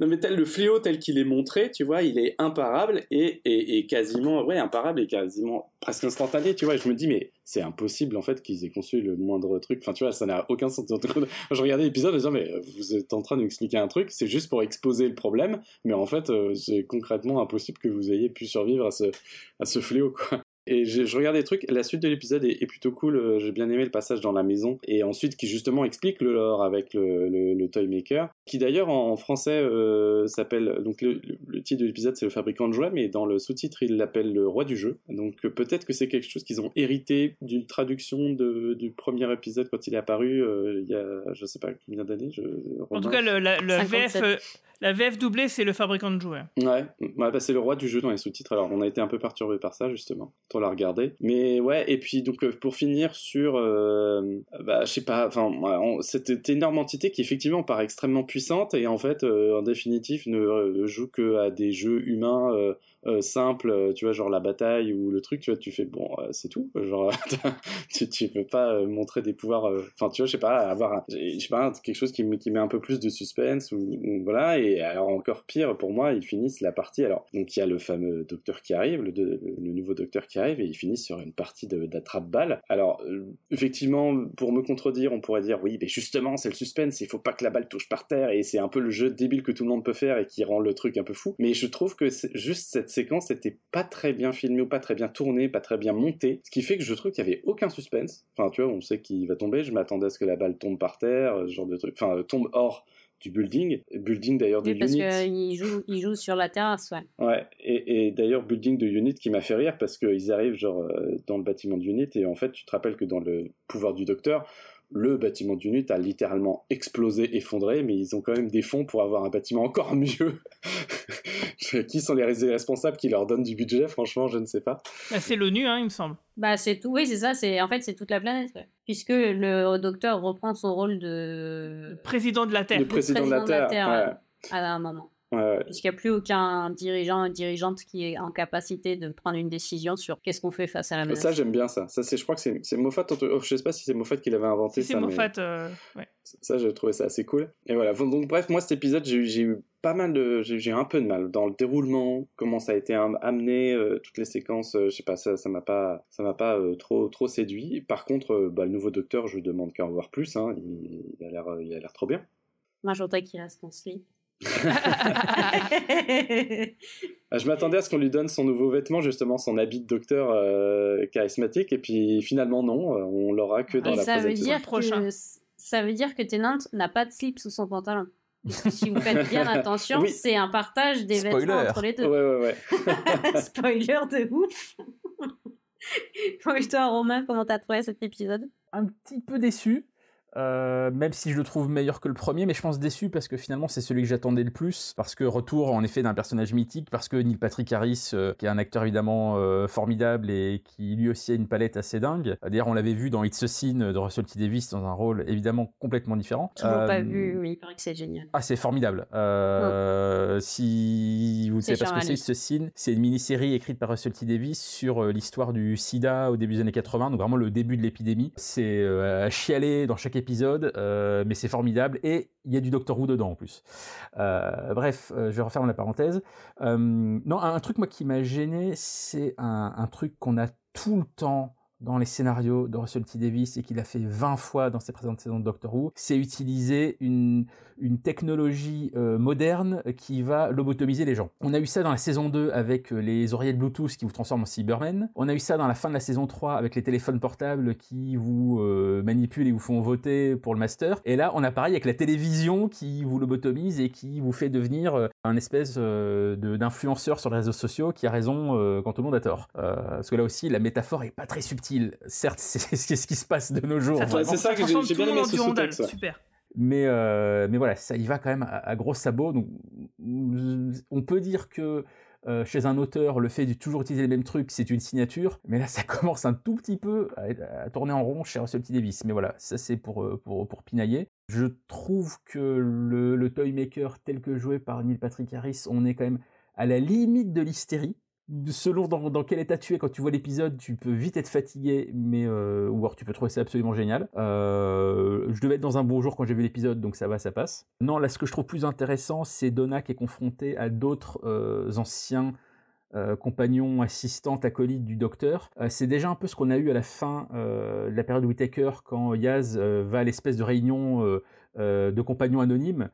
Non, mais tel le fléau tel qu'il est montré, tu vois, il est imparable et, et, et quasiment... Ouais, imparable et quasiment presque instantané, tu vois. Et je me dis, mais c'est impossible, en fait, qu'ils aient conçu le moindre truc. Enfin, tu vois, ça n'a aucun sens. Je regardais l'épisode et je disais, mais vous êtes en train de m'expliquer un truc, c'est juste pour exposer le problème, mais en fait, euh, c'est concrètement impossible que vous ayez pu survivre à ce... À ce fléau, quoi. Et je, je regarde des trucs, la suite de l'épisode est, est plutôt cool, j'ai bien aimé le passage dans la maison, et ensuite qui justement explique le lore avec le, le, le Toymaker, qui d'ailleurs en, en français euh, s'appelle, donc le, le, le titre de l'épisode c'est le fabricant de jouets, mais dans le sous-titre il l'appelle le roi du jeu, donc euh, peut-être que c'est quelque chose qu'ils ont hérité d'une traduction de, du premier épisode quand il est apparu euh, il y a je sais pas combien d'années, je, Romain, en tout cas le, la, la V F... Euh... La V F doublée, c'est le fabricant de jouets. Ouais, ouais bah c'est le roi du jeu dans les sous-titres. Alors, on a été un peu perturbé par ça, justement, quand on l'a regardé. Mais ouais, et puis, donc, pour finir sur... Euh, bah, je sais pas, enfin, cette énorme entité qui, effectivement, paraît extrêmement puissante et, en fait, euh, en définitive, ne euh, joue qu'à des jeux humains... Euh, Euh, simple, euh, tu vois, genre la bataille ou le truc, tu vois, tu fais, bon, euh, c'est tout, genre, tu, tu peux pas euh, montrer des pouvoirs, enfin, euh, tu vois, je sais pas, avoir, un, je sais pas, quelque chose qui, m- qui met un peu plus de suspense, ou, ou voilà, et alors encore pire, pour moi, ils finissent la partie, alors, donc il y a le fameux docteur qui arrive, le, de, le nouveau docteur qui arrive, et ils finissent sur une partie de, d'attrape-balle, alors, euh, effectivement, pour me contredire, on pourrait dire, oui, mais justement, c'est le suspense, il faut pas que la balle touche par terre, et c'est un peu le jeu débile que tout le monde peut faire, et qui rend le truc un peu fou, mais je trouve que c'est juste cette séquence n'était pas très bien filmée ou pas très bien tournée, pas très bien montée, ce qui fait que je trouve qu'il n'y avait aucun suspense. Enfin, tu vois, on sait qu'il va tomber, je m'attendais à ce que la balle tombe par terre, ce genre de truc, enfin, tombe hors du building, building d'ailleurs de oui, parce Unit. Parce qu'il joue, il joue sur la terrasse, ouais. Ouais, et, et d'ailleurs, building de Unit qui m'a fait rire parce qu'ils arrivent genre dans le bâtiment d'Unit et en fait, tu te rappelles que dans le pouvoir du docteur, le bâtiment d'Unit a littéralement explosé, effondré, mais ils ont quand même des fonds pour avoir un bâtiment encore mieux. Qui sont les responsables qui leur donnent du budget ? Franchement, je ne sais pas. Bah, c'est l'ONU, hein, il me semble. Bah, c'est tout, oui, c'est ça. C'est... En fait, c'est toute la planète. Ouais. Puisque le docteur reprend son rôle de... Le président de la Terre. Le président, le président de la Terre, de la Terre ouais. À un moment. Ouais, ouais. Puisqu'il n'y a plus aucun dirigeant dirigeante qui est en capacité de prendre une décision sur qu'est-ce qu'on fait face à la menace. Ça, j'aime bien ça. Ça c'est, je crois que c'est, c'est Moffat. Oh, je ne sais pas si c'est Moffat qui l'avait inventé. Si ça, c'est Moffat, mais... euh, ouais. Ça, j'ai trouvé ça assez cool. Et voilà. Donc, bref, moi, cet épisode, j'ai, j'ai eu pas mal de... J'ai, j'ai eu un peu de mal dans le déroulement, comment ça a été amené, euh, toutes les séquences, euh, je sais pas, ça ça m'a pas, ça m'a pas euh, trop, trop séduit. Par contre, euh, bah, le nouveau docteur, je demande qu'à en voir plus. Hein. Il, il, a l'air, il a l'air trop bien. Moi, j'entends qu'il reste en slip. Je m'attendais à ce qu'on lui donne son nouveau vêtement, justement son habit de docteur euh, charismatique, et puis finalement non, on l'aura que dans et la ça veut dire prochaine. Que, ça veut dire que Tennant n'a pas de slip sous son pantalon. Si vous faites bien attention, oui. C'est un partage des Spoiler. Vêtements entre les deux. Ouais, ouais, ouais. Spoiler de ouf. Bon, et toi, Romain, comment t'as trouvé cet épisode ? Un petit peu déçu. Euh, même si je le trouve meilleur que le premier, mais je pense déçu parce que finalement c'est celui que j'attendais le plus, parce que retour en effet d'un personnage mythique, parce que Neil Patrick Harris euh, qui est un acteur évidemment euh, formidable et qui lui aussi a une palette assez dingue. D'ailleurs on l'avait vu dans It's a Sin de Russell T. Davies dans un rôle évidemment complètement différent. Toujours euh, pas vu, mais il paraît que c'est génial. Ah c'est formidable. Euh, oh. Si vous ne savez pas ce que c'est It's a Sin, c'est une mini-série écrite par Russell T. Davies sur euh, l'histoire du sida au début des années quatre-vingts, donc vraiment le début de l'épidémie. C'est euh, à chialer dans chaque épisode épisode, euh, mais c'est formidable et il y a du Doctor Who dedans en plus. Euh, bref, euh, je referme la parenthèse. Euh, non, un, un truc moi qui m'a gêné, c'est un, un truc qu'on a tout le temps dans les scénarios de Russell T. Davies et qu'il a fait vingt fois dans ses précédentes saisons de Doctor Who, c'est utiliser une, une technologie euh, moderne qui va lobotomiser les gens. On a eu ça dans la saison deux avec les oreillettes Bluetooth qui vous transforment en Cybermen. On a eu ça dans la fin de la saison trois avec les téléphones portables qui vous euh, manipulent et vous font voter pour le Master. Et là, on a pareil avec la télévision qui vous lobotomise et qui vous fait devenir un espèce euh, de, d'influenceur sur les réseaux sociaux qui a raison euh, quand tout le monde a tort. Euh, parce que là aussi, la métaphore est pas très subtile. fertile, certes, c'est, c'est ce qui se passe de nos jours. Ça, c'est ça que j'ai, j'ai bien aimé ce sous-texte. Ouais. Super. Mais euh, mais voilà, ça y va quand même à, à gros sabots. Donc on peut dire que euh, chez un auteur, le fait de toujours utiliser les mêmes trucs, c'est une signature. Mais là, ça commence un tout petit peu à, à tourner en rond chez Russell T. Davies. Mais voilà, ça c'est pour pour pour pinailler. Je trouve que le, le Toymaker tel que joué par Neil Patrick Harris, on est quand même à la limite de l'hystérie. Selon dans, dans quel état tu es quand tu vois l'épisode, tu peux vite être fatigué, mais euh, ou alors tu peux trouver ça absolument génial. Euh, je devais être dans un bon jour quand j'ai vu l'épisode, donc ça va, ça passe. Non, là, ce que je trouve plus intéressant, c'est Donna qui est confrontée à d'autres euh, anciens euh, compagnons, assistantes, acolytes du Docteur. Euh, c'est déjà un peu ce qu'on a eu à la fin euh, de la période Whittaker, quand Yaz euh, va à l'espèce de réunion euh, euh, de compagnons anonymes.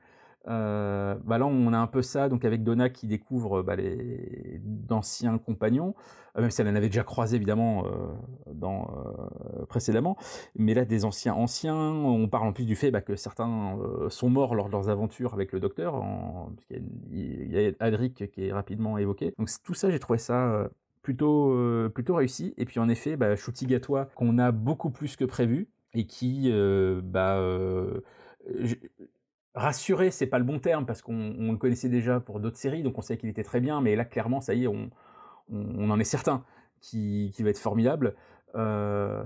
Euh, bah là on a un peu ça, donc avec Donna qui découvre bah, les d'anciens compagnons, euh, même si elle en avait déjà croisé évidemment euh, dans euh, précédemment, mais là des anciens anciens. On parle en plus du fait bah, que certains euh, sont morts lors de leurs aventures avec le Docteur, en... parce qu'il y a, il y a Adric qui est rapidement évoqué. Donc tout ça, j'ai trouvé ça euh, plutôt euh, plutôt réussi. Et puis en effet, bah, Ncuti Gatwa qu'on a beaucoup plus que prévu et qui euh, bah euh, je... rassuré, c'est pas le bon terme, parce qu'on on le connaissait déjà pour d'autres séries, donc on savait qu'il était très bien, mais là, clairement, ça y est, on, on, on en est certain qu'il, qu'il va être formidable. Euh,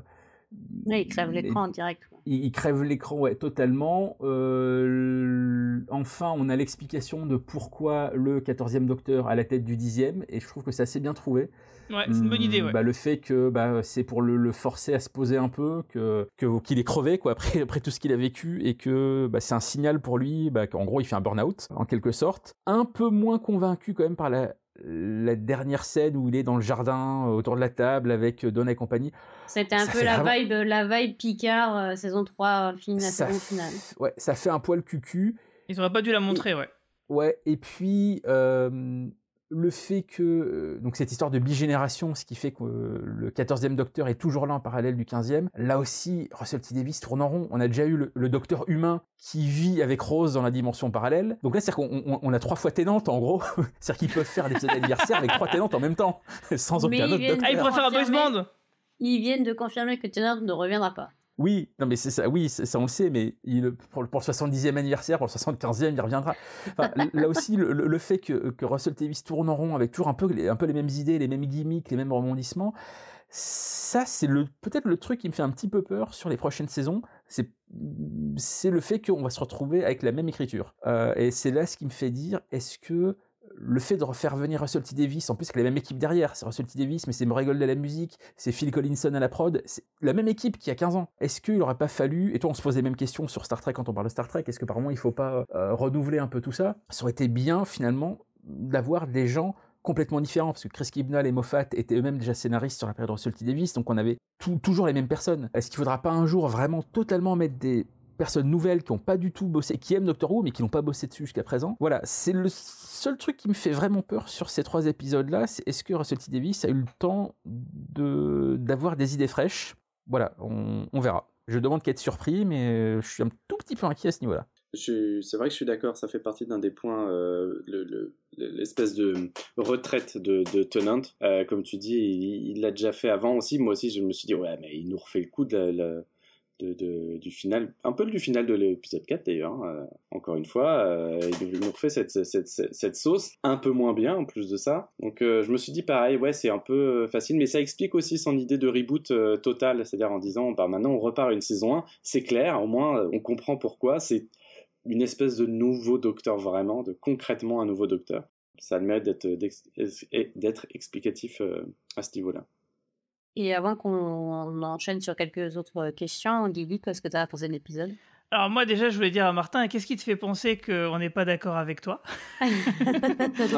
oui, il crève l'écran en direct. Il, il crève l'écran, ouais, totalement. Euh, enfin, on a l'explication de pourquoi le quatorzième Docteur à la tête du dixième, et je trouve que c'est assez bien trouvé. Ouais, c'est une bonne idée, ouais. Bah, le fait que bah, c'est pour le, le forcer à se poser un peu, que, que, qu'il est crevé quoi, après, après tout ce qu'il a vécu, et que bah, c'est un signal pour lui bah, qu'en gros il fait un burn-out, en quelque sorte. Un peu moins convaincu quand même par la, la dernière scène où il est dans le jardin, autour de la table, avec Donna et compagnie. C'était un ça peu la, vraiment... vibe, la vibe Picard, euh, saison trois, euh, film, la ça saison finale. F... Ouais, ça fait un poil cucu. Ils auraient pas dû la montrer, et... ouais. Ouais, et puis... Euh... le fait que, donc cette histoire de bigénération, ce qui fait que le quatorzième Docteur est toujours là en parallèle du quinzième, là aussi, Russell T. Davies tourne en rond. On a déjà eu le, le Docteur humain qui vit avec Rose dans la dimension parallèle. Donc là, c'est-à-dire qu'on on, on a trois fois Tennant, en gros. C'est-à-dire qu'ils peuvent faire des anniversaires avec trois Tennant en même temps, sans mais aucun autre Docteur. Ah, ils préfèrent un boys band. Ils viennent de confirmer que Tennant ne reviendra pas. Oui, non mais c'est ça, oui, c'est ça, on le sait, mais il, pour, pour le soixante-dixième anniversaire, pour le soixante-quinzième, il reviendra. Enfin, là aussi, le, le fait que, que Russell T. Davies tourne en rond avec toujours un peu, un peu les mêmes idées, les mêmes gimmicks, les mêmes rebondissements, ça, c'est le, peut-être le truc qui me fait un petit peu peur sur les prochaines saisons, c'est, c'est le fait qu'on va se retrouver avec la même écriture. Euh, et c'est là ce qui me fait dire, est-ce que le fait de refaire venir Russell T. Davies, en plus avec la même équipe derrière, c'est Russell T. Davies, mais c'est Murray Gold à la musique, c'est Phil Collinson à la prod, c'est la même équipe qu'il y a quinze ans. Est-ce qu'il n'aurait pas fallu, et toi on se pose les mêmes questions sur Star Trek quand on parle de Star Trek, est-ce que par moment il ne faut pas euh, renouveler un peu tout ça? Ça aurait été bien finalement d'avoir des gens complètement différents, parce que Chris Chibnall et Moffat étaient eux-mêmes déjà scénaristes sur la période de Russell T. Davies, donc on avait tout, toujours les mêmes personnes. Est-ce qu'il ne faudra pas un jour vraiment totalement mettre des... personnes nouvelles qui n'ont pas du tout bossé, qui aiment Doctor Who mais qui n'ont pas bossé dessus jusqu'à présent. Voilà, c'est le seul truc qui me fait vraiment peur sur ces trois épisodes-là, c'est est-ce que Russell T. Davies a eu le temps de, d'avoir des idées fraîches? Voilà, on, on verra. Je demande qu'à être surpris, mais je suis un tout petit peu inquiet à ce niveau-là. Je, c'est vrai que je suis d'accord, ça fait partie d'un des points, euh, le, le, l'espèce de retraite de, de Tennant. Euh, comme tu dis, il, il l'a déjà fait avant aussi. Moi aussi, je me suis dit, ouais, mais il nous refait le coup de la... la... De, de, du final, un peu du final de l'épisode quatre d'ailleurs, euh, encore une fois euh, il nous refait cette, cette, cette, cette sauce un peu moins bien en plus de ça, donc euh, je me suis dit pareil, ouais c'est un peu facile, mais ça explique aussi son idée de reboot euh, total, c'est-à-dire en disant bah, maintenant on repart à une saison un, c'est clair, au moins on comprend pourquoi, c'est une espèce de nouveau Docteur vraiment, de concrètement un nouveau Docteur, ça a le mérite d'être, d'être explicatif euh, à ce niveau-là. Et avant qu'on enchaîne sur quelques autres questions, Guigui, qu'est-ce que tu as pensé de l'épisode? Alors moi déjà, je voulais dire à Martin, qu'est-ce qui te fait penser qu'on n'est pas d'accord avec toi? ah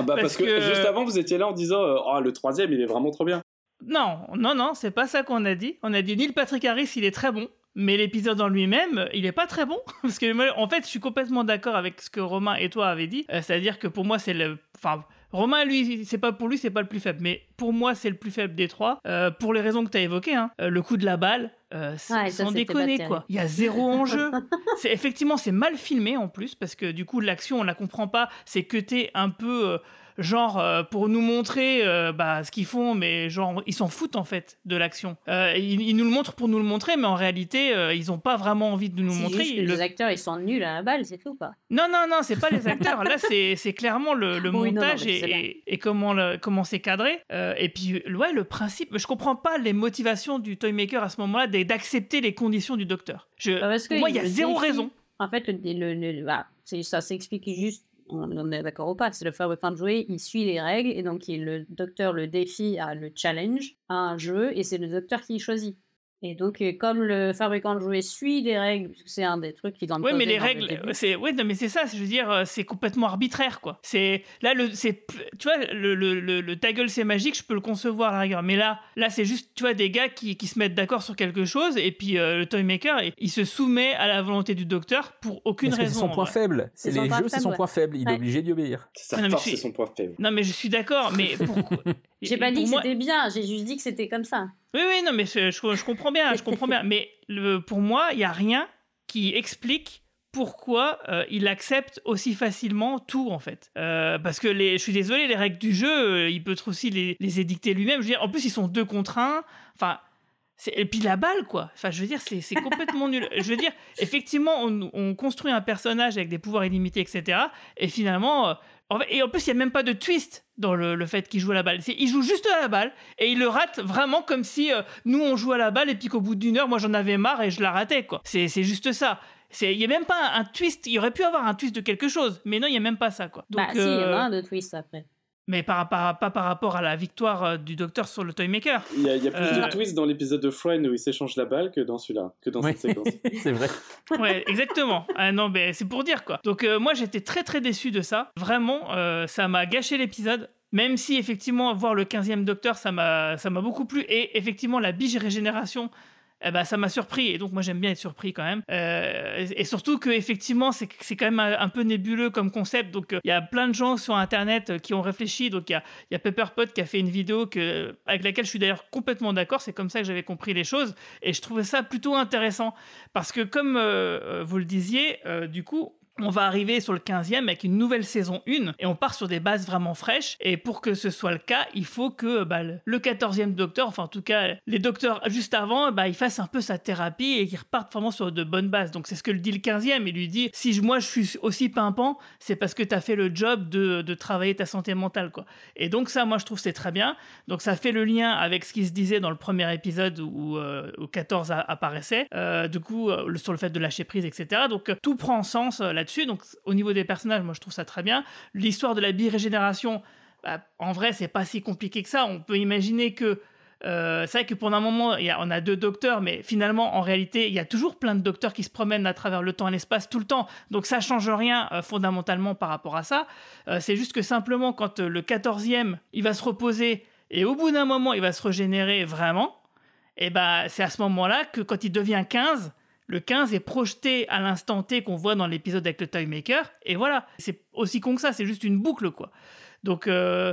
bah Parce que, que juste avant, vous étiez là en disant « Oh, le troisième, il est vraiment trop bien ». Non, non, non, c'est pas ça qu'on a dit. On a dit « Neil Patrick Harris, il est très bon ». Mais l'épisode en lui-même, il est pas très bon. Parce que moi, en fait, je suis complètement d'accord avec ce que Romain et toi avez dit. Euh, c'est-à-dire que pour moi, c'est le... Enfin, Romain, lui, c'est pas pour lui, c'est pas le plus faible. Mais pour moi, c'est le plus faible des trois. Euh, pour les raisons que t'as évoquées, hein. Euh, le coup de la balle, euh, ouais, sans ça, déconner, quoi. Il y a zéro enjeu. C'est, effectivement, c'est mal filmé, en plus, parce que du coup, l'action, on la comprend pas. C'est cuté un peu... Euh, genre euh, pour nous montrer euh, bah, ce qu'ils font, mais genre ils s'en foutent en fait de l'action. Euh, ils, ils nous le montrent pour nous le montrer, mais en réalité euh, ils n'ont pas vraiment envie de nous c'est montrer. Juste que le... Les acteurs ils sont nuls à la balle, c'est tout ou pas ? Non non non, c'est pas les acteurs. Là c'est c'est clairement le, le oui, montage non, non, et, et, et comment le, comment c'est cadré. Euh, et puis ouais, le principe, je comprends pas les motivations du Toymaker à ce moment-là d'accepter les conditions du docteur. Je, bah pour moi il y a zéro défi, raison. En fait le, le, le bah, c'est, ça s'explique juste. On est d'accord ou pas, c'est le fabricant de jouets, il suit les règles, et donc il, le docteur le défie à le challenge à un jeu, et c'est le docteur qui choisit. Et donc, comme le fabricant de jouets suit les règles, parce que c'est un des trucs qui dans le. Oui, mais les règles, le c'est oui, non, mais c'est ça. Je veux dire, c'est complètement arbitraire, quoi. C'est là, le, c'est tu vois, le le le, le ta gueule, c'est magique, je peux le concevoir à la rigueur. Mais là, là, c'est juste, tu vois, des gars qui qui se mettent d'accord sur quelque chose, et puis euh, le Toymaker, il se soumet à la volonté du docteur pour aucune parce raison. C'est son point faible. C'est, c'est les jeux, c'est son ouais. point faible. Il ouais. est obligé d'y obéir. Sa force, c'est son point faible. Non, mais je suis d'accord, mais pourquoi j'ai pas dit que moi... c'était bien. J'ai juste dit que c'était comme ça. Oui, oui, non, mais je, je, je comprends bien, je comprends bien. Mais le, pour moi, il n'y a rien qui explique pourquoi euh, il accepte aussi facilement tout, en fait. Euh, parce que les, je suis désolé, les règles du jeu, euh, il peut aussi les, les édicter lui-même. Je veux dire, en plus, ils sont deux contre un. Enfin, c'est, et puis la balle, quoi. Enfin, je veux dire, c'est, c'est complètement nul. Je veux dire, effectivement, on, on construit un personnage avec des pouvoirs illimités, et cetera. Et finalement... Euh, En fait, et en plus, il n'y a même pas de twist dans le, le fait qu'il joue à la balle. C'est, il joue juste à la balle et il le rate vraiment comme si euh, nous, on joue à la balle et puis qu'au bout d'une heure, moi, j'en avais marre et je la ratais, quoi. C'est, c'est juste ça. Il n'y a même pas un, un twist. Il aurait pu avoir un twist de quelque chose, mais non, il n'y a même pas ça, quoi. Donc, bah, si, il euh... y en a un de twist après. Mais par, par, pas par rapport à la victoire du docteur sur le Toymaker. Il y a, il y a plus euh... de twists dans l'épisode de Friends où il s'échange la balle que dans celui-là, que dans ouais. cette séquence. C'est vrai. Ouais, exactement. Ah non, mais c'est pour dire, quoi. Donc euh, moi, j'étais très très déçu de ça. Vraiment, euh, ça m'a gâché l'épisode. Même si effectivement, voir le quinzième docteur, ça m'a ça m'a beaucoup plu. Et effectivement, la biche régénération. Eh ben, ça m'a surpris, et donc moi j'aime bien être surpris quand même, euh, et surtout que effectivement c'est, c'est quand même un, un peu nébuleux comme concept, donc il euh, y a plein de gens sur internet euh, qui ont réfléchi, donc il y a, y a Pepperpot qui a fait une vidéo que, avec laquelle je suis d'ailleurs complètement d'accord, c'est comme ça que j'avais compris les choses, et je trouvais ça plutôt intéressant, parce que comme euh, vous le disiez, euh, du coup on va arriver sur le quinzième avec une nouvelle saison un, et on part sur des bases vraiment fraîches, et pour que ce soit le cas, il faut que bah, le quatorzième docteur, enfin en tout cas les docteurs juste avant, bah, ils fassent un peu sa thérapie et qu'ils repartent vraiment sur de bonnes bases. Donc c'est ce que le dit le quinzième, il lui dit, si moi je suis aussi pimpant, c'est parce que t'as fait le job de, de travailler ta santé mentale, quoi. Et donc ça, moi je trouve c'est très bien, donc ça fait le lien avec ce qui se disait dans le premier épisode où, euh, où quatorze a- apparaissait, euh, du coup euh, sur le fait de lâcher prise, et cetera. Donc euh, tout prend sens euh, là-dessus. Donc, au niveau des personnages, moi, je trouve ça très bien. L'histoire de la birégénération, bah, en vrai, c'est pas si compliqué que ça. On peut imaginer que... Euh, c'est vrai que pendant un moment, y a, on a deux docteurs, mais finalement, en réalité, il y a toujours plein de docteurs qui se promènent à travers le temps et l'espace tout le temps. Donc, ça change rien euh, fondamentalement par rapport à ça. Euh, c'est juste que simplement, quand euh, le quatorzième, il va se reposer et au bout d'un moment, il va se régénérer vraiment, et bah, c'est à ce moment-là que quand il devient quinze... Le quinze est projeté à l'instant T qu'on voit dans l'épisode avec le Toymaker, et voilà, c'est aussi con que ça, c'est juste une boucle, quoi. Donc, euh,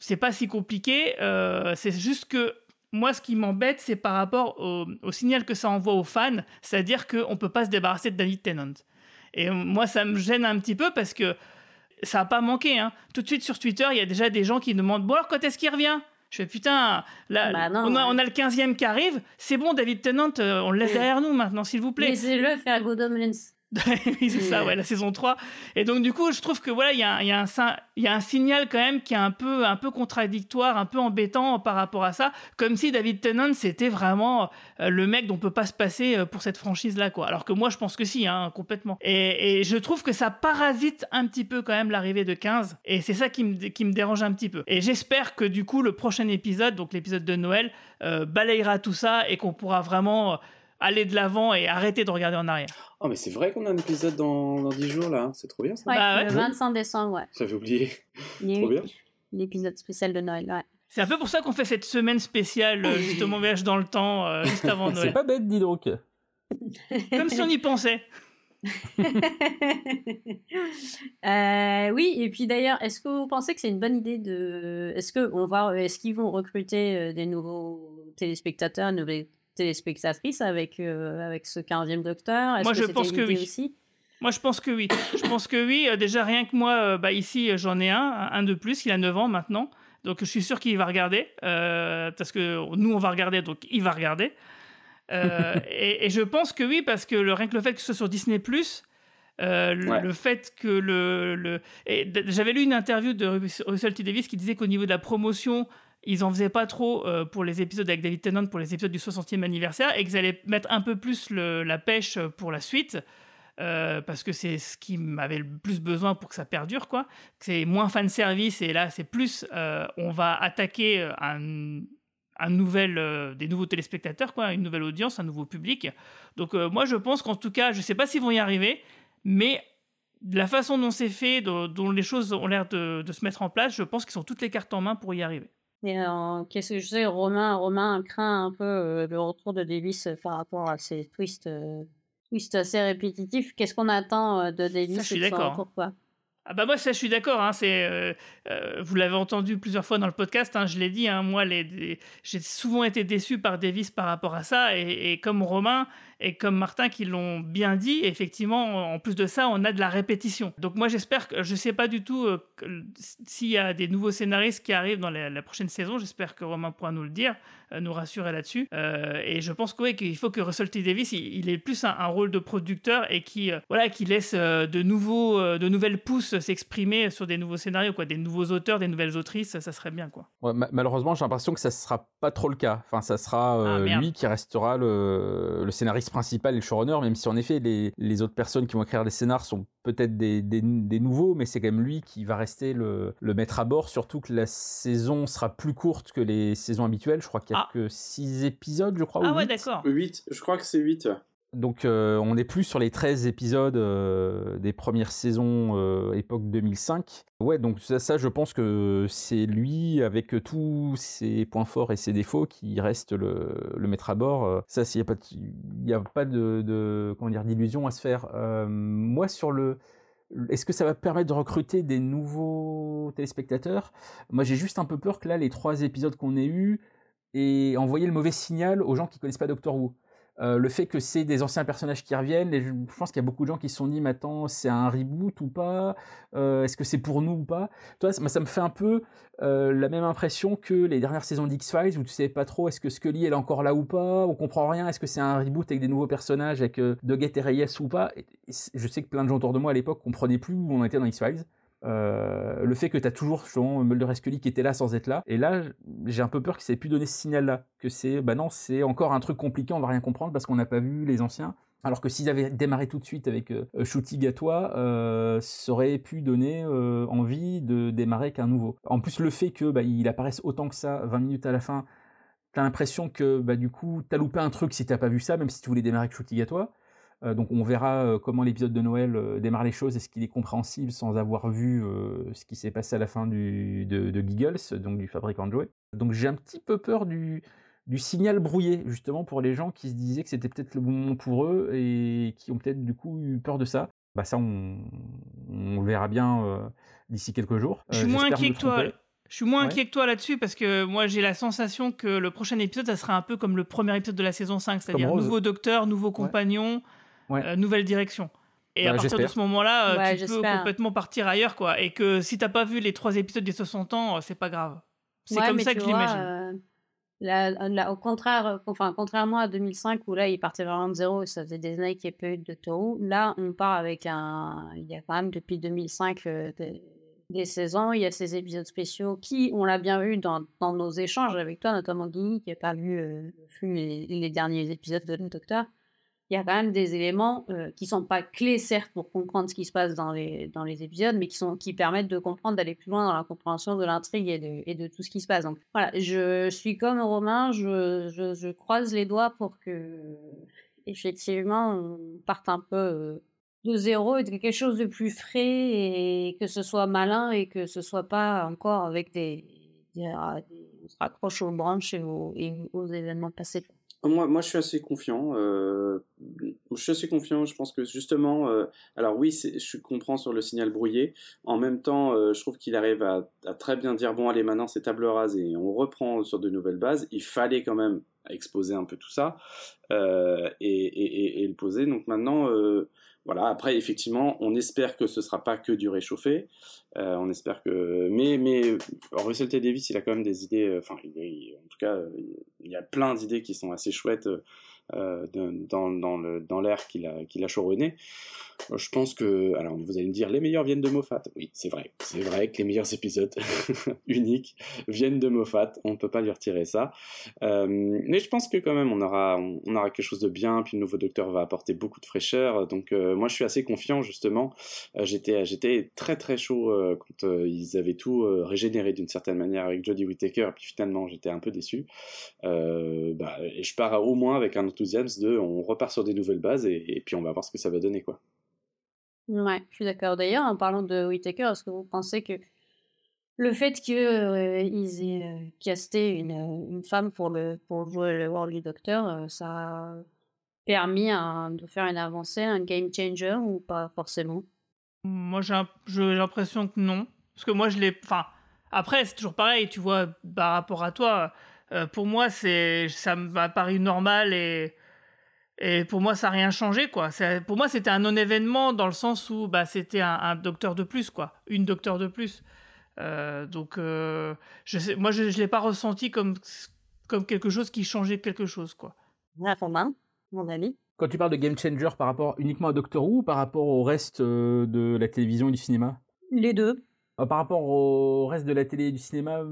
c'est pas si compliqué, euh, c'est juste que moi, ce qui m'embête, c'est par rapport au, au signal que ça envoie aux fans, c'est-à-dire qu'on peut pas se débarrasser de David Tennant. Et moi, ça me gêne un petit peu parce que ça a pas manqué, hein. Tout de suite sur Twitter, il y a déjà des gens qui demandent « Bon alors, quand est-ce qu'il revient ?» Je fais putain, là, bah non, on, a, ouais. on a le quinzième qui arrive, c'est bon, David Tennant, euh, on le laisse derrière nous maintenant, s'il vous plaît. Laissez-le faire Godomlins. Oui, c'est ça, ouais, la saison trois. Et donc, du coup, je trouve que voilà, il y a, y, a y a un signal quand même qui est un peu, un peu contradictoire, un peu embêtant par rapport à ça, comme si David Tennant, c'était vraiment euh, le mec dont on peut pas se passer euh, pour cette franchise-là, quoi. Alors que moi, je pense que si, hein, complètement. Et, et je trouve que ça parasite un petit peu quand même l'arrivée de quinze, et c'est ça qui me, qui me dérange un petit peu. Et j'espère que du coup, le prochain épisode, donc l'épisode de Noël, euh, balayera tout ça et qu'on pourra vraiment... Euh, aller de l'avant et arrêter de regarder en arrière. Oh, mais c'est vrai qu'on a un épisode dans, dans dix jours, là. Hein. C'est trop bien, ça. Ouais, bah, ouais. Le vingt-cinq décembre, ouais. J'avais oublié. Trop bien. L'épisode spécial de Noël, ouais. C'est un peu pour ça qu'on fait cette semaine spéciale, justement, voyage dans le temps, euh, juste avant Noël. C'est pas bête, dis donc. Comme si on y pensait. euh, oui, et puis d'ailleurs, est-ce que vous pensez que c'est une bonne idée de... Est-ce, que on va... est-ce qu'ils vont recruter des nouveaux téléspectateurs, nouvelles téléspectatrices avec, euh, avec ce quinzième docteur? Est-ce Moi, que je pense que oui. Aussi Moi, je pense que oui. Je pense que oui. Déjà, rien que moi, bah, ici, j'en ai un, un de plus. Il a neuf ans maintenant. Donc, je suis sûr qu'il va regarder. Euh, parce que nous, on va regarder, donc il va regarder. Euh, et, et je pense que oui, parce que le, rien que le fait que ce soit sur Disney+, euh, le, ouais. le fait que le... le et d- j'avais lu une interview de Russell T. Davies qui disait qu'au niveau de la promotion... ils en faisaient pas trop euh, pour les épisodes avec David Tennant, pour les épisodes du soixantième anniversaire, et qu'ils allaient mettre un peu plus le, la pêche pour la suite, euh, parce que c'est ce qui m'avait le plus besoin pour que ça perdure, quoi. C'est moins fanservice, et là, c'est plus euh, on va attaquer un, un nouvel, euh, des nouveaux téléspectateurs, quoi, une nouvelle audience, un nouveau public. Donc, euh, moi, je pense qu'en tout cas, je sais pas s'ils vont y arriver, mais de la façon dont c'est fait, dont, dont les choses ont l'air de, de se mettre en place, je pense qu'ils ont toutes les cartes en main pour y arriver. Et en, qu'est-ce que je sais, Romain, Romain craint un peu euh, le retour de Davies euh, par rapport à ces twists, euh, twists assez répétitifs. Qu'est-ce qu'on attend euh, de Davies ça, je suis d'accord. Hein. Ah bah moi, ça, je suis d'accord. Hein, c'est, euh, euh, vous l'avez entendu plusieurs fois dans le podcast. Hein, je l'ai dit. Hein, moi, les, les, j'ai souvent été déçu par Davies par rapport à ça. Et, et comme Romain et comme Martin qui l'ont bien dit, effectivement, en plus de ça, on a de la répétition. Donc moi, j'espère que... Je ne sais pas du tout euh, s'il y a des nouveaux scénaristes qui arrivent dans la, la prochaine saison. J'espère que Romain pourra nous le dire, euh, nous rassurer là-dessus. Euh, et je pense que, ouais, qu'il faut que Russell T. Davies, il, il ait plus un, un rôle de producteur et qui euh, voilà, qui laisse euh, de, nouveaux, euh, de nouvelles pousses s'exprimer sur des nouveaux scénarios, quoi, des nouveaux auteurs, des nouvelles autrices, ça, ça serait bien, quoi. Ouais, ma- malheureusement, j'ai l'impression que ça ne sera pas trop le cas. Enfin, ça sera euh, ah, lui qui restera le, le scénariste principal et le showrunner, même si en effet les, les autres personnes qui vont écrire les scénars sont peut-être des, des, des nouveaux, mais c'est quand même lui qui va rester le, le maître à bord, surtout que la saison sera plus courte que les saisons habituelles, je crois qu'il y a ah. que six épisodes, je crois, ah ou ouais, huit. D'accord. huit, je crois que c'est huit. Donc euh, on n'est plus sur les treize épisodes euh, des premières saisons euh, époque deux mille cinq. Ouais, donc ça, ça, je pense que c'est lui, avec tous ses points forts et ses défauts, qui reste le, le maître à bord. Ça, il n'y a pas de, de comment dire, d'illusion à se faire. Euh, moi, sur le... Est-ce que ça va permettre de recruter des nouveaux téléspectateurs ? Moi, j'ai juste un peu peur que là, les trois épisodes qu'on ait eus, aient envoyé le mauvais signal aux gens qui ne connaissent pas Doctor Who. Euh, le fait que c'est des anciens personnages qui reviennent, et je pense qu'il y a beaucoup de gens qui se sont dit mais attends, c'est un reboot ou pas, euh, est-ce que c'est pour nous ou pas, toi, ça, ça me fait un peu euh, la même impression que les dernières saisons d'X-Files où tu savais pas trop est-ce que Scully elle est encore là ou pas, on comprend rien, est-ce que c'est un reboot avec des nouveaux personnages, avec euh, Doggett et Reyes ou pas, et, et je sais que plein de gens autour de moi à l'époque comprenaient plus où on était dans X-Files. Euh, le fait que t'as toujours justement Mulder et Scully qui était là sans être là, et là j'ai un peu peur que ça ait pu donner ce signal là, que c'est bah non c'est encore un truc compliqué, on va rien comprendre parce qu'on n'a pas vu les anciens, alors que s'ils avaient démarré tout de suite avec euh, Ncuti Gatwa, euh, ça aurait pu donner euh, envie de démarrer qu'un nouveau, en plus le fait que bah, il apparaisse autant que ça vingt minutes à la fin, t'as l'impression que bah, du coup t'as loupé un truc si t'as pas vu ça, même si tu voulais démarrer avec Ncuti Gatwa. Donc on verra comment l'épisode de Noël démarre les choses, est-ce qu'il est compréhensible sans avoir vu ce qui s'est passé à la fin du, de, de Giggles, donc du fabricant de jouets. Donc j'ai un petit peu peur du, du signal brouillé, justement pour les gens qui se disaient que c'était peut-être le bon moment pour eux et qui ont peut-être du coup eu peur de ça. Bah ça on, on le verra bien euh, d'ici quelques jours. Euh, Je suis moins inquiet que toi. Je suis moins ouais. inquiet que toi là-dessus parce que moi j'ai la sensation que le prochain épisode ça sera un peu comme le premier épisode de la saison cinq, c'est-à-dire nouveau docteur, nouveau compagnon... Ouais. Ouais. Euh, nouvelle direction. Et bah, à partir j'espère. de ce moment-là, euh, ouais, tu j'espère. peux complètement partir ailleurs, quoi. Et que si t'as pas vu les trois épisodes des soixante ans, euh, c'est pas grave. C'est ouais, comme ça que vois, je l'imagine. Euh, là, là, au contraire, euh, enfin, contrairement à deux mille cinq où là, il partait vraiment de zéro, ça faisait des années qu'il n'y a pas eu de Doctor Who. Là, on part avec un. Il y a quand même depuis deux mille cinq euh, des... des saisons. Il y a ces épisodes spéciaux qui, on l'a bien vu dans, dans nos échanges avec toi, notamment Guigui, qui n'a pas vu euh, les, les derniers épisodes de Doctor. Il y a quand même des éléments euh, qui ne sont pas clés, certes, pour comprendre ce qui se passe dans les, dans les épisodes, mais qui, sont, qui permettent de comprendre, d'aller plus loin dans la compréhension de l'intrigue et de, et de tout ce qui se passe. Donc voilà, je suis comme Romain, je, je, je croise les doigts pour que, effectivement, on parte un peu euh, de zéro et de quelque chose de plus frais, et que ce soit malin et que ce ne soit pas encore avec des... des, des on se raccroche aux branches et aux, et aux événements passés. Moi, moi, je suis assez confiant. Euh, je suis assez confiant. Je pense que justement, euh, alors oui, c'est, je comprends sur le signal brouillé. En même temps, euh, je trouve qu'il arrive à, à très bien dire bon, allez, maintenant c'est table rase et on reprend sur de nouvelles bases. Il fallait quand même exposer un peu tout ça euh, et, et, et, et le poser. Donc maintenant, euh, Voilà. Après, effectivement, on espère que ce ne sera pas que du réchauffé. Euh, on espère que. Mais, mais Russell T. Davies, il a quand même des idées. Enfin, euh, en tout cas, euh, il y a plein d'idées qui sont assez chouettes euh, de, dans, dans, le, dans l'air qu'il a, qu'il a showrunné. Euh, je pense que. Alors, vous allez me dire, les meilleurs viennent de Moffat. Oui, c'est vrai. C'est vrai que les meilleurs épisodes uniques viennent de Moffat. On ne peut pas lui retirer ça. Euh, mais je pense que quand même, on aura, on, on aura quelque chose de bien. Puis le nouveau docteur va apporter beaucoup de fraîcheur. Donc, euh, moi, je suis assez confiant, justement. Euh, j'étais, j'étais très, très chaud. Euh, quand euh, ils avaient tout euh, régénéré d'une certaine manière avec Jodie Whittaker, puis finalement j'étais un peu déçu, euh, bah, et je pars au moins avec un enthousiasme de on repart sur des nouvelles bases et, et puis on va voir ce que ça va donner, quoi. Ouais, je suis d'accord. D'ailleurs, en parlant de Whittaker, est-ce que vous pensez que le fait qu'ils euh, aient euh, casté une, une femme pour, le, pour jouer le rôle du docteur, euh, ça a permis un, de faire une avancée, un game changer ou pas forcément? Moi, j'ai, un... j'ai l'impression que non. Parce que moi, je l'ai... Enfin, après, c'est toujours pareil, tu vois, par rapport à toi. Euh, pour moi, c'est... ça m'a paru normal et... et pour moi, ça n'a rien changé, quoi. C'est... Pour moi, c'était un non-événement dans le sens où bah, c'était un, un docteur de plus, quoi. Une docteur de plus. Euh, donc, euh, je sais... moi, je ne l'ai pas ressenti comme... comme quelque chose qui changeait quelque chose, quoi. À fond, hein, mon ami. Quand tu parles de game changer, par rapport uniquement à Doctor Who ou par rapport au reste euh, de la télévision et du cinéma? Les deux. Euh, par rapport au reste de la télé et du cinéma, euh,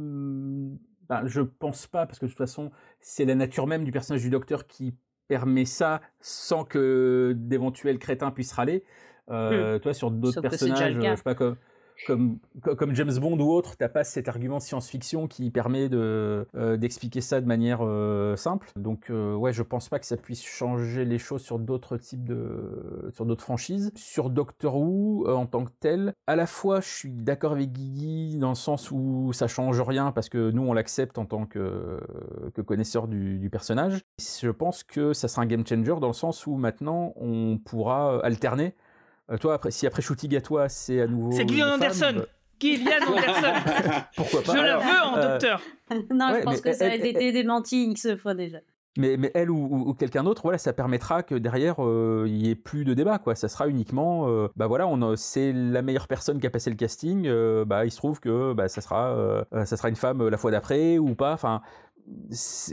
ben, je pense pas, parce que de toute façon, c'est la nature même du personnage du docteur qui permet ça sans que d'éventuels crétins puissent râler. Euh, mmh. Toi, sur d'autres Sauf personnages, euh, je sais pas, comme, comme, comme James Bond ou autre, t'as pas cet argument science-fiction qui permet de, euh, d'expliquer ça de manière euh, simple. Donc euh, ouais, je pense pas que ça puisse changer les choses sur d'autres types de, sur d'autres franchises. Sur Doctor Who euh, en tant que tel, à la fois je suis d'accord avec Guigui dans le sens où ça change rien parce que nous on l'accepte en tant que, euh, que connaisseur du, du personnage. Je pense que ça sera un game changer dans le sens où maintenant on pourra alterner. Euh, toi, après, si après Ncuti Gatwa, c'est à nouveau... C'est Gillian Anderson euh... Gillian Anderson Pourquoi pas? Je alors, la veux en euh... docteur. Non, ouais, je pense que elle, ça a elle, été elle... démenti X fois déjà. Mais, mais elle ou, ou, ou quelqu'un d'autre, voilà, ça permettra que derrière, il euh, n'y ait plus de débat, quoi. Ça sera uniquement... Euh, bah voilà, on a, c'est la meilleure personne qui a passé le casting. Euh, bah, il se trouve que bah, ça, sera, euh, ça sera une femme la fois d'après ou pas. Enfin...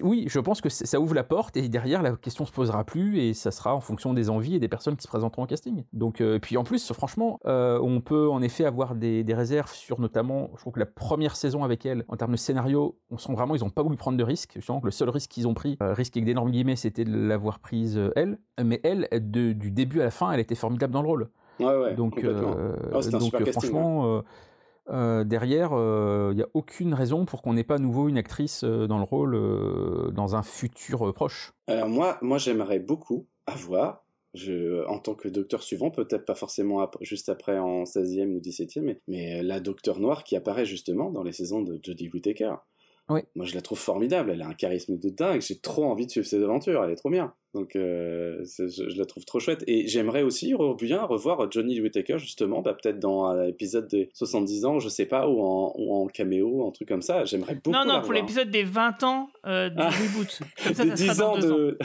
Oui, je pense que ça ouvre la porte et derrière la question se posera plus et ça sera en fonction des envies et des personnes qui se présenteront en casting. Donc, euh, et puis en plus, franchement, euh, on peut en effet avoir des, des réserves sur notamment, je trouve que la première saison avec elle, en termes de scénario, on sent vraiment ils n'ont pas voulu prendre de risques. Justement, le seul risque qu'ils ont pris, euh, risque avec d'énormes guillemets, c'était de l'avoir prise euh, elle. Mais elle, de, du début à la fin, elle était formidable dans le rôle. Ouais, ouais, donc, euh, oh, c'était un donc super casting, franchement. Ouais. Euh, Euh, derrière, il euh, n'y a aucune raison pour qu'on n'ait pas à nouveau une actrice euh, dans le rôle euh, dans un futur euh, proche. Alors moi, moi j'aimerais beaucoup avoir, je, en tant que docteur suivant, peut-être pas forcément ap- juste après en seizième ou dix-septième, mais, mais la docteur noire qui apparaît justement dans les saisons de Jodie Whittaker. Oui. Moi je la trouve formidable, elle a un charisme de dingue, j'ai trop envie de suivre ses aventures, elle est trop bien. Donc euh, je, je la trouve trop chouette et j'aimerais aussi re- bien revoir Jodie Whittaker justement, bah, peut-être dans un épisode des soixante-dix ans, je sais pas, ou en, ou en caméo, un truc comme ça, j'aimerais beaucoup non non la pour revoir. L'épisode des vingt ans euh, du ah, reboot comme ça, des, ça dix ans de...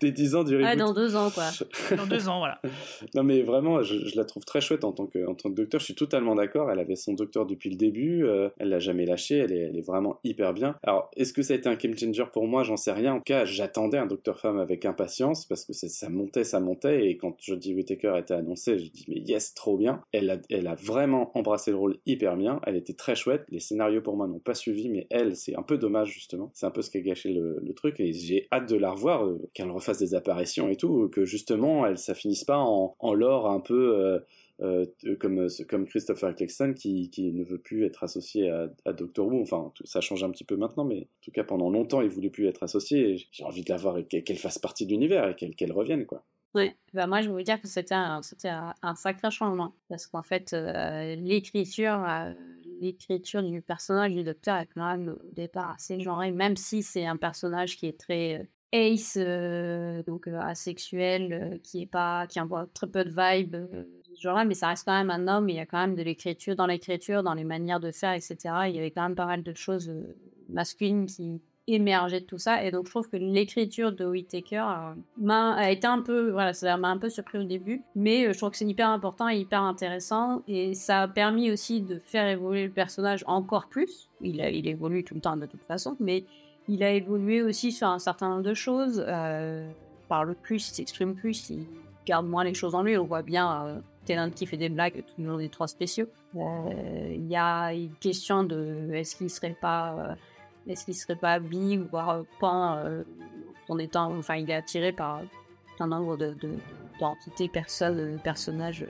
des dix ans du reboot, ouais, dans deux ans quoi. Dans deux ans, voilà. Non mais vraiment je, je la trouve très chouette en tant, que, en tant que docteur, je suis totalement d'accord, elle avait son docteur depuis le début, euh, elle l'a jamais lâché, elle est, elle est vraiment hyper bien. Alors est-ce que ça a été un game changer pour moi, j'en sais rien, en tout cas j'attendais un docteur femme avec impatience parce que c'est, ça montait, ça montait et quand Jodie Whittaker était annoncée, j'ai dit mais yes, trop bien. Elle a, elle a vraiment embrassé le rôle hyper bien, elle était très chouette, les scénarios pour moi n'ont pas suivi mais elle, c'est un peu dommage justement, c'est un peu ce qui a gâché le, le truc et j'ai hâte de la revoir, euh, qu'elle refasse des apparitions et tout, que justement elle, ça finisse pas en, en lore un peu... Euh, Euh, comme, comme Christopher Eccleston qui, qui ne veut plus être associé à, à Doctor Who, enfin tout, ça change un petit peu maintenant mais en tout cas pendant longtemps il voulait plus être associé et j'ai envie de la voir et qu'elle fasse partie de l'univers et qu'elle, qu'elle revienne quoi. Ouais, bah moi je veux dire que c'était un, c'était un, un sacré changement parce qu'en fait euh, l'écriture euh, l'écriture du personnage du docteur est quand même au départ assez genrée, même si c'est un personnage qui est très euh, ace, euh, donc euh, asexuel, euh, qui est pas, qui envoie très peu de vibes euh, genre là, mais ça reste quand même un homme, il y a quand même de l'écriture dans l'écriture, dans les manières de faire, et cetera. Il y avait quand même pas mal de choses masculines qui émergé de tout ça. Et donc, je trouve que l'écriture de Whittaker euh, m'a a été un peu, voilà, ça m'a un peu surpris au début, mais euh, je trouve que c'est hyper important et hyper intéressant. Et ça a permis aussi de faire évoluer le personnage encore plus. Il, a, il évolue tout le temps de toute façon, mais il a évolué aussi sur un certain nombre de choses. Euh, il parle plus, il s'exprime plus, il garde moins les choses en lui. On voit bien euh, Tennant qui fait des blagues tout le long des trois spéciaux. Il euh, y a une question de est-ce qu'il ne serait pas... Euh, Est-ce qu'il ne serait pas big, voire pan, euh, en étant, enfin, il est attiré par un nombre de, de, d'entités, personnes, de personnages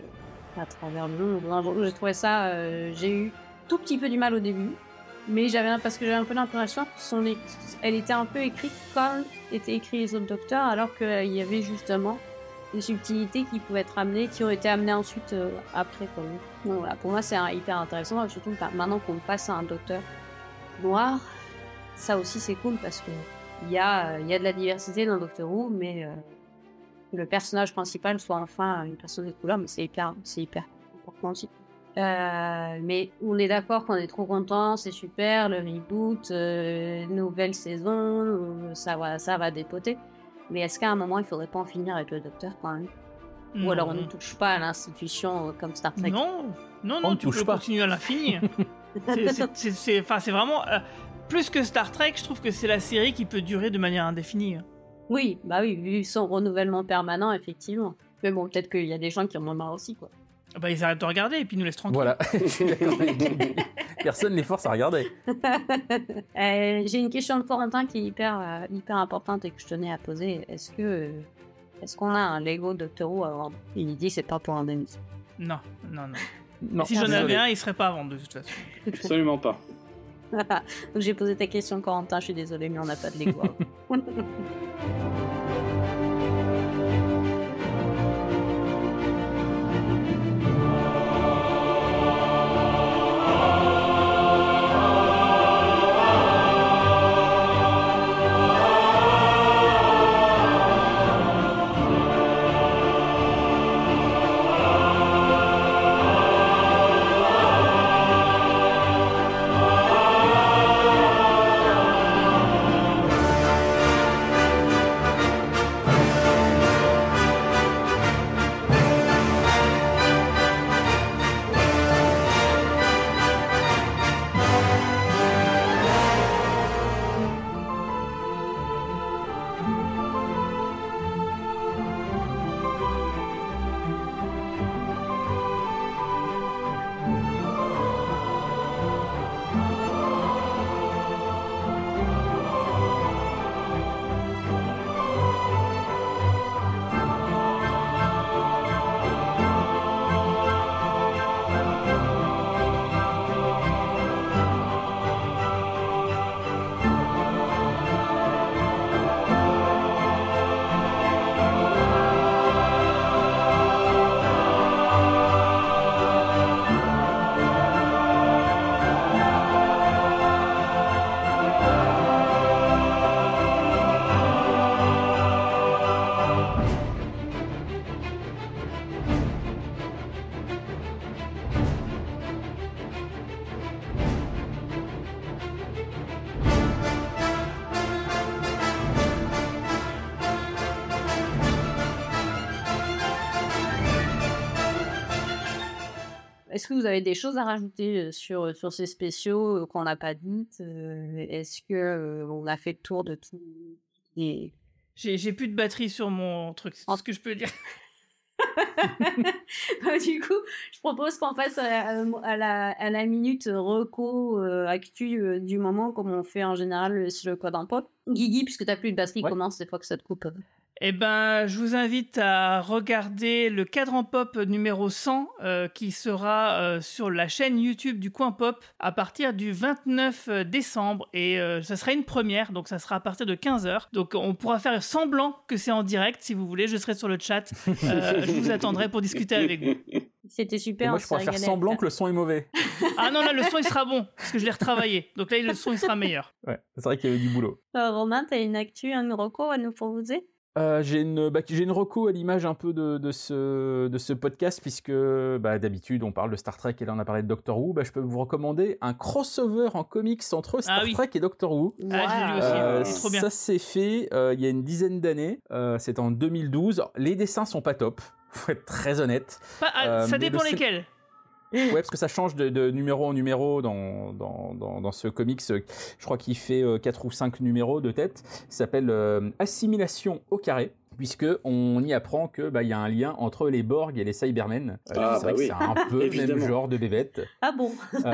à travers le jeu. J'ai trouvé ça, euh, j'ai eu tout petit peu du mal au début, mais j'avais, parce que j'avais un peu l'impression qu'elle était un peu écrite comme étaient écrits les autres docteurs, alors qu'il euh, y avait justement des subtilités qui pouvaient être amenées, qui ont été amenées ensuite euh, après. Pour, donc, voilà, pour moi, c'est un, hyper intéressant, surtout maintenant qu'on passe à un docteur noir. Ça aussi, c'est cool parce qu'il y, y a de la diversité dans Doctor Who, mais euh, que le personnage principal soit enfin une personne de couleur, mais c'est hyper, c'est hyper important aussi. Euh, mais on est d'accord qu'on est trop content, c'est super, le reboot, euh, nouvelle saison, ça, voilà, ça va dépoter. Mais est-ce qu'à un moment, il ne faudrait pas en finir avec le docteur quand même ? Mmh. Ou alors on ne touche pas à l'institution comme Star Trek ? Non, non, non, on tu peux pas. Continuer à l'infini. c'est, c'est, c'est, c'est, c'est vraiment... Euh... Plus que Star Trek, je trouve que c'est la série qui peut durer de manière indéfinie. Oui, bah oui, vu son renouvellement permanent, effectivement. Mais bon, peut-être qu'il y a des gens qui en ont marre aussi, quoi. Bah ils arrêtent de regarder et puis ils nous laissent tranquille. Voilà. Personne les force à regarder. euh, j'ai une question de Corentin qui est hyper, euh, hyper importante et que je tenais à poser. Est-ce que, euh, est-ce qu'on a un Lego Doctor Who à vendre ? Il dit c'est pas pour un demi. Non, non, non. non si j'en avais un, il serait pas à vendre de toute façon. Absolument pas. Donc j'ai posé ta question Corentin, je suis désolée mais on n'a pas de Lego. Est-ce que vous avez des choses à rajouter sur, sur ces spéciaux qu'on n'a pas dites ? Est-ce qu'on euh, a fait le tour de tout et... j'ai, j'ai plus de batterie sur mon truc, c'est tout ce que je peux dire. Du coup, je propose qu'on passe à, à, la, à la minute reco euh, actu euh, du moment, comme on fait en général sur le Quadrant Pop. Guigui, puisque tu n'as plus de batterie, ouais. Commence des fois que ça te coupe. Eh ben, je vous invite à regarder le Quadrant Pop numéro cent euh, qui sera euh, sur la chaîne YouTube du Coin Pop à partir du vingt-neuf décembre et euh, ça sera une première, donc ça sera à partir de quinze heures. Donc on pourra faire semblant que c'est en direct si vous voulez, je serai sur le chat, euh, je vous attendrai pour discuter avec vous. C'était super. Et moi, je pourrais faire semblant que le son est mauvais. Ah non, là, le son, il sera bon, parce que je l'ai retravaillé. Donc là, le son, il sera meilleur. Ouais, c'est vrai qu'il y avait du boulot. Euh, Romain, t'as une actu, un reco à nous proposer ? Euh, j'ai une, bah, j'ai une reco à l'image un peu de, de, ce, de ce podcast, puisque bah, d'habitude on parle de Star Trek et là on a parlé de Doctor Who. Bah, je peux vous recommander un crossover en comics entre Star ah, oui. Trek et Doctor Who. Ah, wow. J'ai lu aussi, euh, c'est trop bien. Ça s'est fait euh, il y a une dizaine d'années, euh, c'est en deux mille douze. Les dessins sont pas top, faut être très honnête. Pas, euh, ça dépend le... lesquels. Ouais, parce que ça change de, de numéro en numéro dans, dans, dans, dans ce comics. Je crois qu'il fait quatre ou cinq numéros de tête. Ça s'appelle euh, Assimilation au carré, puisque on y apprend que bah il y a un lien entre les Borg et les Cybermen. Euh, ah, c'est bah vrai oui. que c'est un peu le même genre de bébête. Ah bon. euh,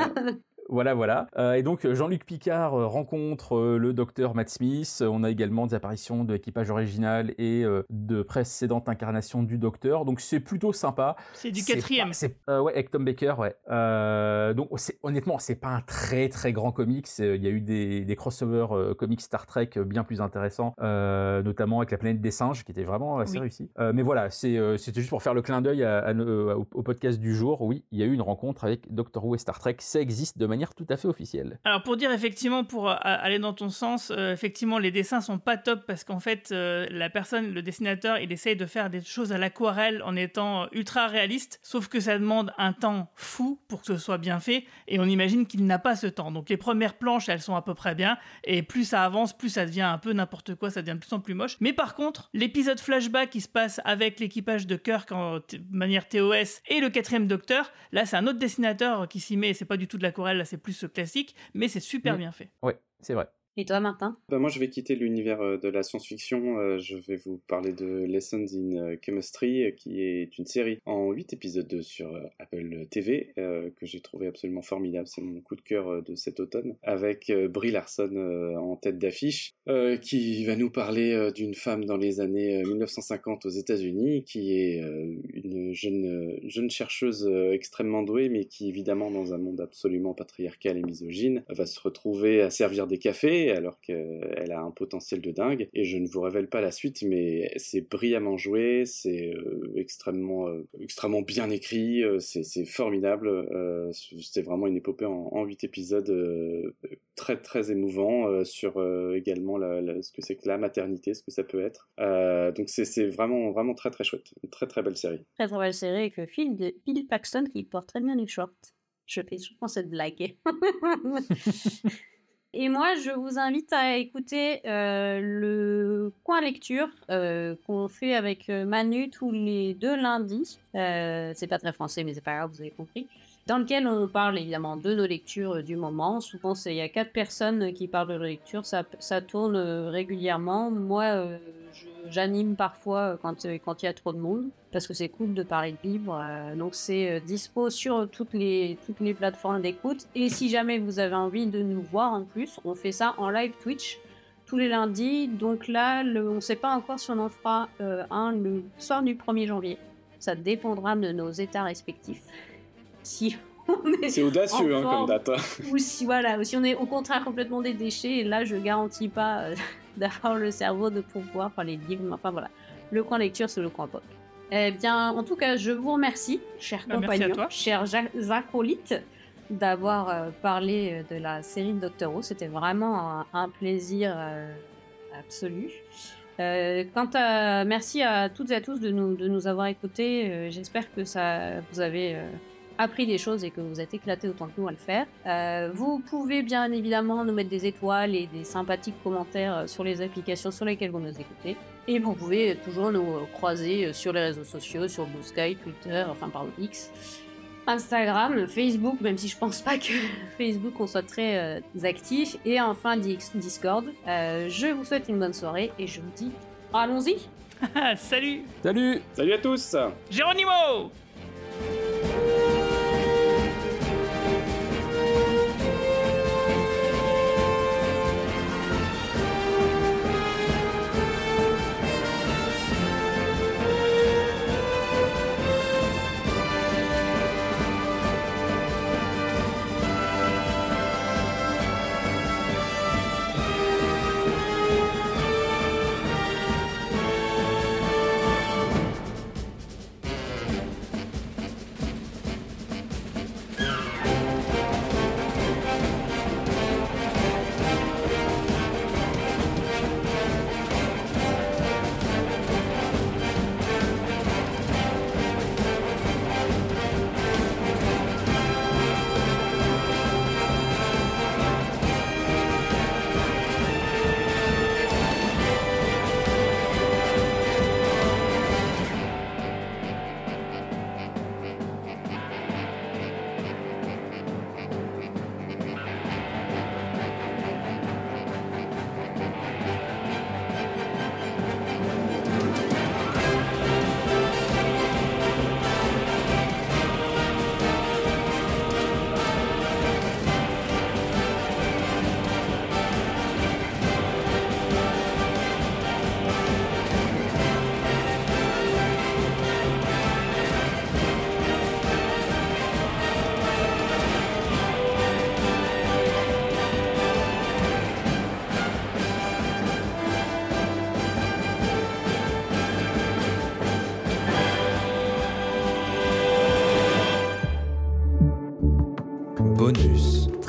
Voilà, voilà. Euh, et donc, Jean-Luc Picard rencontre euh, le docteur Matt Smith. On a également des apparitions de l'équipage original et euh, de précédentes incarnations du docteur. Donc, c'est plutôt sympa. C'est du quatrième. C'est, euh, ouais, avec Tom Baker, ouais. Euh, donc, c'est, honnêtement, c'est pas un très, très grand comics. Il y a eu des, des crossovers euh, comics Star Trek bien plus intéressants, euh, notamment avec la planète des singes, qui était vraiment assez oui. réussi. Euh, mais voilà, c'est, euh, c'était juste pour faire le clin d'œil à, à, à, au, au podcast du jour. Oui, il y a eu une rencontre avec Doctor Who et Star Trek. Ça existe de manière tout à fait officielle. Alors pour dire effectivement, pour euh, aller dans ton sens, euh, effectivement les dessins sont pas top parce qu'en fait euh, la personne, le dessinateur, il essaye de faire des choses à l'aquarelle en étant ultra réaliste, sauf que ça demande un temps fou pour que ce soit bien fait et on imagine qu'il n'a pas ce temps. Donc les premières planches elles sont à peu près bien et plus ça avance, plus ça devient un peu n'importe quoi, ça devient de plus en plus moche. Mais par contre, l'épisode flashback qui se passe avec l'équipage de Kirk en t- manière T O S et le quatrième docteur, là c'est un autre dessinateur qui s'y met, c'est pas du tout de l'aquarelle, c'est plus classique, mais c'est super mmh. bien fait. Oui, c'est vrai. Et toi, Martin ? Bah, moi, je vais quitter l'univers de la science-fiction. Je vais vous parler de Lessons in Chemistry, qui est une série en huit épisodes sur Apple T V, euh, que j'ai trouvé absolument formidable. C'est mon coup de cœur de cet automne, avec Brie Larson en tête d'affiche, euh, qui va nous parler d'une femme dans les années mille neuf cent cinquante aux États-Unis, qui est une jeune, jeune chercheuse extrêmement douée, mais qui, évidemment, dans un monde absolument patriarcal et misogyne, va se retrouver à servir des cafés, alors qu'elle a un potentiel de dingue. Et je ne vous révèle pas la suite, mais c'est brillamment joué, c'est euh, extrêmement, euh, extrêmement bien écrit, euh, c'est, c'est formidable. Euh, c'était vraiment une épopée en, en huit épisodes euh, très très émouvant euh, sur euh, également la, la, ce que c'est que la maternité, ce que ça peut être. Euh, donc c'est, c'est vraiment, vraiment très très chouette. Une très très belle série. Très très belle série avec le film de Bill Paxton qui porte très bien les shorts. Je fais souvent cette blague. Et moi, je vous invite à écouter euh, le coin lecture euh, qu'on fait avec Manu tous les deux lundis. Euh, c'est pas très français, mais c'est pas grave, vous avez compris. Dans lequel on parle évidemment de nos lectures du moment. Souvent, il y a quatre personnes qui parlent de lecture, ça, ça tourne régulièrement. Moi, euh, je, j'anime parfois quand il quand y a trop de monde, parce que c'est cool de parler de livres. Euh, donc, c'est dispo sur toutes les, toutes les plateformes d'écoute. Et si jamais vous avez envie de nous voir en plus, on fait ça en live Twitch tous les lundis. Donc là, le, on ne sait pas encore si on en fera euh, un le soir du premier janvier. Ça dépendra de nos états respectifs. Si on est c'est audacieux hein, comme date. Ou si voilà, ou si on est au contraire complètement des déchets, et là je garantis pas euh, d'avoir le cerveau de pouvoir parler de livres. Enfin voilà, le coin lecture c'est le coin pop. Eh bien, en tout cas, je vous remercie, chers bah, compagnons, chers acolytes, d'avoir euh, parlé de la série de Doctor Who. C'était vraiment un, un plaisir euh, absolu. Euh, quant à merci à toutes et à tous de nous de nous avoir écoutés. Euh, j'espère que ça vous avez euh, appris des choses et que vous êtes éclatés autant que nous à le faire. Euh, vous pouvez bien évidemment nous mettre des étoiles et des sympathiques commentaires sur les applications sur lesquelles vous nous écoutez. Et vous pouvez toujours nous croiser sur les réseaux sociaux, sur Blue Sky, Twitter, enfin pardon, X, Instagram, Facebook, même si je pense pas que Facebook on soit très euh, actif, et enfin Discord. Euh, je vous souhaite une bonne soirée et je vous dis allons-y. Salut. Salut. Salut à tous. Geronimo.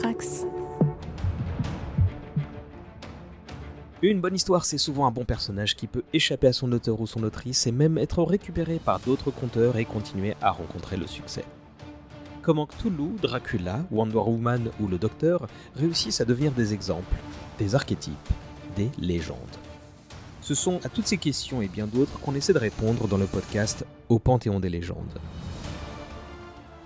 Tracks. Une bonne histoire, c'est souvent un bon personnage qui peut échapper à son auteur ou son autrice et même être récupéré par d'autres conteurs et continuer à rencontrer le succès. Comment Cthulhu, Dracula, Wonder Woman ou le Docteur réussissent à devenir des exemples, des archétypes, des légendes. Ce sont à toutes ces questions et bien d'autres qu'on essaie de répondre dans le podcast « Au Panthéon des légendes ».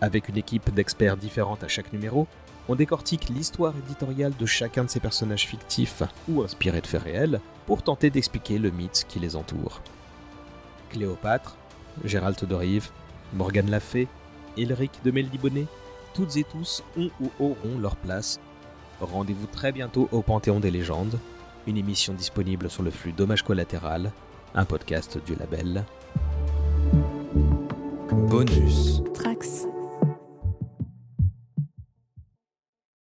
Avec une équipe d'experts différente à chaque numéro, on décortique l'histoire éditoriale de chacun de ces personnages fictifs ou inspirés de faits réels pour tenter d'expliquer le mythe qui les entoure. Cléopâtre, Gérald de Rive, Morgane la Fée, Elric de Meldibonnet, toutes et tous ont ou auront leur place. Rendez-vous très bientôt au Panthéon des légendes, une émission disponible sur le flux Dommages Collatéral, un podcast du label Bonus Tracks.